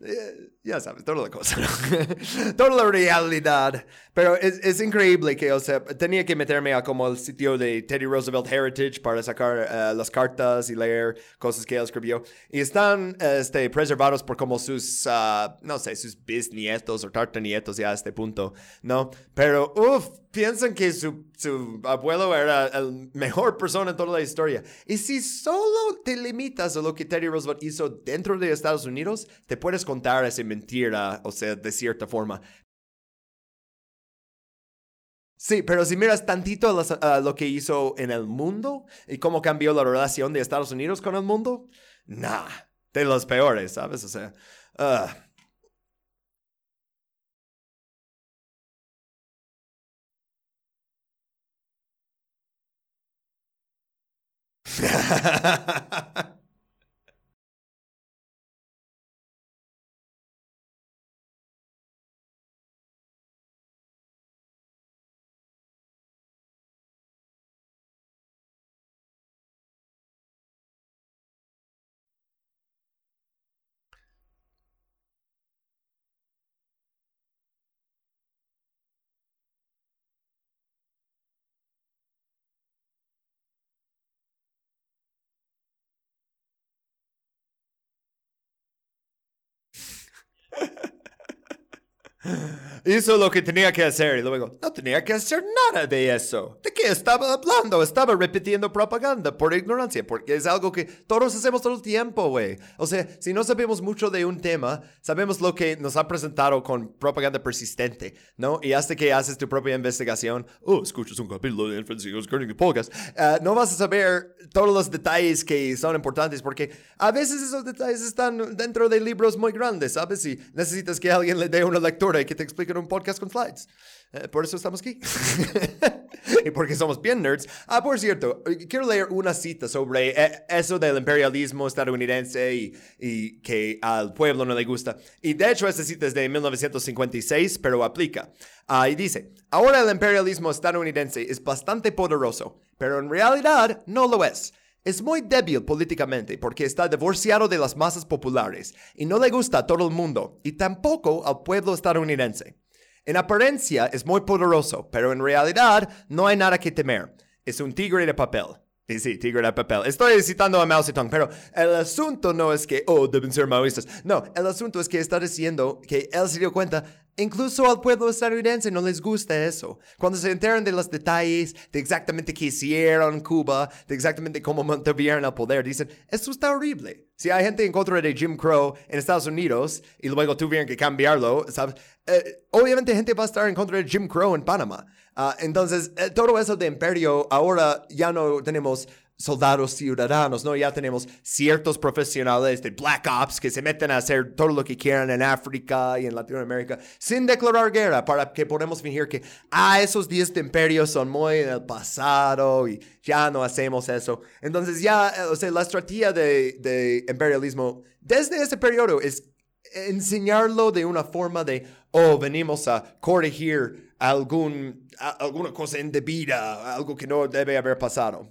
Eh, ya sabes, toda la cosa, ¿no? Toda la realidad. Pero es, es increíble que, o sea, tenía que meterme a como el sitio de Teddy Roosevelt Heritage para sacar uh, las cartas y leer cosas que él escribió. Y están este, preservados por como sus, uh, no sé, sus bisnietos o tartanietos ya a este punto, ¿no? Pero, uff, piensan que su, su abuelo era el mejor persona en toda la historia. Y si solo te limitas a lo que Teddy Roosevelt hizo dentro de Estados Unidos, te puedes contar esa mentira, o sea, de cierta forma. Sí, pero si miras tantito las, uh, lo que hizo en el mundo y cómo cambió la relación de Estados Unidos con el mundo, nah, de los peores, ¿sabes? O sea, uh, hizo lo que tenía que hacer y luego no tenía que hacer nada de eso. ¿De qué estaba hablando? Estaba repitiendo propaganda por ignorancia, porque es algo que todos hacemos todo el tiempo, güey. O sea, si no sabemos mucho de un tema, sabemos lo que nos ha presentado con propaganda persistente, ¿no? Y hasta que haces tu propia investigación, oh, escuchas un capítulo de Intervenciones Gringas, uh, no vas a saber todos los detalles que son importantes, porque a veces esos detalles están dentro de libros muy grandes, ¿sabes? Y necesitas que alguien le dé una lectura y que te expliquen un podcast con slides. Eh, por eso estamos aquí. Y porque somos bien nerds. Ah, por cierto, quiero leer una cita sobre eso del imperialismo estadounidense y, y que al pueblo no le gusta. Y de hecho, esta cita es de mil novecientos cincuenta y seis, pero aplica. Ah, y dice, ahora el imperialismo estadounidense es bastante poderoso, pero en realidad no lo es. Es muy débil políticamente porque está divorciado de las masas populares y no le gusta a todo el mundo y tampoco al pueblo estadounidense. En apariencia es muy poderoso, pero en realidad no hay nada que temer. Es un tigre de papel. Y sí, tigre de papel. Estoy citando a Mao Zedong, pero el asunto no es que, oh, deben ser maoístas. No, el asunto es que está diciendo que él se dio cuenta, incluso al pueblo estadounidense no les gusta eso. Cuando se enteran de los detalles, de exactamente qué hicieron Cuba, de exactamente cómo mantuvieron el poder, dicen, esto está horrible. Si hay gente en contra de Jim Crow en Estados Unidos y luego tuvieron que cambiarlo, ¿sabes? Eh, obviamente gente va a estar en contra de Jim Crow en Panamá. Uh, entonces, eh, todo eso de imperio, ahora ya no tenemos soldados ciudadanos, ¿no? Ya tenemos ciertos profesionales de Black Ops que se meten a hacer todo lo que quieran en África y en Latinoamérica sin declarar guerra para que podamos fingir que, ah, esos días de imperio son muy en el pasado y ya no hacemos eso. Entonces ya, o sea, la estrategia de, de imperialismo desde ese periodo es enseñarlo de una forma de, o venimos a corregir algún, a, alguna cosa indebida, algo que no debe haber pasado.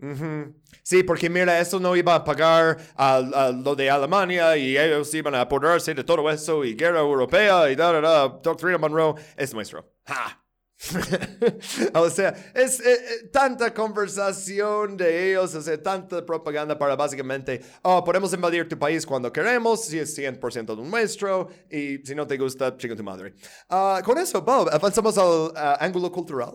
Uh-huh. Sí, porque mira, eso no iba a pagar a, a lo de Alemania y ellos iban a apoderarse de todo eso y guerra europea y da, da, da. Doctrina Monroe es nuestro. ¡Ja! O sea, es, es tanta conversación de ellos, o sea, tanta propaganda para básicamente, oh, podemos invadir tu país cuando queremos, si es cien por ciento nuestro, y si no te gusta, chica tu madre. Uh, con eso, Bob, avanzamos al uh, ángulo cultural.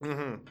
Mm-hmm.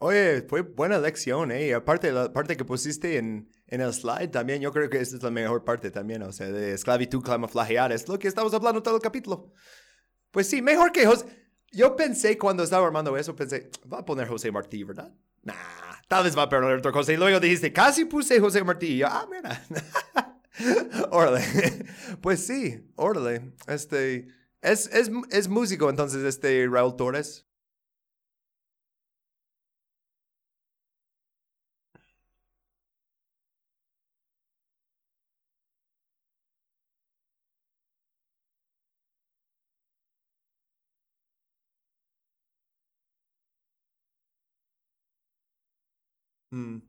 Oye, fue buena lección, ¿eh? Aparte, la parte que pusiste en, en el slide también, yo creo que esta es la mejor parte también, o sea, de esclavitud camuflajeada, es lo que estamos hablando todo el capítulo. Pues sí, mejor que José. Yo pensé cuando estaba armando eso, pensé, va a poner José Martí, ¿verdad? Nah, tal vez va a poner otra cosa. Y luego dijiste, casi puse José Martí. Y yo, ah, mira. Órale. Pues sí, órale. Este, es, es, es músico entonces este Raúl Torres. Mm,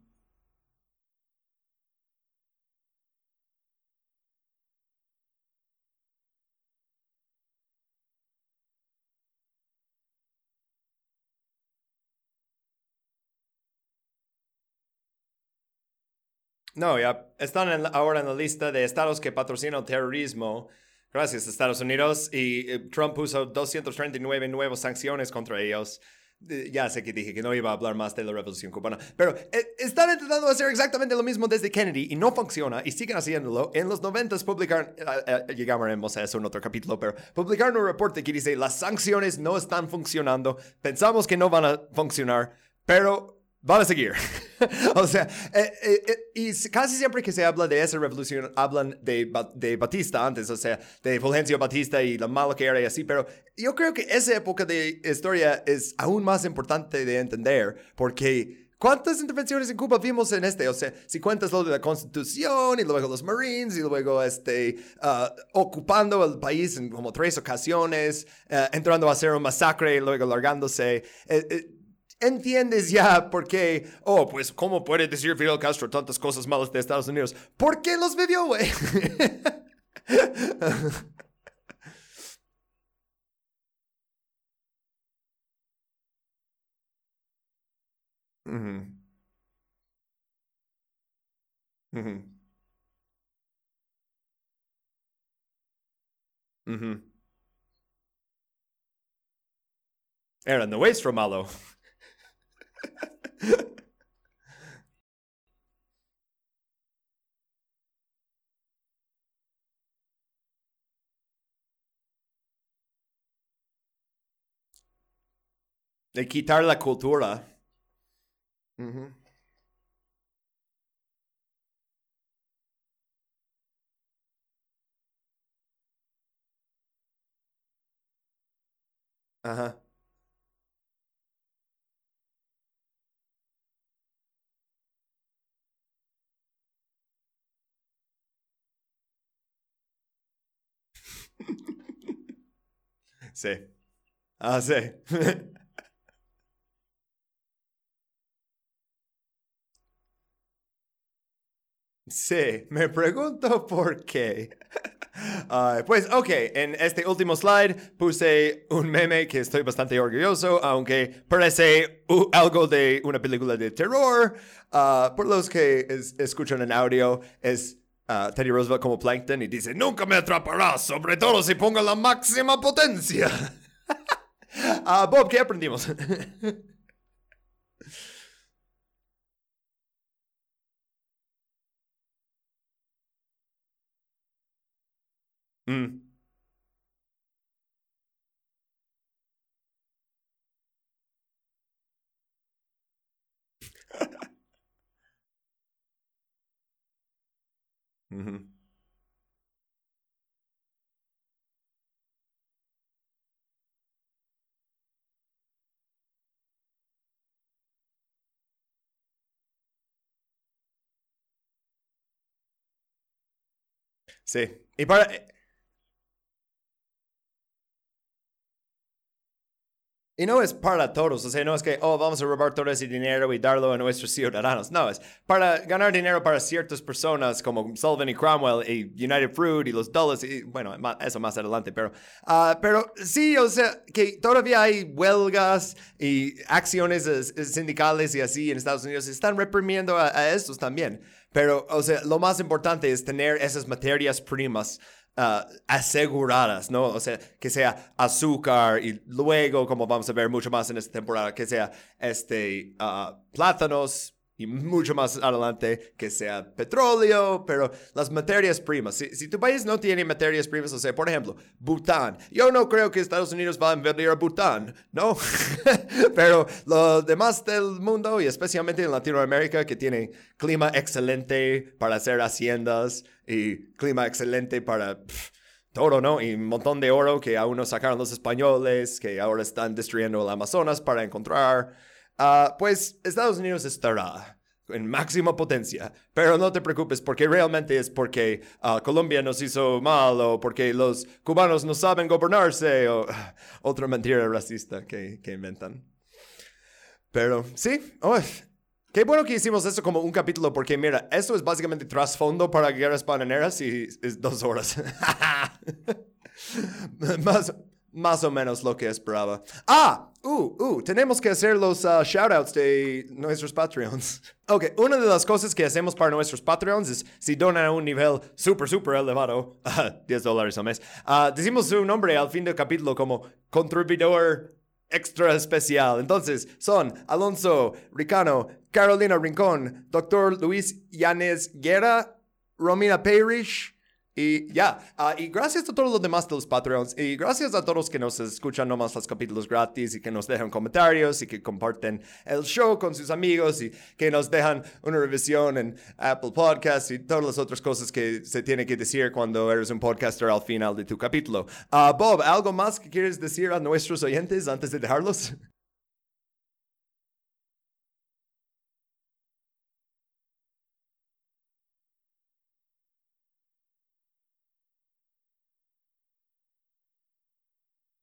No, ya están en la- ahora en la lista de estados que patrocinan el terrorismo. Gracias, Estados Unidos. Y eh, Trump puso doscientas treinta y nueve nuevas sanciones contra ellos. Eh, Ya sé que dije que no iba a hablar más de la Revolución Cubana, pero eh, están intentando hacer exactamente lo mismo desde Kennedy y no funciona y siguen haciéndolo. En los noventas publicaron, eh, eh, llegaremos a eso en otro capítulo, pero publicaron un reporte que dice las sanciones no están funcionando, pensamos que no van a funcionar, pero van a seguir. O sea, eh, eh, eh, y s- casi siempre que se habla de esa revolución, hablan de, Ba- de Batista antes, o sea, de Fulgencio Batista y lo malo que era y así, pero yo creo que esa época de historia es aún más importante de entender, porque ¿cuántas intervenciones en Cuba vimos en este? O sea, si cuentas lo de la Constitución y luego los Marines y luego este, ah, ocupando el país en como tres ocasiones, eh, entrando a hacer un masacre y luego largándose, eh, eh, ¿entiendes ya por qué? Oh, pues, ¿cómo puede decir Fidel Castro tantas cosas malas de Estados Unidos? ¿Por qué los vivió, güey? Ujú, ujú, ujú. Era nuestro malo. De quitar la cultura. Ujú. Ajá. Sí. Ah, sí. Sí, me pregunto por qué. Ah, pues, ok, en este último slide puse un meme que estoy bastante orgulloso, aunque parece u- algo de una película de terror. Ah, por los que es- escuchan en audio, es ah, Teddy Roosevelt como Plankton y dice: Nunca me atraparás, sobre todo si pongo la máxima potencia. Ah, Bob, ¿qué aprendimos? Mm, ujú. Sí, y para. Y no es para todos, o sea, no es que, oh, vamos a robar todo ese dinero y darlo a nuestros ciudadanos. No, es para ganar dinero para ciertas personas como Sullivan y Cromwell y United Fruit y los Dulles, y bueno, ma- eso más adelante, pero, ah, pero sí, o sea, que todavía hay huelgas y acciones eh, eh, sindicales y así en Estados Unidos, están reprimiendo a, a estos también. Pero, o sea, lo más importante es tener esas materias primas ah, aseguradas, ¿no? O sea, que sea azúcar y luego, como vamos a ver mucho más en esta temporada, que sea este, ah, plátanos y mucho más adelante, que sea petróleo, pero las materias primas. Si, si tu país no tiene materias primas, o sea, por ejemplo, Bután. Yo no creo que Estados Unidos va a invadir a Bután, ¿no? Pero lo demás del mundo, y especialmente en Latinoamérica, que tiene clima excelente para hacer haciendas y clima excelente para pf, todo, ¿no? Y un montón de oro que aún no sacaron los españoles, que ahora están destruyendo el Amazonas para encontrar. Ah, pues Estados Unidos estará en máxima potencia, pero no te preocupes porque realmente es porque ah, Colombia nos hizo mal o porque los cubanos no saben gobernarse o ah, otra mentira racista que, que inventan. Pero sí, oh, Qué bueno que hicimos esto como un capítulo, porque mira, esto es básicamente trasfondo para Guerras Bananeras y es dos horas. más, más o menos lo que esperaba. ¡Ah! Uh, uh, tenemos que hacer los uh, shoutouts de nuestros Patreons. Ok, una de las cosas que hacemos para nuestros Patreons es, si donan a un nivel súper, súper elevado, uh, diez dólares al mes, uh, decimos su nombre al fin del capítulo como contribuidor extra especial. Entonces, son Alonso, Ricano, Carolina Rincón, doctor Luis Yanes Guerra, Romina Parrish, y ya, yeah. uh, y gracias a todos los demás de los Patreons, y gracias a todos que nos escuchan nomás los capítulos gratis, y que nos dejan comentarios, y que comparten el show con sus amigos, y que nos dejan una revisión en Apple Podcasts, y todas las otras cosas que se tiene que decir cuando eres un podcaster al final de tu capítulo. Uh, Bob, ¿algo más que quieres decir a nuestros oyentes antes de dejarlos?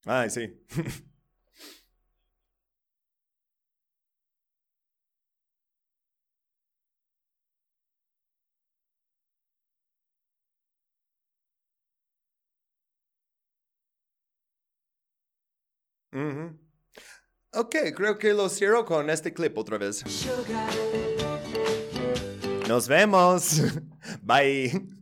Ay, sí. uh-huh. Ok, creo que lo cierro con este clip otra vez. Sugar. Nos vemos. Bye.